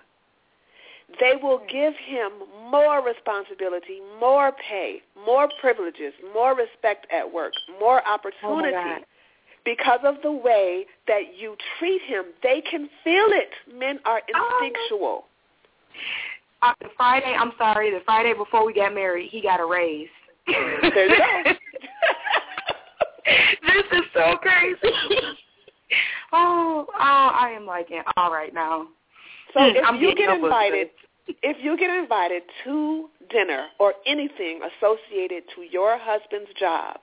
They will give him more responsibility, more pay, more privileges, more respect at work, more opportunity. Oh, because of the way that you treat him, they can feel it. Men are instinctual. The Friday before we got married, he got a raise. There you go. This is so crazy. I am like in awe right now. So if you get invited to dinner or anything associated to your husband's job,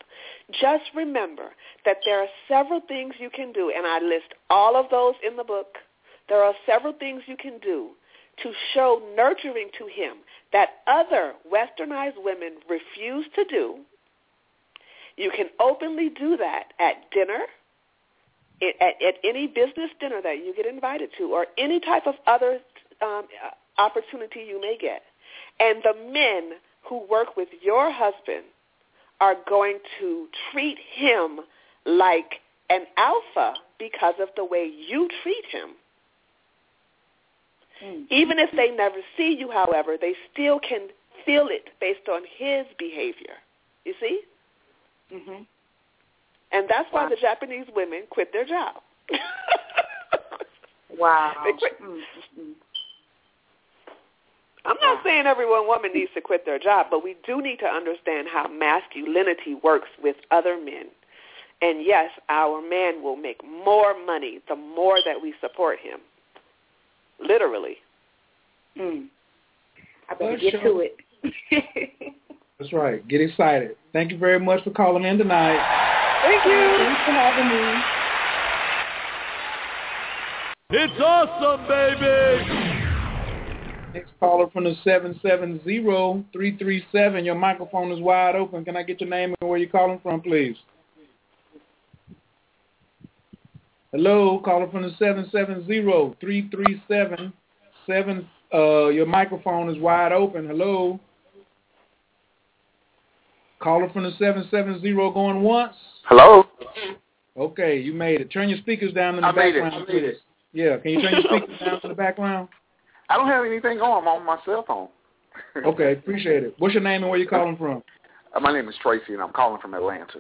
just remember that there are several things you can do, and I list all of those in the book. There are several things you can do to show nurturing to him that other westernized women refuse to do. You can openly do that at dinner, at any business dinner that you get invited to, or any type of other opportunity you may get. And the men who work with your husband are going to treat him like an alpha because of the way you treat him. Even if they never see you, however, they still can feel it based on his behavior. You see? Mm-hmm. And that's why the Japanese women quit their job. Wow. They quit. Mm-hmm. I'm not saying every woman needs to quit their job, but we do need to understand how masculinity works with other men. And, yes, our man will make more money the more that we support him. Literally. I better get to it. That's right. Get excited. Thank you very much for calling in tonight. Thank you. Thanks for having me. It's awesome, baby. Next caller from the 770-337. Your microphone is wide open. Can I get your name and where you're calling from, please? Hello, caller from the 770-337-7. Your microphone is wide open. Hello. Caller from the 770 going once. Hello. Okay, you made it. Turn your speakers down in the background. I made it. Yeah, can you turn your speakers down in the background? I don't have anything on. I'm on my cell phone. Okay, appreciate it. What's your name and where you calling from? My name is Tracy, and I'm calling from Atlanta.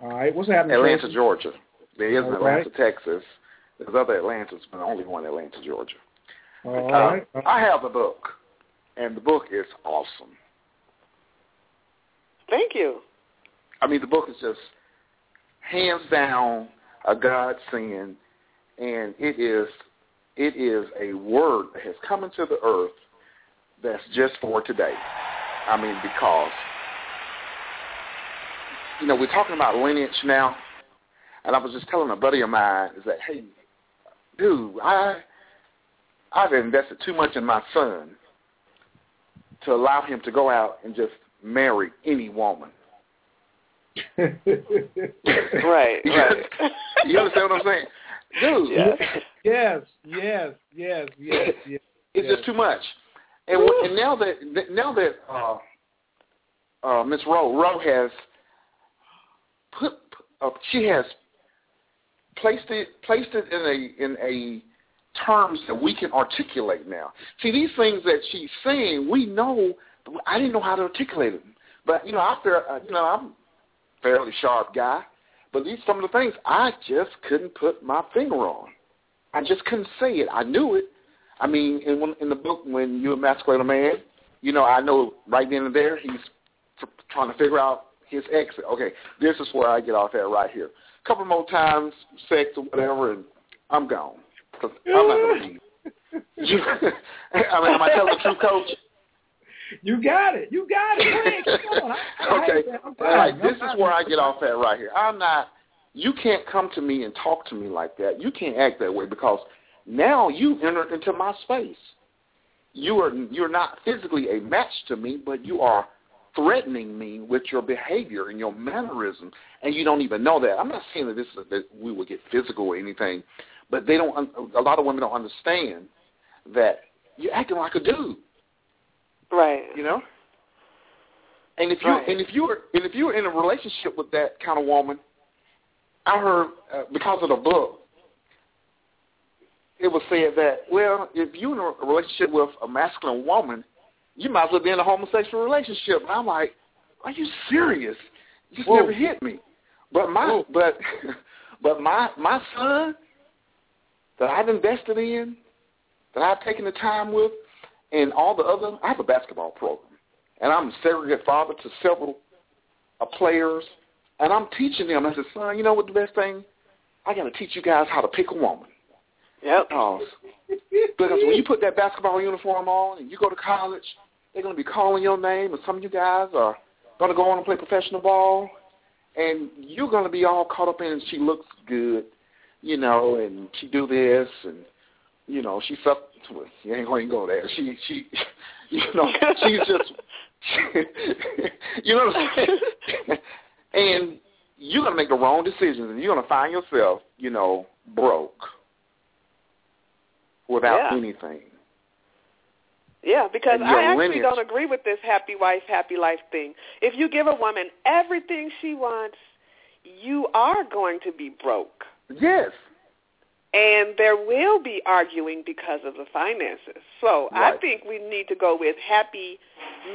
All right, what's happening? Atlanta, Tracy? Georgia. There is an Atlanta, Texas. There's other Atlantas, but only one Atlanta, Georgia. All right. I have the book, and the book is awesome. Thank you. I mean, the book is just hands down a godsend, and it is a word that has come into the earth that's just for today. I mean, because, you know, we're talking about lineage now. And I was just telling a buddy of mine, is that, hey, dude, I've invested too much in my son to allow him to go out and just marry any woman. Right. You understand what I'm saying? Dude. Yes. It's just too much. And now that Miss Ro has placed it in a terms that we can articulate now. See, these things that she's saying, we know. I didn't know how to articulate them, but you know, I'm a fairly sharp guy. But these some of the things I just couldn't put my finger on. I just couldn't say it. I knew it. I mean, in the book, when you emasculate a man, you know, I know right then and there he's trying to figure out his exit. Okay, this is where I get off at right here. A couple more times, sex or whatever, and I'm gone. 'Cause I'm not going to leave. I mean, am I telling the truth, Coach? You got it. Come on. Okay. All right, this is where I get off at right here. You can't come to me and talk to me like that. You can't act that way because now you entered into my space. You're not physically a match to me, but you are threatening me with your behavior and your mannerism, and you don't even know that. I'm not saying that we will get physical or anything, but a lot of women don't understand that you're acting like a dude. Right. You know? And if you're in a relationship with that kind of woman, I heard because of the book, it was said that, well, if you're in a relationship with a masculine woman, you might as well be in a homosexual relationship. And I'm like, are you serious? This never hit me. But my son that I've invested in, that I've taken the time with, and all the other, I have a basketball program, and I'm a surrogate father to several players, and I'm teaching them. I said, son, you know what the best thing I got to teach you guys how to pick a woman. Yep. Because when you put that basketball uniform on and you go to college, they're going to be calling your name, and some of you guys are going to go on and play professional ball, and you're going to be all caught up in she looks good, you know, and she do this, and, you know, she sucks. You ain't going to go there. She you know, she's just, you know what I'm saying? And you're going to make the wrong decisions, and you're going to find yourself, you know, broke without anything. Yeah, because I actually don't agree with this happy wife, happy life thing. If you give a woman everything she wants, you are going to be broke. Yes. And there will be arguing because of the finances. So right. I think we need to go with happy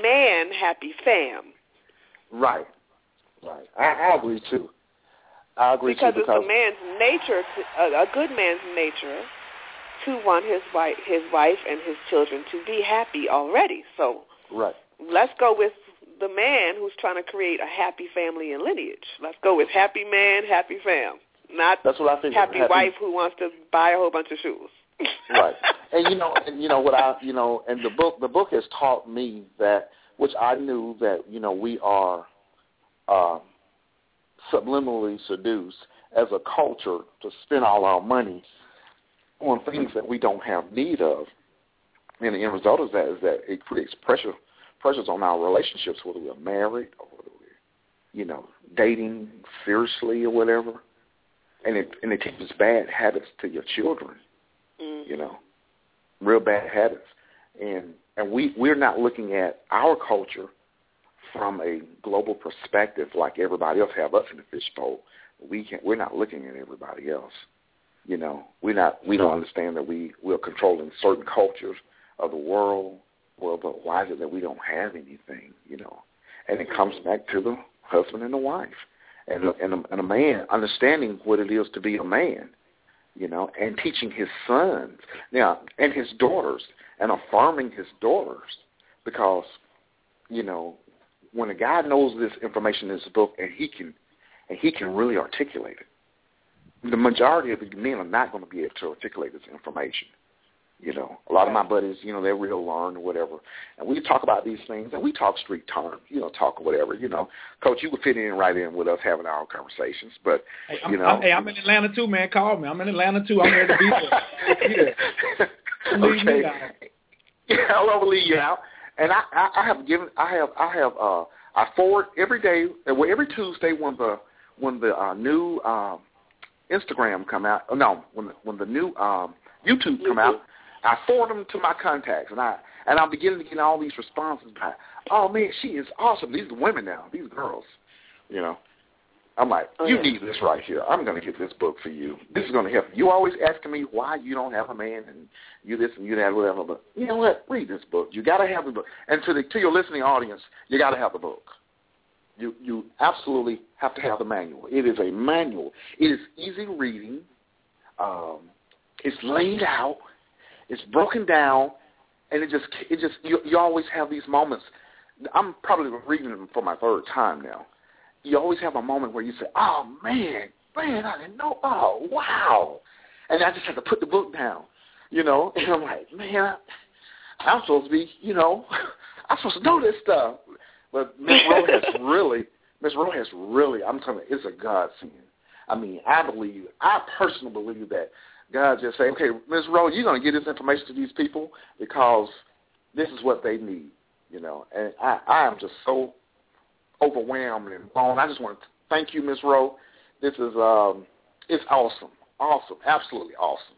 man, happy fam. Right. Right. I agree, too. I agree, because too. Because it's a man's nature, a good man's nature, to want his wife and his children to be happy already. So right. Let's go with the man who's trying to create a happy family and lineage. Let's go with happy man, happy fam, not that's what I think happy wife who wants to buy a whole bunch of shoes. Right. And you know what I, you know, and the book has taught me that, which I knew that, you know, we are subliminally seduced as a culture to spend all our money on things that we don't have need of, and the end result of that is that it creates pressures on our relationships, whether we're married or whether we're, you know, dating seriously or whatever, and it teaches bad habits to your children, you know, real bad habits, and we're not looking at our culture from a global perspective like everybody else have us in the fishbowl. We're not looking at everybody else. You know, we don't understand that we're controlling certain cultures of the world. Well, but why is it that we don't have anything, you know? And it comes back to the husband and the wife and a man understanding what it is to be a man, you know, and teaching his sons now and his daughters and affirming his daughters because, you know, when a guy knows this information in his book and he can really articulate it. The majority of the men are not going to be able to articulate this information. You know, a lot of my buddies, you know, they're real learned or whatever. And we talk about these things, and we talk street terms, you know, talk whatever, you know. Coach, you would fit in right in with us having our own conversations. But, hey, you know. I'm in Atlanta, too, man. Call me. I'm in Atlanta, too. I'm here to be there. Yeah. Okay. I'll never leave you out. And I forward every day, well, every Tuesday when the new Instagram come out. No, when the new YouTube come out, I forward them to my contacts, and I'm beginning to get all these responses back. Oh man, she is awesome. These women now, these girls, you know. I'm like, you need this right here. I'm going to get this book for you. This is going to help you. You always asking me why you don't have a man and you this and you that, whatever. But you know what? Read this book. You got to have the book. And to your listening audience, you got to have the book. You absolutely have to have the manual. It is a manual. It is easy reading. It's laid out. It's broken down, and it just you always have these moments. I'm probably reading them for my third time now. You always have a moment where you say, "Oh man, I didn't know. Oh wow!" And I just have to put the book down, you know. And I'm like, man, I'm supposed to be, you know, I'm supposed to know this stuff. But Miss Ro has really, I'm telling you, it's a godsend. I mean, I personally believe that God just say, okay, Miss Ro, you're going to give this information to these people because this is what they need, you know. And I am just so overwhelmed and blown. I just want to thank you, Miss Ro. This is, it's awesome. Awesome. Absolutely awesome.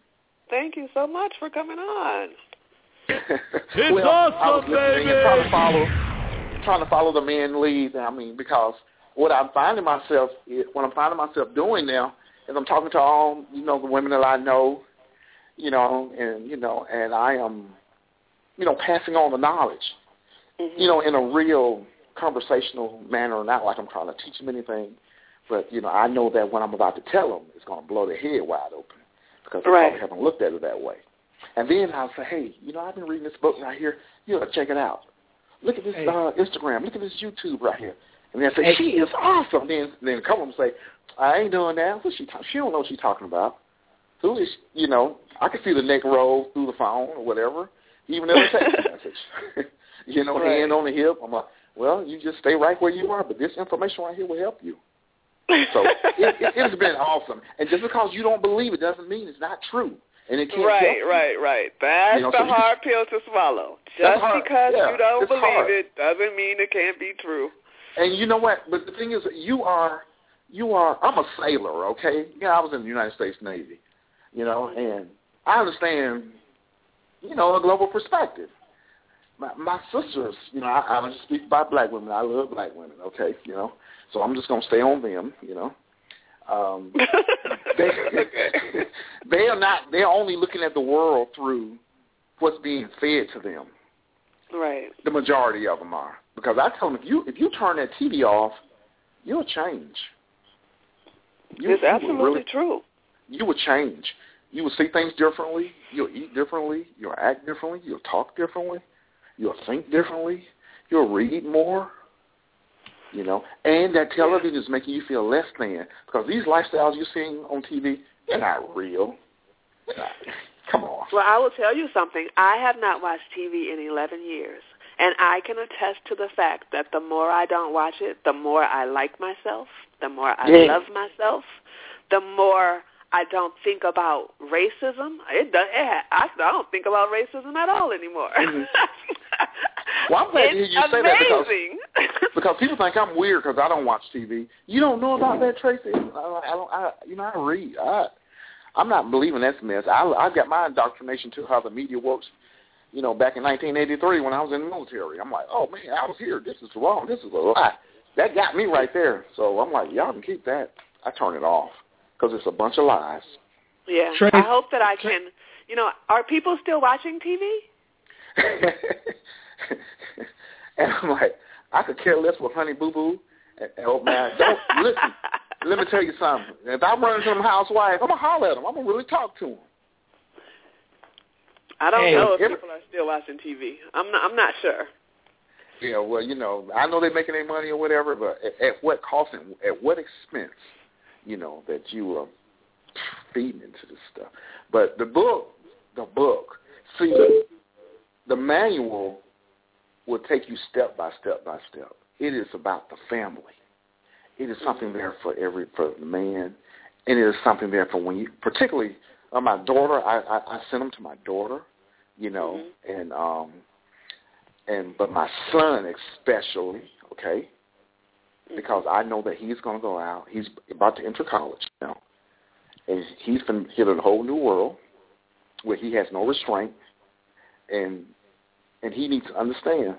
Thank you so much for coming on. It's awesome, baby. Trying to follow the man lead. I mean, because what I'm finding myself doing now is I'm talking to all, you know, the women that I know, you know, and I am, you know, passing on the knowledge, you know, in a real conversational manner, not like I'm trying to teach them anything, but, you know, I know that what I'm about to tell them is going to blow their head wide open because they probably haven't looked at it that way. And then I'll say, hey, you know, I've been reading this book right here. You ought to check it out. Look at this Instagram. Look at this YouTube right here. And they'll say, she is awesome. Then a couple of them say, I ain't doing that. What she don't know what she's talking about. Who is, you know, I can see the neck roll through the phone or whatever, even in a text message. You know, right. Hand on the hip. I'm like, well, you just stay right where you are, but this information right here will help you. So it's been awesome. And just because you don't believe it doesn't mean it's not true. And it can't help you. Right. That's the hard pill to swallow. Just because you don't believe it doesn't mean it can't be true. And you know what? But the thing is, I'm a sailor, okay? Yeah, I was in the United States Navy, you know, and I understand, you know, a global perspective. My sisters, you know, I just speak about black women. I love black women, okay, you know. So I'm just going to stay on them, you know. They are not, they're only looking at the world through what's being fed to them. Right. The majority of them are. Because I tell them, if you turn that TV off, you'll change. It's absolutely true. You will change. You will see things differently. You'll eat differently. You'll act differently. You'll talk differently. You'll think differently. You'll read more. You know, and that television is making you feel less than, because these lifestyles you're seeing on TV, they're not real. Come on. Well, I will tell you something. I have not watched TV in 11 years, and I can attest to the fact that the more I don't watch it, the more I like myself, the more I love myself, the more I don't think about racism. I don't think about racism at all anymore. Mm-hmm. Well, I'm glad to hear you say that because people think I'm weird because I don't watch TV. You don't know about that, Tracy. I read. I'm not believing that mess. I got my indoctrination to how the media works, you know, back in 1983 when I was in the military. I'm like, oh, man, I was here. This is wrong. This is a lie. That got me right there. So I'm like, y'all can keep that. I turn it off because it's a bunch of lies. Yeah. Tracy, I hope that I can. You know, are people still watching TV? And I'm like, I could care less with Honey Boo Boo. Oh, man, don't listen. Let me tell you something. If I run into them housewives, I'm going to holler at them. I'm going to really talk to them. I don't know if people are still watching TV. I'm not sure. Yeah, well, you know, I know they're making their money or whatever, but at what cost and at what expense, you know, that you are feeding into this stuff. But the book, see, the manual will take you step by step by step. It is about the family. It is something there for the man, and it is something there for when you, particularly my daughter. I sent them to my daughter, you know, mm-hmm. but my son especially, okay, because I know that he's going to go out. He's about to enter college now, and he's been hit a whole new world where he has no restraint, and he needs to understand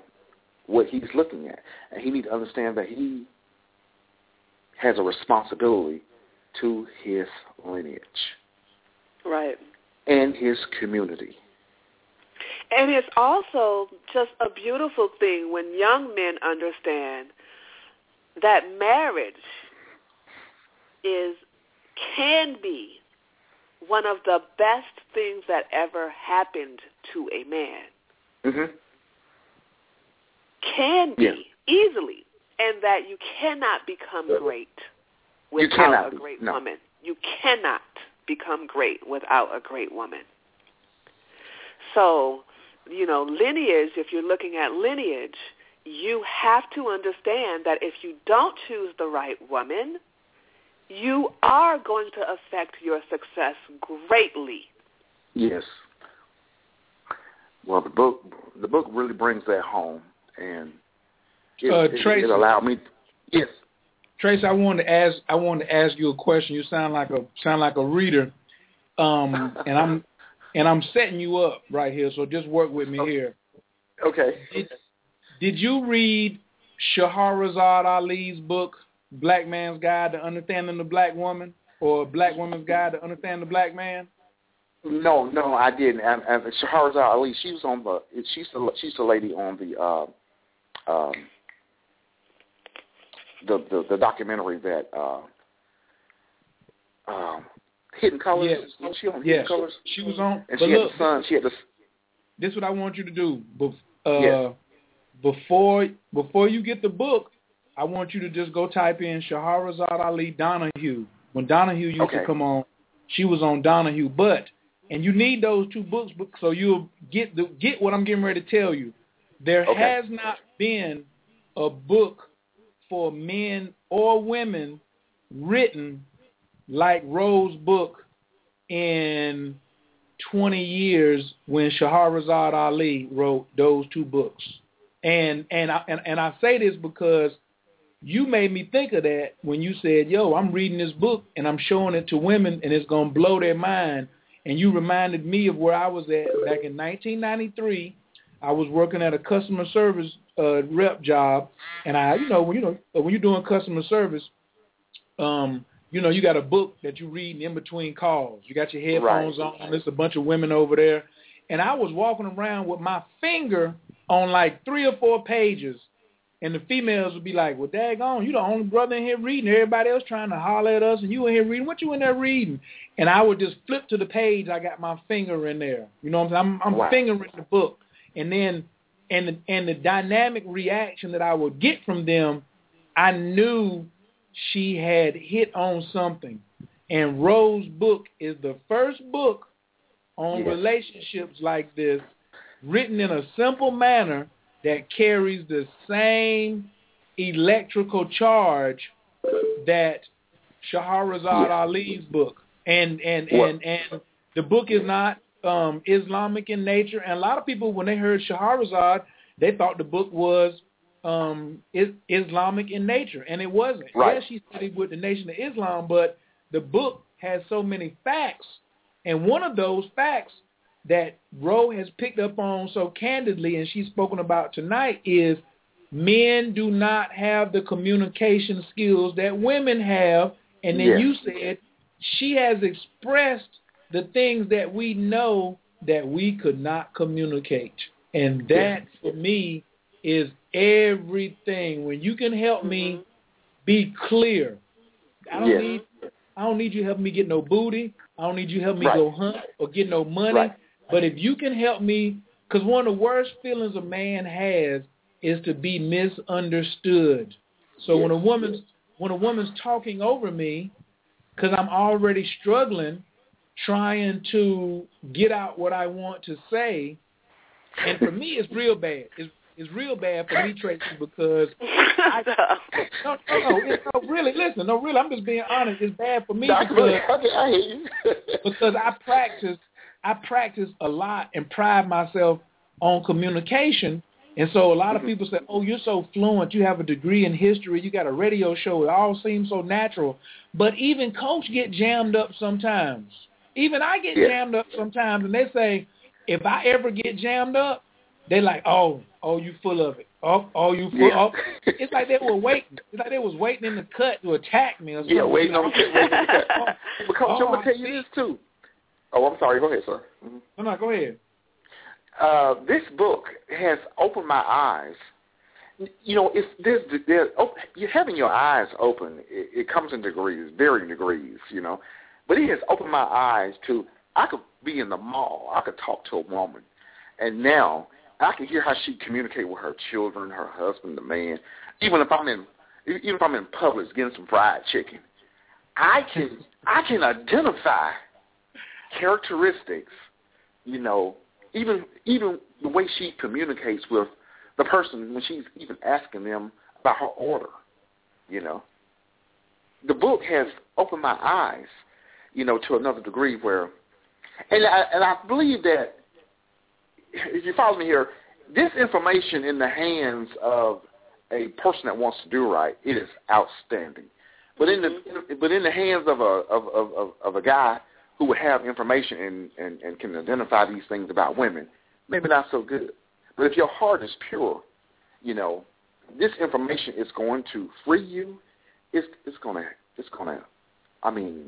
what he's looking at. And he needs to understand that he has a responsibility to his lineage. Right. And his community. And it's also just a beautiful thing when young men understand that marriage can be one of the best things that ever happened to a man. Mm-hmm. Can be easily, and that you cannot become great without a great woman. You cannot become great without a great woman. So, you know, lineage, if you're looking at lineage, you have to understand that if you don't choose the right woman, you are going to affect your success greatly. Yes. Well, the book really brings that home, and it allowed me. Yes, Trace, I wanted to ask you a question. You sound like a reader, and I'm setting you up right here. So just work with me here. Okay. Did you read Shaharazad Ali's book, Black Man's Guide to Understanding the Black Woman, or Black Woman's Guide to Understanding the Black Man? No, I didn't. And Shaharazad Ali, she was on the. She's the lady on the documentary that Hidden Colors. Yes. Was she on Hidden Colors? She was on. And she had the son. She had the. This is what I want you to do. Before you get the book, I want you to just go type in Shaharazad Ali Donahue. When Donahue used to come on, she was on Donahue. But, and you need those two books so you'll get what I'm getting ready to tell you. There has not been a book for men or women written like Ro's book in 20 years when Shaharazad Ali wrote those two books. And I say this because you made me think of that when you said, yo, I'm reading this book and I'm showing it to women and it's going to blow their mind. And you reminded me of where I was at back in 1993. I was working at a customer service rep job, and I, when you're doing customer service, you got a book that you read in between calls. You got your headphones on. There's a bunch of women over there, and I was walking around with my finger on like 3 or 4 pages, and the females would be like, "Well, daggone, you the only brother in here reading. Everybody else trying to holler at us, and you in here reading. What you in there reading?" And I would just flip to the page. I got my finger in there. You know what I'm saying? I'm fingering the book. And then, and the dynamic reaction that I would get from them, I knew she had hit on something. And Ro's book is the first book on relationships like this, written in a simple manner that carries the same electrical charge that Shaharazad Ali's book. And the book is not Islamic in nature, and a lot of people, when they heard Shaharazad, they thought the book was Islamic in nature, and it wasn't. Yes, she studied with the Nation of Islam, but the book has so many facts, and one of those facts that Ro has picked up on so candidly and she's spoken about tonight is men do not have the communication skills that women have, and then you said she has expressed the things that we know that we could not communicate. And that, for me, is everything. When you can help me be clear. I don't need you helping me get no booty. I don't need you helping me go hunt or get no money. But if you can help me, because one of the worst feelings a man has is to be misunderstood. So when a woman's talking over me, because I'm already struggling, trying to get out what I want to say. And for me, it's real bad. It's real bad for me, Tracy, because No, really, I'm just being honest. It's bad for me because I practice a lot and pride myself on communication. And so a lot of people say, oh, you're so fluent. You have a degree in history. You got a radio show. It all seems so natural. But even Coach get jammed up sometimes. Even I get jammed up sometimes. And they say, if I ever get jammed up, they're like, oh, you full of it. Oh, you full of it. It's like they were waiting. It's like they was waiting in the cut to attack me or something. Yeah, waiting on the cut. But Coach, I'm going to tell you this, too. Oh, I'm sorry. Go ahead, sir. Mm-hmm. No, go ahead. This book has opened my eyes. You know, it's you're having your eyes open. It comes in degrees, varying degrees, you know. But it has opened my eyes to, I could be in the mall. I could talk to a woman. And now I can hear how she communicates with her children, her husband, the man. Even if I'm in Publix getting some fried chicken, I can identify characteristics, you know, even the way she communicates with the person when she's even asking them about her order, you know. The book has opened my eyes, you know, to another degree where, and I believe that, if you follow me here, this information in the hands of a person that wants to do right, it is outstanding. But in the hands of a guy who would have information and can identify these things about women, maybe not so good. But if your heart is pure, you know, this information is going to free you. It's gonna. I mean,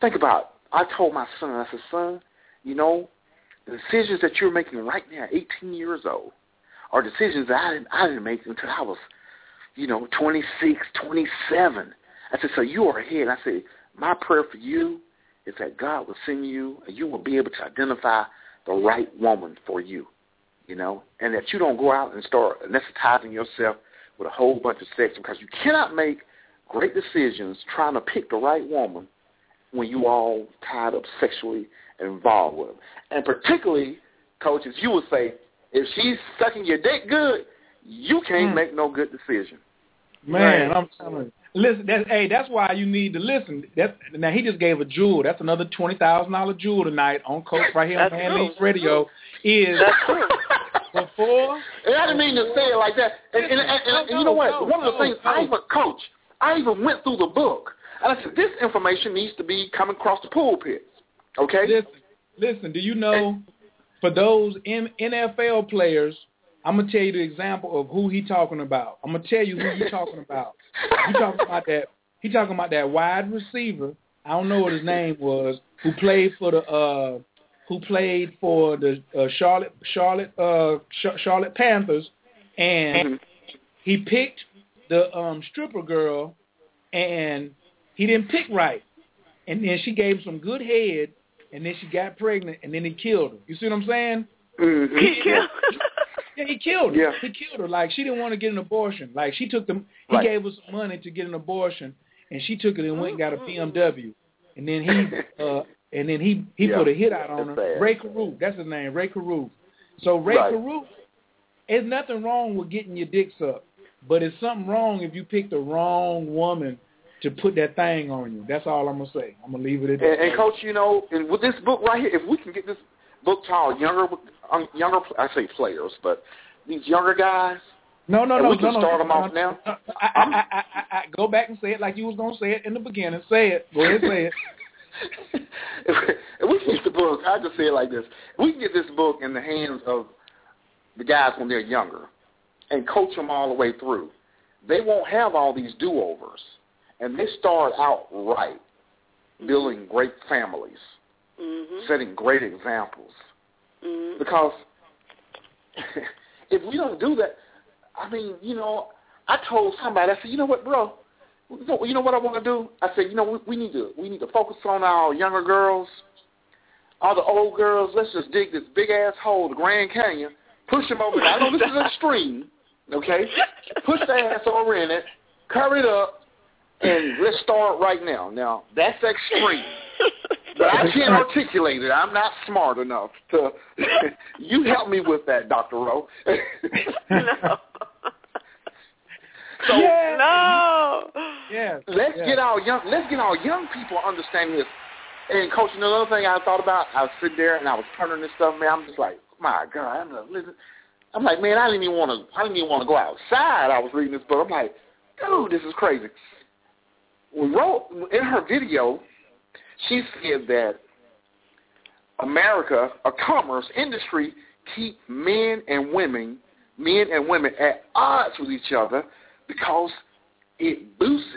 think about. I told my son. I said, son, you know, the decisions that you're making right now, 18 years old, are decisions that I didn't make until I was, 26, 27. I said, so you are ahead. I said, my prayer for you is that God will send you and you will be able to identify the right woman for you, you know, and that you don't go out and start anesthetizing yourself with a whole bunch of sex, because you cannot make great decisions trying to pick the right woman when you all tied up sexually involved with them. And particularly, coaches, you would say, if she's sucking your dick good, you can't make no good decision. Man, right? I'm telling you. Listen, that's why you need to listen. Now, he just gave a jewel. That's another $20,000 jewel tonight on Coach right here on Man Leads Radio. And I didn't mean to say it like that. And you know what? One of the things, I'm a coach. I even went through the book. And I said, this information needs to be coming across the pulpit. Okay? Listen, do you know, for those NFL players, I'm going to tell you the example of who he talking about. I'm going to tell you who he talking about. He talking about that. He talking about that wide receiver. I don't know what his name was, who played for the Charlotte Panthers, and he picked the stripper girl, and he didn't pick right, and then she gave him some good head, and then she got pregnant, and then he killed her. You see what I'm saying? He killed her. Like, she didn't want to get an abortion. Like, she took them. He gave her some money to get an abortion, and she took it and went and got a BMW, and then he put a hit out on her. Bad. Rae Carruth, that's his name, Rae Carruth. So Rae Carruth, there's nothing wrong with getting your dicks up, but it's something wrong if you pick the wrong woman to put that thing on you. That's all I'm going to say. I'm going to leave it at that. And, Coach, you know, and with this book right here, if we can get this book to our younger, I say players, but these younger guys, we can start them off now. I go back and say it like you was going to say it in the beginning. Say it. Go ahead and say it. If we can get the book, I just say it like this. If we can get this book in the hands of the guys when they're younger and coach them all the way through, they won't have all these do-overs. And they start out right, building great families, setting great examples. Because if we don't do that, I mean, you know, I told somebody, I said, you know what, bro, you know what I want to do? I said, you know, we need to focus on our younger girls, all the old girls. Let's just dig this big-ass hole, the Grand Canyon, push them over. I know this is extreme, okay? Push their ass over in it, cover it up, and let's start right now. Now, that's extreme. But I can't articulate it. I'm not smart enough to. You help me with that, Dr. Rowe. Let's get our young people understanding this. And, Coach, another thing I thought about, I was sitting there and I was turning this stuff, man. I'm just like, my God. I'm like, man, I didn't even want to go outside. I was reading this book. I'm like, dude, this is crazy. Ro, in her video, she said that America, a commerce industry, keep men and women at odds with each other because it boosts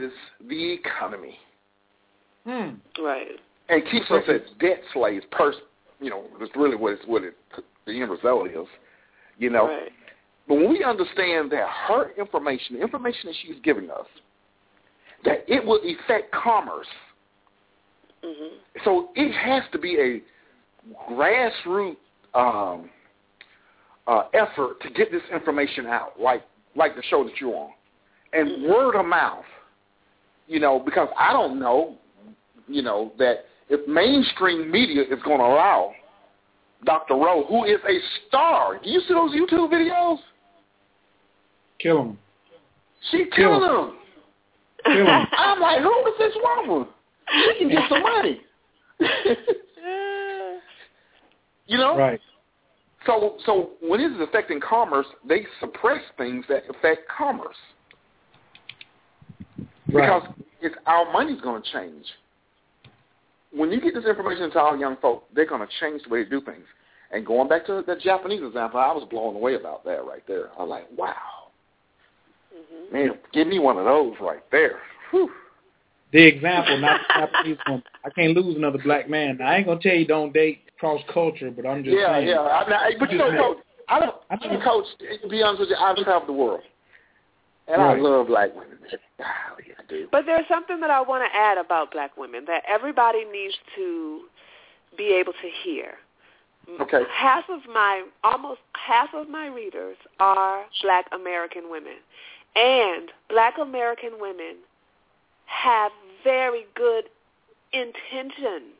the economy. Right. And keeps us as debt slaves. You know, that's really what the end result is. You know. Right. But when we understand that her information, the information that she's giving us, that it will affect commerce. So it has to be a grassroots effort to get this information out, like the show that you're on. And word of mouth, you know, because I don't know, you know, that if mainstream media is going to allow Dr. Rowe, who is a star. Do you see those YouTube videos? Kill him. She killed him. I'm like, who is this woman? She can get some money. You know? Right. So when this is affecting commerce, they suppress things that affect commerce. Right. Because it's our money's going to change. When you get this information to our young folk, they're going to change the way they do things. And going back to the Japanese example, I was blown away about that right there. I'm like, wow. Man, give me one of those right there. Whew. The example, not the Japanese one. I can't lose another black man. Now, I ain't going to tell you don't date cross-culture, but I'm just saying. Yeah, but you know, Coach, Coach, to be honest with you, I travel the world. And I love black women. Oh, yeah, I do. But there's something that I want to add about black women that everybody needs to be able to hear. Okay. Almost half of my readers are Black American women. And Black American women have very good intentions.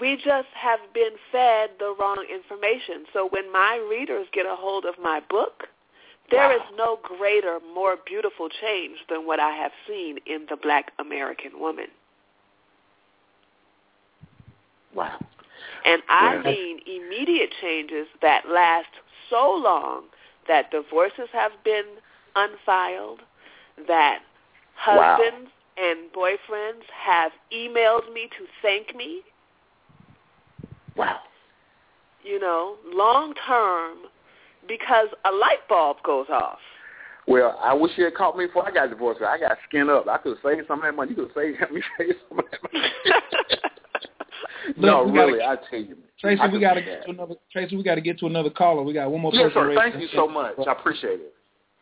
We just have been fed the wrong information. So when my readers get a hold of my book, there is no greater, more beautiful change than what I have seen in the Black American woman. Wow. And I mean immediate changes that last so long that divorces have been unfiled, that husbands and boyfriends have emailed me to thank me. Wow. You know, long term, because a light bulb goes off. Well, I wish you had caught me before I got divorced. I got skinned up. I could have saved some of that money. You could have saved me some of that money. No, really, I tell you. Tracy, we got to get to another caller. We got one more person. Yes, sir. Thank you so much. I appreciate it.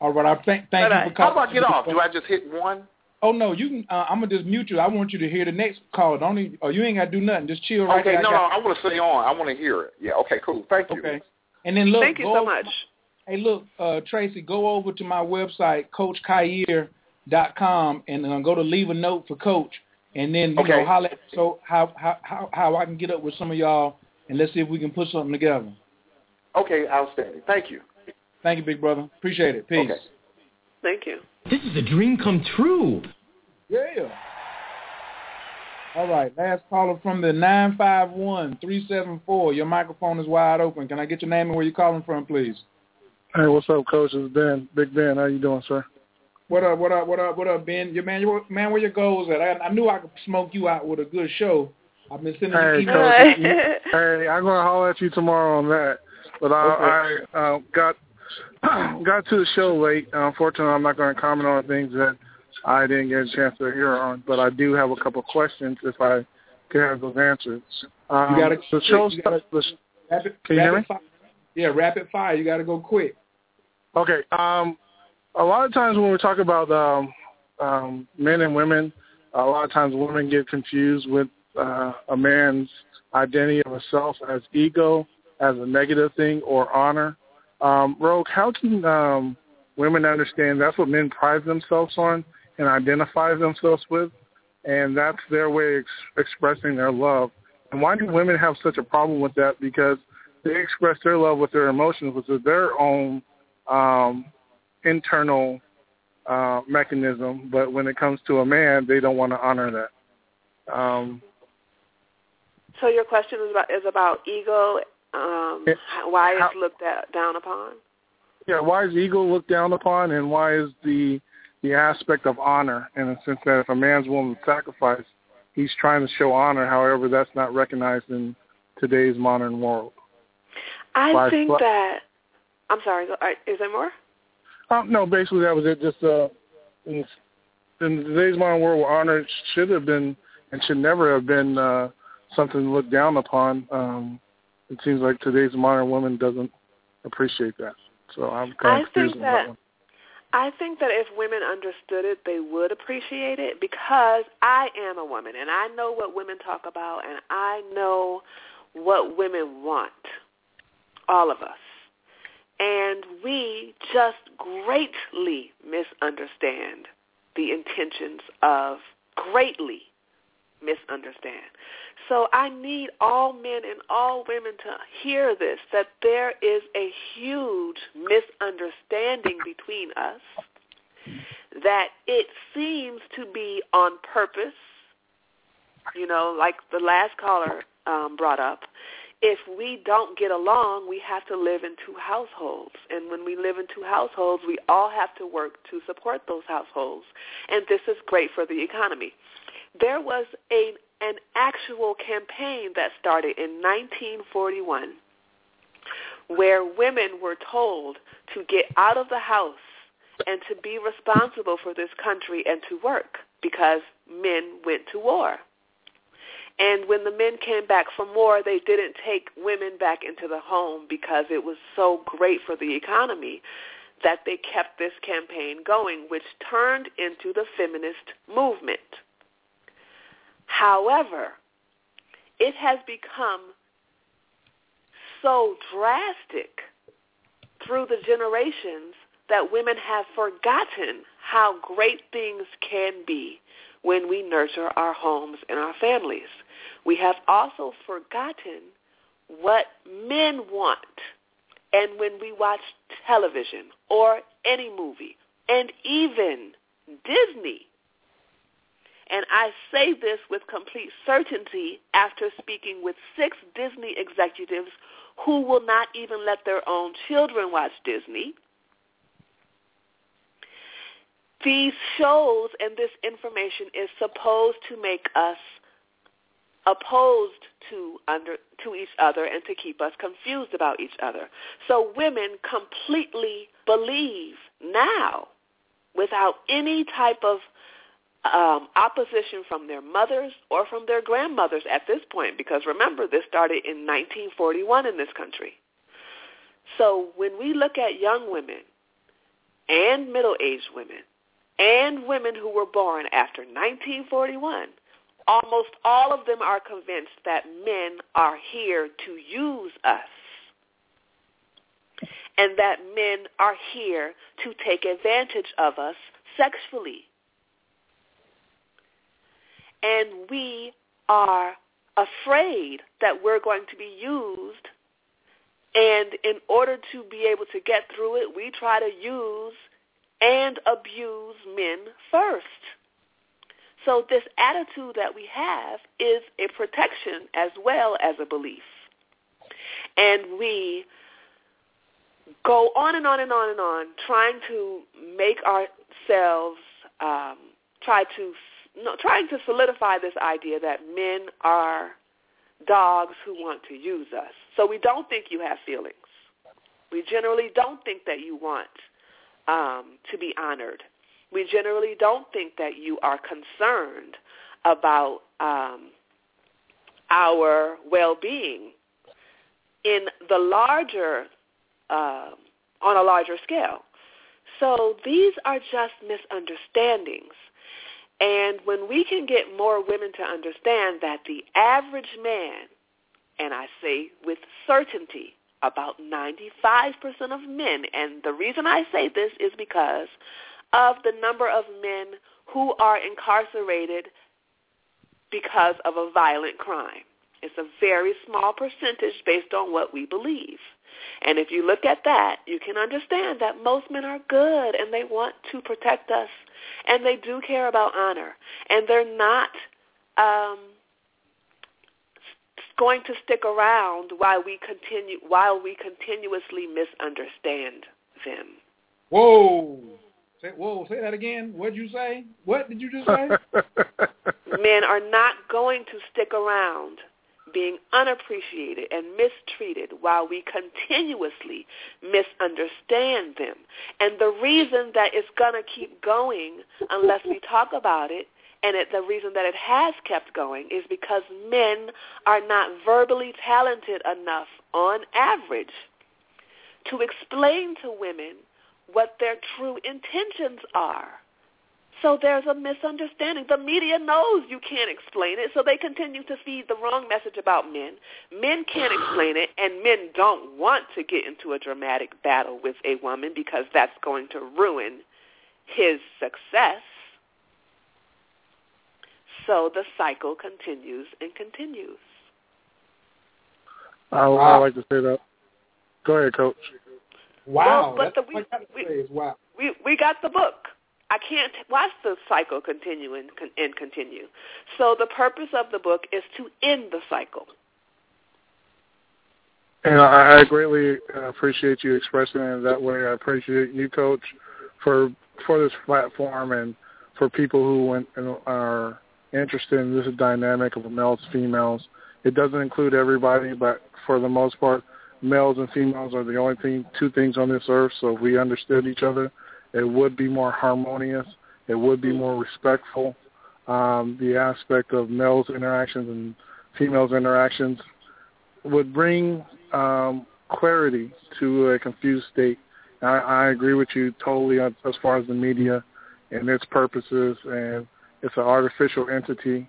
All right. Thank you for calling. How about get off? Do I just hit one? Oh, no. You can. I'm going to just mute you. I want you to hear the next caller. You ain't got to do nothing. Just chill right there. Okay, no. I want to stay on. I want to hear it. Yeah, okay, cool. Thank you. Okay. And then, look. Thank you so much. Hey, look, Tracy, go over to my website, CoachKhayr.com, and go to leave a note for Coach. And then, you know, holler, so how I can get up with some of y'all, and let's see if we can put something together. Okay, outstanding. Thank you. Thank you, big brother. Appreciate it. Peace. Okay. Thank you. This is a dream come true. Yeah. All right, last caller from the 951-374. Your microphone is wide open. Can I get your name and where you're calling from, please? Hey, what's up, Coach? It's Ben. Big Ben. How you doing, sir? What up, Ben? Man, where your goals at? I knew I could smoke you out with a good show. I've been sending you emails. Hey, I'm going to holler at you tomorrow on that. But I got to the show late. Unfortunately, I'm not going to comment on things that I didn't get a chance to hear on. But I do have a couple of questions if I could have those answers. Can you hear me? Fire. Yeah, rapid fire. You got to go quick. Okay. A lot of times when we talk about men and women, a lot of times women get confused with a man's identity of herself as ego, as a negative thing, or honor. Rogue, how can women understand that's what men pride themselves on and identify themselves with, and that's their way of expressing their love? And why do women have such a problem with that? Because they express their love with their emotions, which is their own internal mechanism, but when it comes to a man, they don't want to honor that. So your question is about ego, why it's looked down upon? Yeah, why is ego looked down upon, and why is the aspect of honor, in the sense that if a man's willing to sacrifice, he's trying to show honor, however, that's not recognized in today's modern world. I'm sorry, is there more? No, basically that was it. Just in today's modern world, honor should have been and should never have been something looked down upon. It seems like today's modern woman doesn't appreciate that. So I'm kind of confused about that one. I think that if women understood it, they would appreciate it, because I am a woman and I know what women talk about and I know what women want, all of us. And we just greatly misunderstand. So I need all men and all women to hear this, that there is a huge misunderstanding between us, that it seems to be on purpose, like the last caller brought up. If we don't get along, we have to live in two households. And when we live in two households, we all have to work to support those households. And this is great for the economy. There was an actual campaign that started in 1941 where women were told to get out of the house and to be responsible for this country and to work, because men went to war. And when the men came back from war, they didn't take women back into the home because it was so great for the economy that they kept this campaign going, which turned into the feminist movement. However, it has become so drastic through the generations that women have forgotten how great things can be when we nurture our homes and our families. We have also forgotten what men want. And when we watch television or any movie, and even Disney, and I say this with complete certainty after speaking with 6 Disney executives who will not even let their own children watch Disney, these shows and this information is supposed to make us opposed to each other and to keep us confused about each other. So women completely believe now, without any type of opposition from their mothers or from their grandmothers at this point, because remember, this started in 1941 in this country. So when we look at young women and middle-aged women and women who were born after 1941, almost all of them are convinced that men are here to use us and that men are here to take advantage of us sexually. And we are afraid that we're going to be used, and in order to be able to get through it, we try to use and abuse men first. So this attitude that we have is a protection as well as a belief. And we go on and on and on and on, trying to make ourselves, trying to solidify this idea that men are dogs who want to use us. So we don't think you have feelings. We generally don't think that you want to be honored. We generally don't think that you are concerned about our well-being on a larger scale. So these are just misunderstandings. And when we can get more women to understand that the average man, and I say with certainty, about 95% of men, and the reason I say this is because of the number of men who are incarcerated because of a violent crime. It's a very small percentage based on what we believe. And if you look at that, you can understand that most men are good and they want to protect us and they do care about honor. And they're not going to stick around while we continuously misunderstand them. Whoa. Say that again. What'd you say? What did you just say? Men are not going to stick around being unappreciated and mistreated while we continuously misunderstand them. And the reason that it's going to keep going unless we talk about it, and the reason that it has kept going is because men are not verbally talented enough on average to explain to women what their true intentions are. So there's a misunderstanding. The media knows you can't explain it, so they continue to feed the wrong message about men. Men can't explain it, and men don't want to get into a dramatic battle with a woman because that's going to ruin his success. So the cycle continues and continues. I like to say that. Go ahead, Coach. Wow. Well, but we got the book. I can't watch the cycle continue and continue. So the purpose of the book is to end the cycle. And I greatly appreciate you expressing it that way. I appreciate you, Coach, for this platform and for people who are interested in this dynamic of males and females. It doesn't include everybody, but for the most part, males and females are the only two things on this earth, so if we understood each other, it would be more harmonious. It would be more respectful. The aspect of males' interactions and females' interactions would bring clarity to a confused state. I agree with you totally as far as the media and its purposes, and it's an artificial entity,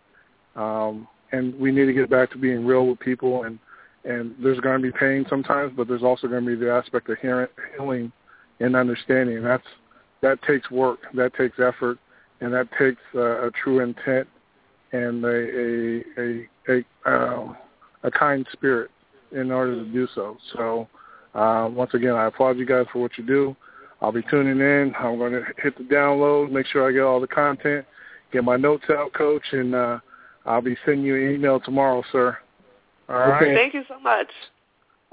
and we need to get back to being real with people and And there's going to be pain sometimes, but there's also going to be the aspect of healing and understanding. And that takes work, that takes effort, and that takes a true intent and a kind spirit in order to do so. So once again, I applaud you guys for what you do. I'll be tuning in. I'm going to hit the download, make sure I get all the content, get my notes out, Coach, and I'll be sending you an email tomorrow, sir. All right. Okay. Thank you so much.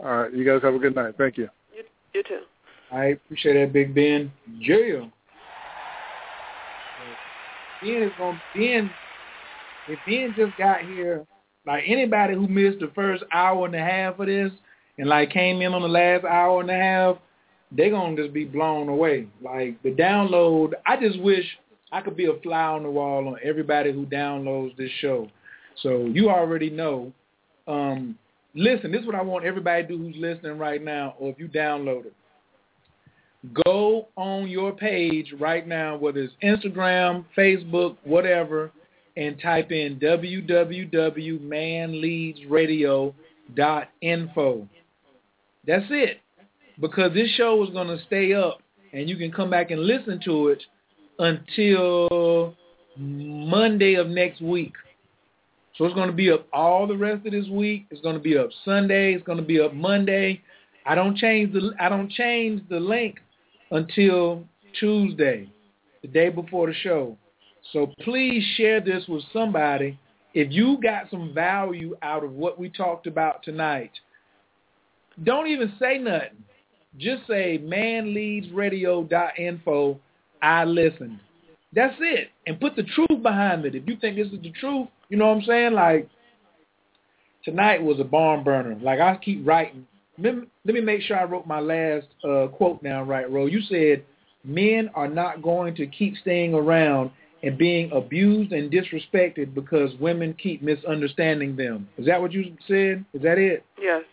All right. You guys have a good night. Thank you. You too. I appreciate that, Big Ben. Jail. If Ben just got here, like anybody who missed the first hour and a half of this and like came in on the last hour and a half, they're going to just be blown away. Like the download, I just wish I could be a fly on the wall on everybody who downloads this show. So you already know. Listen, this is what I want everybody to do who's listening right now, or if you download it. Go on your page right now, whether it's Instagram, Facebook, whatever, and type in www.manleadsradio.info. That's it. Because this show is going to stay up, and you can come back and listen to it until Monday of next week. So it's going to be up all the rest of this week. It's going to be up Sunday. It's going to be up Monday. I don't change the link until Tuesday, the day before the show. So please share this with somebody. If you got some value out of what we talked about tonight, don't even say nothing. Just say manleadsradio.info. I listened. That's it. And put the truth behind it. If you think this is the truth, you know what I'm saying? Like, tonight was a barn burner. Like, I keep writing. Let me make sure I wrote my last quote down right, Ro. You said, men are not going to keep staying around and being abused and disrespected because women keep misunderstanding them. Is that what you said? Is that it? Yes.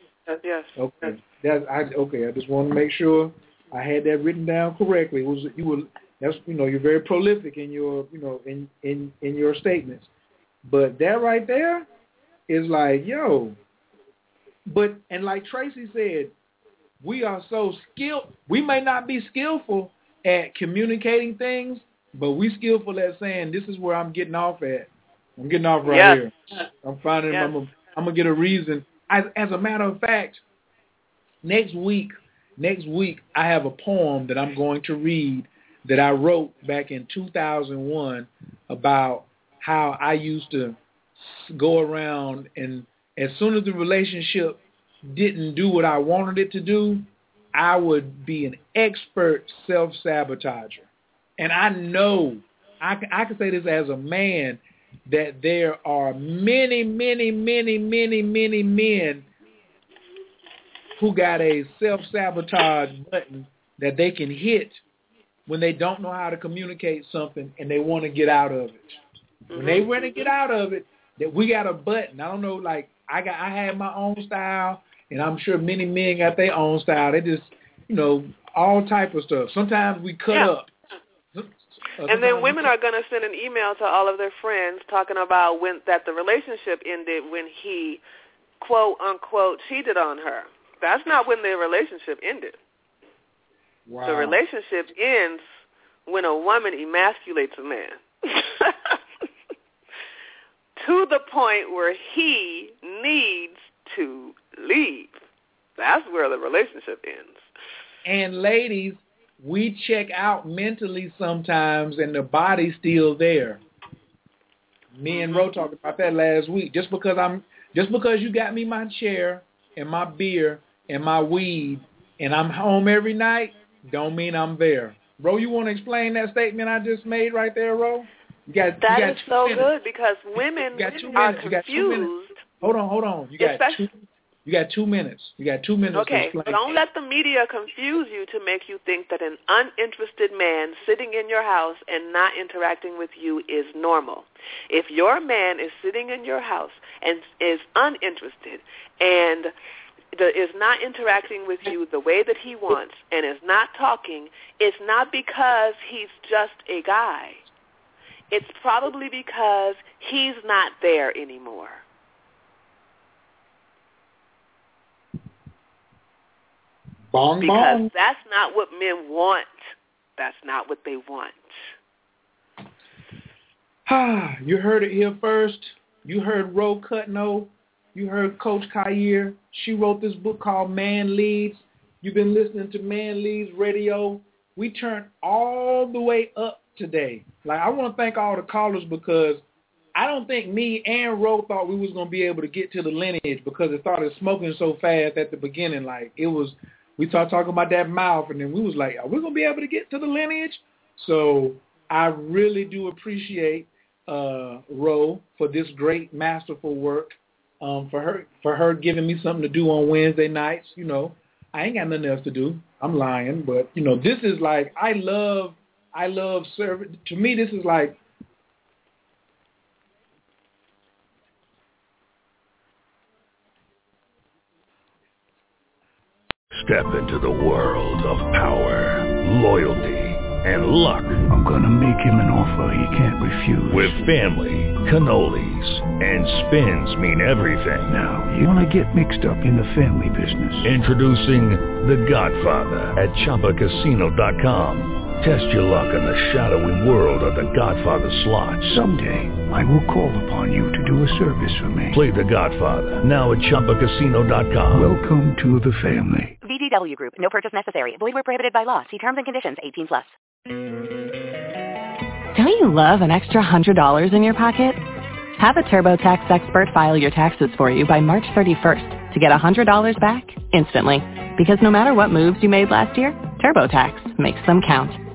Yes. Okay. I just want to make sure I had that written down correctly. You're very prolific in your, in your statements. But that right there is like, yo. But, and like Tracy said, we are so skilled. We may not be skillful at communicating things, but we skillful at saying, this is where I'm getting off at. I'm getting off right here. I'm finding, I'm going to get a reason. As a matter of fact, next week, I have a poem that I'm going to read that I wrote back in 2001 about how I used to go around, and as soon as the relationship didn't do what I wanted it to do, I would be an expert self-sabotager. And I know, I can say this as a man, that there are many, many, many, many, many men who got a self-sabotage button that they can hit when they don't know how to communicate something and they want to get out of it. When they want to get out of it, that we got a button. I don't know, like I had my own style, and I'm sure many men got their own style. They just, all type of stuff. Sometimes we cut up. And then women are going to send an email to all of their friends talking about that the relationship ended when he, quote, unquote, cheated on her. That's not when the relationship ended. Wow. The relationship ends when a woman emasculates a man. To the point where he needs to leave. That's where the relationship ends. And ladies, we check out mentally sometimes, and the body's still there. Me and Ro talked about that last week. Just because you got me my chair and my beer and my weed, and I'm home every night, don't mean I'm there. Ro, you want to explain that statement I just made right there, Ro? That is so good, because women are confused. Hold on. You got 2 minutes. You got 2 minutes. Okay, don't let the media confuse you to make you think that an uninterested man sitting in your house and not interacting with you is normal. If your man is sitting in your house and is uninterested and is not interacting with you the way that he wants and is not talking, it's not because he's just a guy. It's probably because he's not there anymore. Bong, because bong. That's not what men want. That's not what they want. You heard it here first. You heard Ro Cutno. You heard Coach Khayr. She wrote this book called Man Leads. You've been listening to Man Leads Radio. We turned all the way up today. Like, I want to thank all the callers because I don't think me and Ro thought we was going to be able to get to the lineage because it started smoking so fast at the beginning. Like, it was, we started talking about that mouth, and then we was like, are we going to be able to get to the lineage? So I really do appreciate Ro for this great masterful work, for her giving me something to do on Wednesday nights. You know, I ain't got nothing else to do. I'm lying, but you know, this is like, I love service. To me, this is like, step into the world of power, loyalty, and luck. I'm going to make him an offer he can't refuse. With family, cannolis, and spins mean everything. Now, you want to get mixed up in the family business. Introducing The Godfather at ChumbaCasino.com. Test your luck in the shadowy world of The Godfather slot. Someday, I will call upon you to do a service for me. Play The Godfather now at ChumbaCasino.com. Welcome to the family. VGW Group. No purchase necessary. Void where prohibited by law. See terms and conditions. 18+. Don't you love an extra $100 in your pocket? Have a TurboTax expert file your taxes for you by March 31st to get $100 back instantly. Because no matter what moves you made last year, TurboTax makes them count.